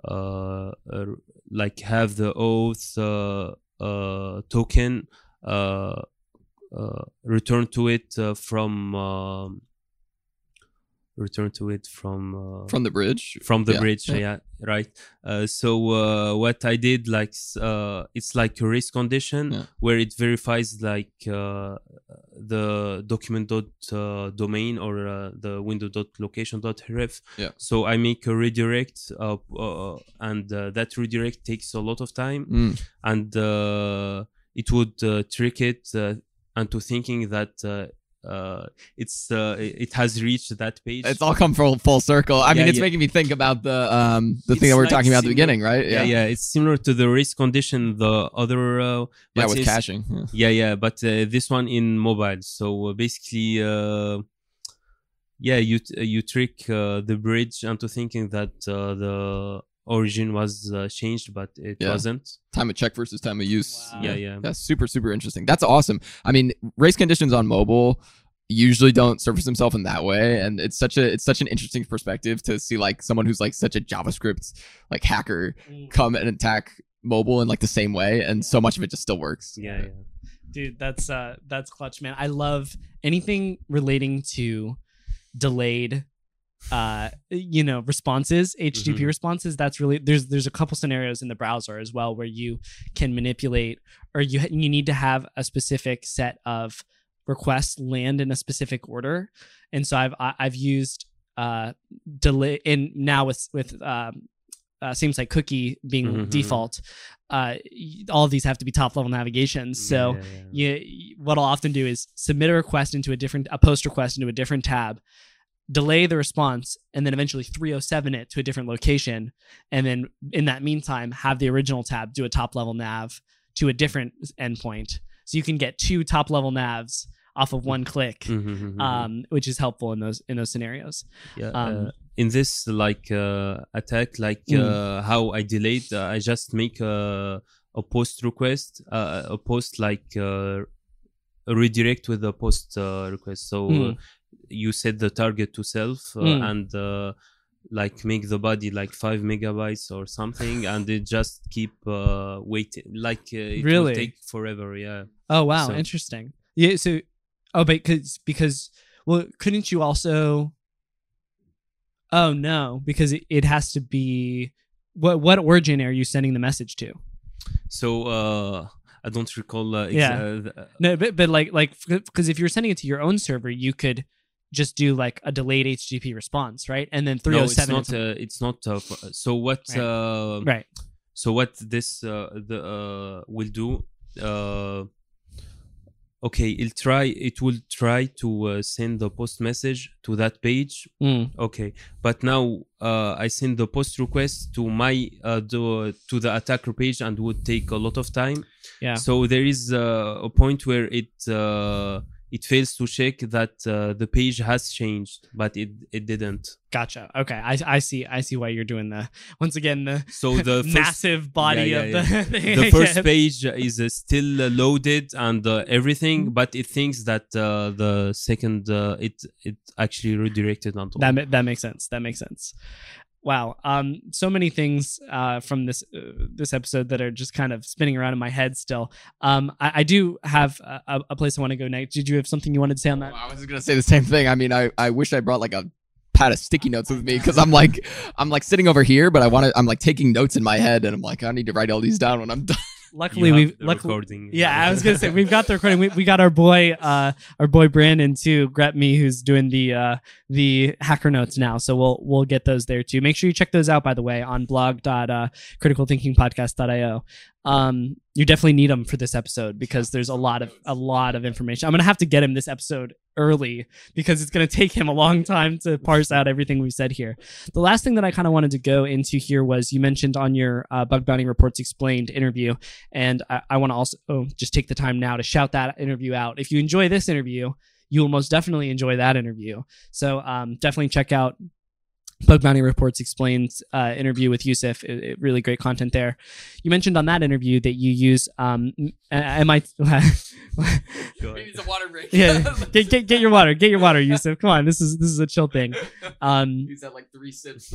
uh, uh, like have the OAuth uh, uh, token uh, uh, returned to it uh, from. Uh, Return to it from uh, from the bridge. From the yeah. bridge, yeah, yeah right. Uh, so uh, what I did, like, uh, it's like a race condition yeah. where it verifies like uh, the document dot uh, domain or uh, the window dot location dot href. Yeah. So I make a redirect, uh, uh, and uh, that redirect takes a lot of time, mm. and uh, it would uh, trick it uh, into thinking that. Uh, Uh, it's uh, it has reached that page. It's all come full, full circle. I yeah, mean, it's yeah. making me think about the um the it's thing that we we're like talking about at the beginning, right? Yeah. yeah, yeah. It's similar to the race condition. The other uh, yeah with caching. Yeah, yeah. yeah but uh, this one in mobile. So uh, basically, uh, yeah, you uh, you trick uh, the bridge into thinking that uh, the origin was uh, changed, but it yeah. wasn't. Time of check versus time of use. Wow. Yeah, yeah. That's super, super interesting. That's awesome. I mean, race conditions on mobile usually don't surface themselves in that way, and it's such a it's such an interesting perspective to see like someone who's like such a JavaScript like hacker come and attack mobile in like the same way, and yeah. so much of it just still works. Yeah, yeah. Dude, that's uh, that's clutch, man. I love anything relating to delayed. Uh, you know, responses, H T T P mm-hmm. responses. That's really there's there's a couple scenarios in the browser as well where you can manipulate, or you you need to have a specific set of requests land in a specific order. And so I've I've used uh delay, and now with with um, uh, seems like cookie being mm-hmm. default. Uh, all of these have to be top level navigations. So yeah, yeah. you what I'll often do is submit a request into a different a post request into a different tab. Delay the response, and then eventually three oh seven it to a different location. And then in that meantime, have the original tab do a top level nav to a different endpoint. So you can get two top level navs off of one click, mm-hmm. um, which is helpful in those in those scenarios. Yeah, um, uh, in this like uh, attack, like mm. uh, how I delayed, uh, I just make a, a post request, uh, a post like uh, a redirect with a post uh, request. So mm. uh, you set the target to self uh, mm. and uh, like make the body like five megabytes or something, and it just keep uh, waiting. Like uh, it really? will take forever. Yeah. Oh wow, so. Interesting. Yeah. So, oh, but because because well, couldn't you also? Oh no, because it, it has to be what what origin are you sending the message to? So. Uh, I don't recall. Uh, ex- yeah. Uh, no, but, but like, like, because if you're sending it to your own server, you could just do like a delayed H T T P response, right? And then three oh seven. No, it's not. Uh, it's not. Uh, so what? Right. Uh, right. So what this uh, the uh, will do? Uh, okay, it'll try. It will try to uh, send the post message to that page. Mm. Okay, but now uh, I send the post request to my uh, the, to the attacker page, and would take a lot of time. Yeah. So there is uh, a point where it uh, it fails to check that uh, the page has changed, but it, it didn't. Gotcha. Okay, I I see I see why you're doing the once again the so the first, massive body yeah, yeah, of yeah. the thing. The first page is uh, still loaded and uh, everything, but it thinks that uh, the second uh, it it actually redirected onto that. Ma- that makes sense. That makes sense. Wow, um, so many things uh, from this uh, this episode that are just kind of spinning around in my head still. Um, I, I do have a, a place I want to go next. Did you have something you wanted to say on that? Oh, I was just gonna say the same thing. I mean, I, I wish I brought like a pad of sticky notes with me, because I'm like I'm like sitting over here, but I want to. I'm like taking notes in my head, and I'm like I need to write all these down when I'm done. Luckily, we've luckily, yeah, I was gonna say we've got the recording. We, we got our boy, uh, our boy Brandon to grep me, who's doing the uh, the hacker notes now. So we'll we'll get those there too. Make sure you check those out, by the way, on blog dot critical thinking podcast dot i o. Um, you definitely need them for this episode because there's a lot of a lot of information. I'm gonna have to get him this episode early because it's gonna take him a long time to parse out everything we've said here. The last thing that I kind of wanted to go into here was you mentioned on your uh, Bug Bounty Reports Explained interview, and I, I want to also oh, just take the time now to shout that interview out. If you enjoy this interview, you will most definitely enjoy that interview. So um, definitely check out Bug Bounty Reports Explained uh, interview with Youssef. It, it, really great content there. You mentioned on that interview that you use um, am I maybe it's a water break. Yeah, get, get get your water, get your water, Youssef. Come on, this is this is a chill thing. Um, he's at like three sips.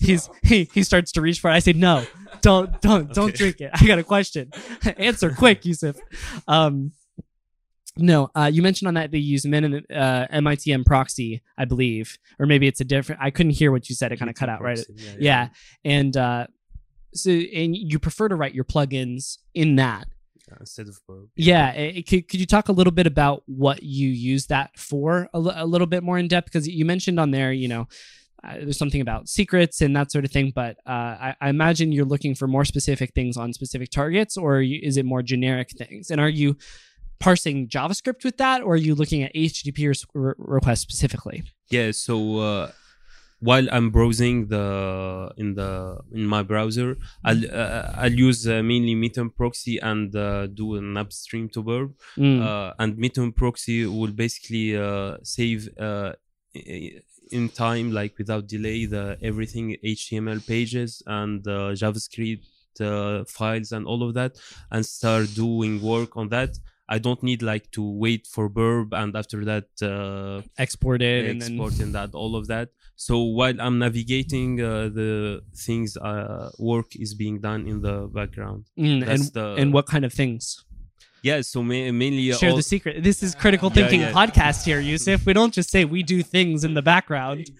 He's he he starts to reach for it. I say no, don't don't okay. don't drink it. I got a question. Answer quick, Youssef. Um, No, uh, you mentioned on that they use min, uh, M I T M proxy, I believe, or maybe it's a different. I couldn't hear what you said; it kind of cut out, right? Yeah, yeah. yeah. and uh, so and you prefer to write your plugins in that uh, instead of Burp. Yeah, yeah it, it, could could you talk a little bit about what you use that for a, l- a little bit more in depth? Because you mentioned on there, you know, uh, there's something about secrets and that sort of thing, but uh, I, I imagine you're looking for more specific things on specific targets, or you, is it more generic things? And are you parsing JavaScript with that, or are you looking at H T T P res- re- requests specifically? Yeah, so uh, while I'm browsing the in the in my browser, I'll uh, I'll use uh, mainly M I T M proxy and uh, do an upstream to Burp, mm. uh, and M I T M proxy will basically uh, save uh, in time, like without delay, the everything H T M L pages and uh, JavaScript uh, files and all of that, and start doing work on that. I don't need like to wait for Burp and after that uh, export it and export then... and that all of that. So while I'm navigating, uh, the things uh, work is being done in the background. Mm, That's and the... and what kind of things? Yeah, so ma- mainly uh, share all... the secret. This is Critical Thinking yeah, yeah. podcast here, Youssef. We don't just say we do things in the background.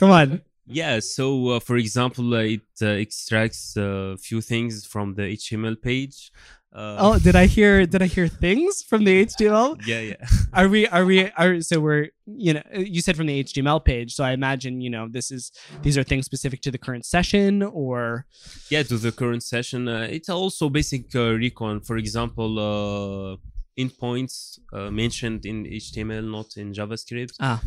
Come on. Yeah, so uh, for example, uh, it uh, extracts a uh, few things from the H T M L page. Uh, oh, did I hear? Did I hear things from the H T M L? Yeah, yeah. Are we? Are we? Are so we're? You know, you said from the H T M L page, so I imagine you know this is these are things specific to the current session, or yeah, to the current session. Uh, it's also basic uh, recon. For example, uh, endpoints uh, mentioned in H T M L, not in JavaScript. Ah.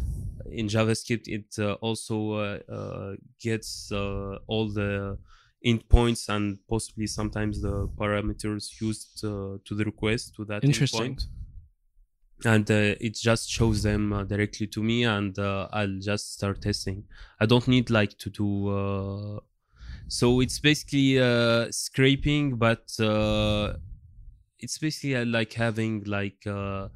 In JavaScript, it uh, also uh, uh, gets uh, all the endpoints and possibly sometimes the parameters used uh, to the request to that Interesting. endpoint. And uh, it just shows them uh, directly to me, and uh, I'll just start testing. I don't need like to do... Uh... So it's basically uh, scraping, but uh, it's basically uh, like having like uh,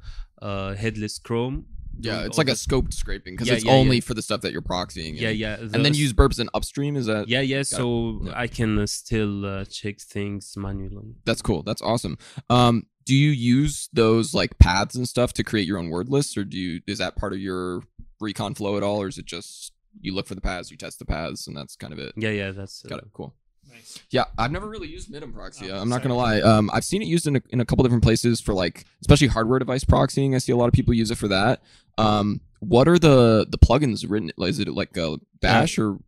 uh, headless Chrome. Yeah, it's like a scoped scraping because yeah, it's yeah, only yeah. for the stuff that you're proxying. And, yeah, yeah. The, and then use burps and upstream, is that? Yeah, yeah. So yeah. I can uh, still uh, check things manually. That's cool. That's awesome. Um, do you use those like paths and stuff to create your own word lists, or do you, is that part of your recon flow at all, or is it just you look for the paths, you test the paths, and that's kind of it? Yeah, yeah. That's got uh, it. Cool. Nice. Yeah, I've never really used M I T M proxy. Oh, I'm not sorry. gonna lie. Um, I've seen it used in a, in a couple different places for like, especially hardware device proxying. I see a lot of people use it for that. Um, what are the the plugins written? Is it like a Bash or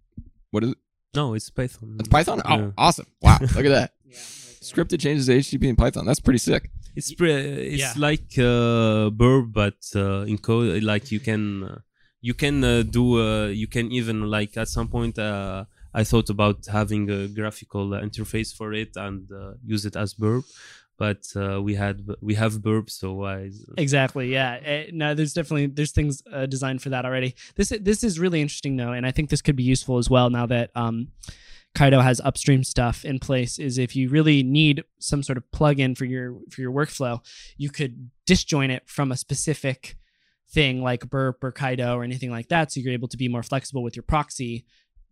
what is it? No, it's Python. It's Python. Oh, yeah. Awesome! Wow, look at that. Yeah, scripted changes to H T T P and Python. That's pretty sick. It's pre- it's yeah. like uh, Burp, but uh, in code. Like you can uh, you can uh, do uh, you can even like at some point. Uh, I thought about having a graphical interface for it and uh, use it as Burp, but uh, we had we have Burp, so I exactly yeah. It, no, there's definitely there's things uh, designed for that already. This this is really interesting though, and I think this could be useful as well now that um, Kaido has upstream stuff in place. Is if you really need some sort of plugin for your for your workflow, you could disjoin it from a specific thing like Burp or Kaido or anything like that, so you're able to be more flexible with your proxy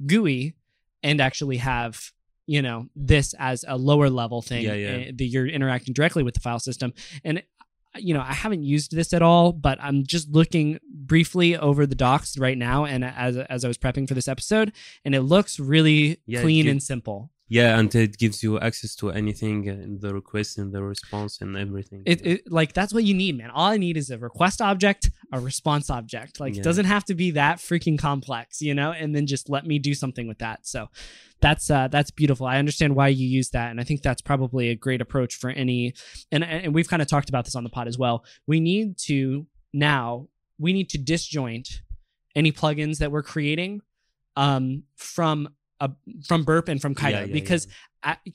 G U I. And actually have, you know, this as a lower level thing yeah, yeah. that you're interacting directly with the file system. And, you know, I haven't used this at all, but I'm just looking briefly over the docs right now. And as as I was prepping for this episode, and it looks really yeah, clean it, and simple. Yeah, and it gives you access to anything in the request and the response and everything. It, it like that's what you need, man. All I need is a request object, a response object. Like yeah. It doesn't have to be that freaking complex, you know, and then just let me do something with that. So that's uh, that's beautiful. I understand why you use that. And I think that's probably a great approach for any. And, and we've kind of talked about this on the pod as well. We need to now we need to disjoint any plugins that we're creating um, from Uh, from Burp and from Kaido, yeah, yeah, because yeah. I,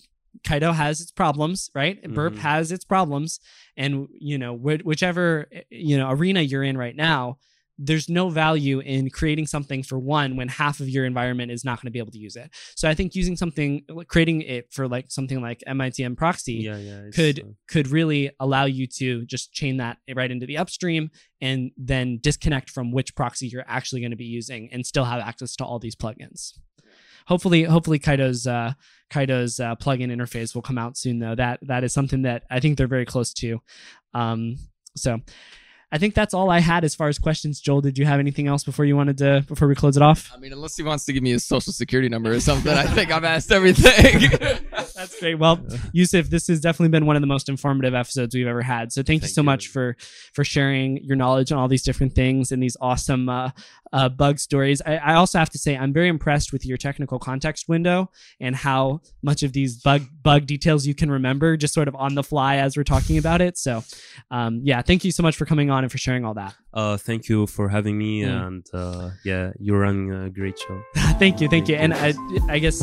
Kaido has its problems, right? Mm-hmm. Burp has its problems, and you know wh- whichever you know arena you're in right now, there's no value in creating something for one when half of your environment is not going to be able to use it. So I think using something, creating it for like something like M I T M proxy yeah, yeah, could uh... could really allow you to just chain that right into the upstream and then disconnect from which proxy you're actually going to be using and still have access to all these plugins. Hopefully, hopefully Kaido's uh, Kaido's uh, plugin interface will come out soon, though. That that is something that I think they're very close to. Um, so, I think that's all I had as far as questions. Joel, did you have anything else before you wanted to before we close it off? I mean, unless he wants to give me his social security number or something, I think I've asked everything. That's great. Well, Youssef, this has definitely been one of the most informative episodes we've ever had. So thank, thank you so you. much for for sharing your knowledge on all these different things and these awesome uh, uh, bug stories. I, I also have to say I'm very impressed with your technical context window and how much of these bug bug details you can remember just sort of on the fly as we're talking about it. So um, yeah, thank you so much for coming on and for sharing all that. Uh, thank you for having me, mm. and uh, yeah, you're running a great show. thank you, thank you. And I, I guess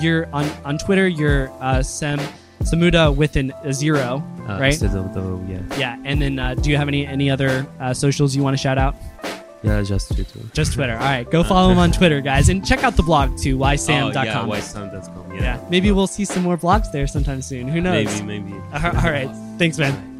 you're on on Twitter. You're uh, Sam Sammouda with an a zero, uh, right? Instead of the yeah. Yeah, and then uh, do you have any any other uh, socials you want to shout out? Yeah, just Twitter. Just Twitter. All right, go follow him on Twitter, guys, and check out the blog too. why sam dot com. Oh, yeah, why sam dot com. Yeah. yeah, maybe we'll see some more blogs there sometime soon. Who knows? Maybe, maybe. All right, thanks, man.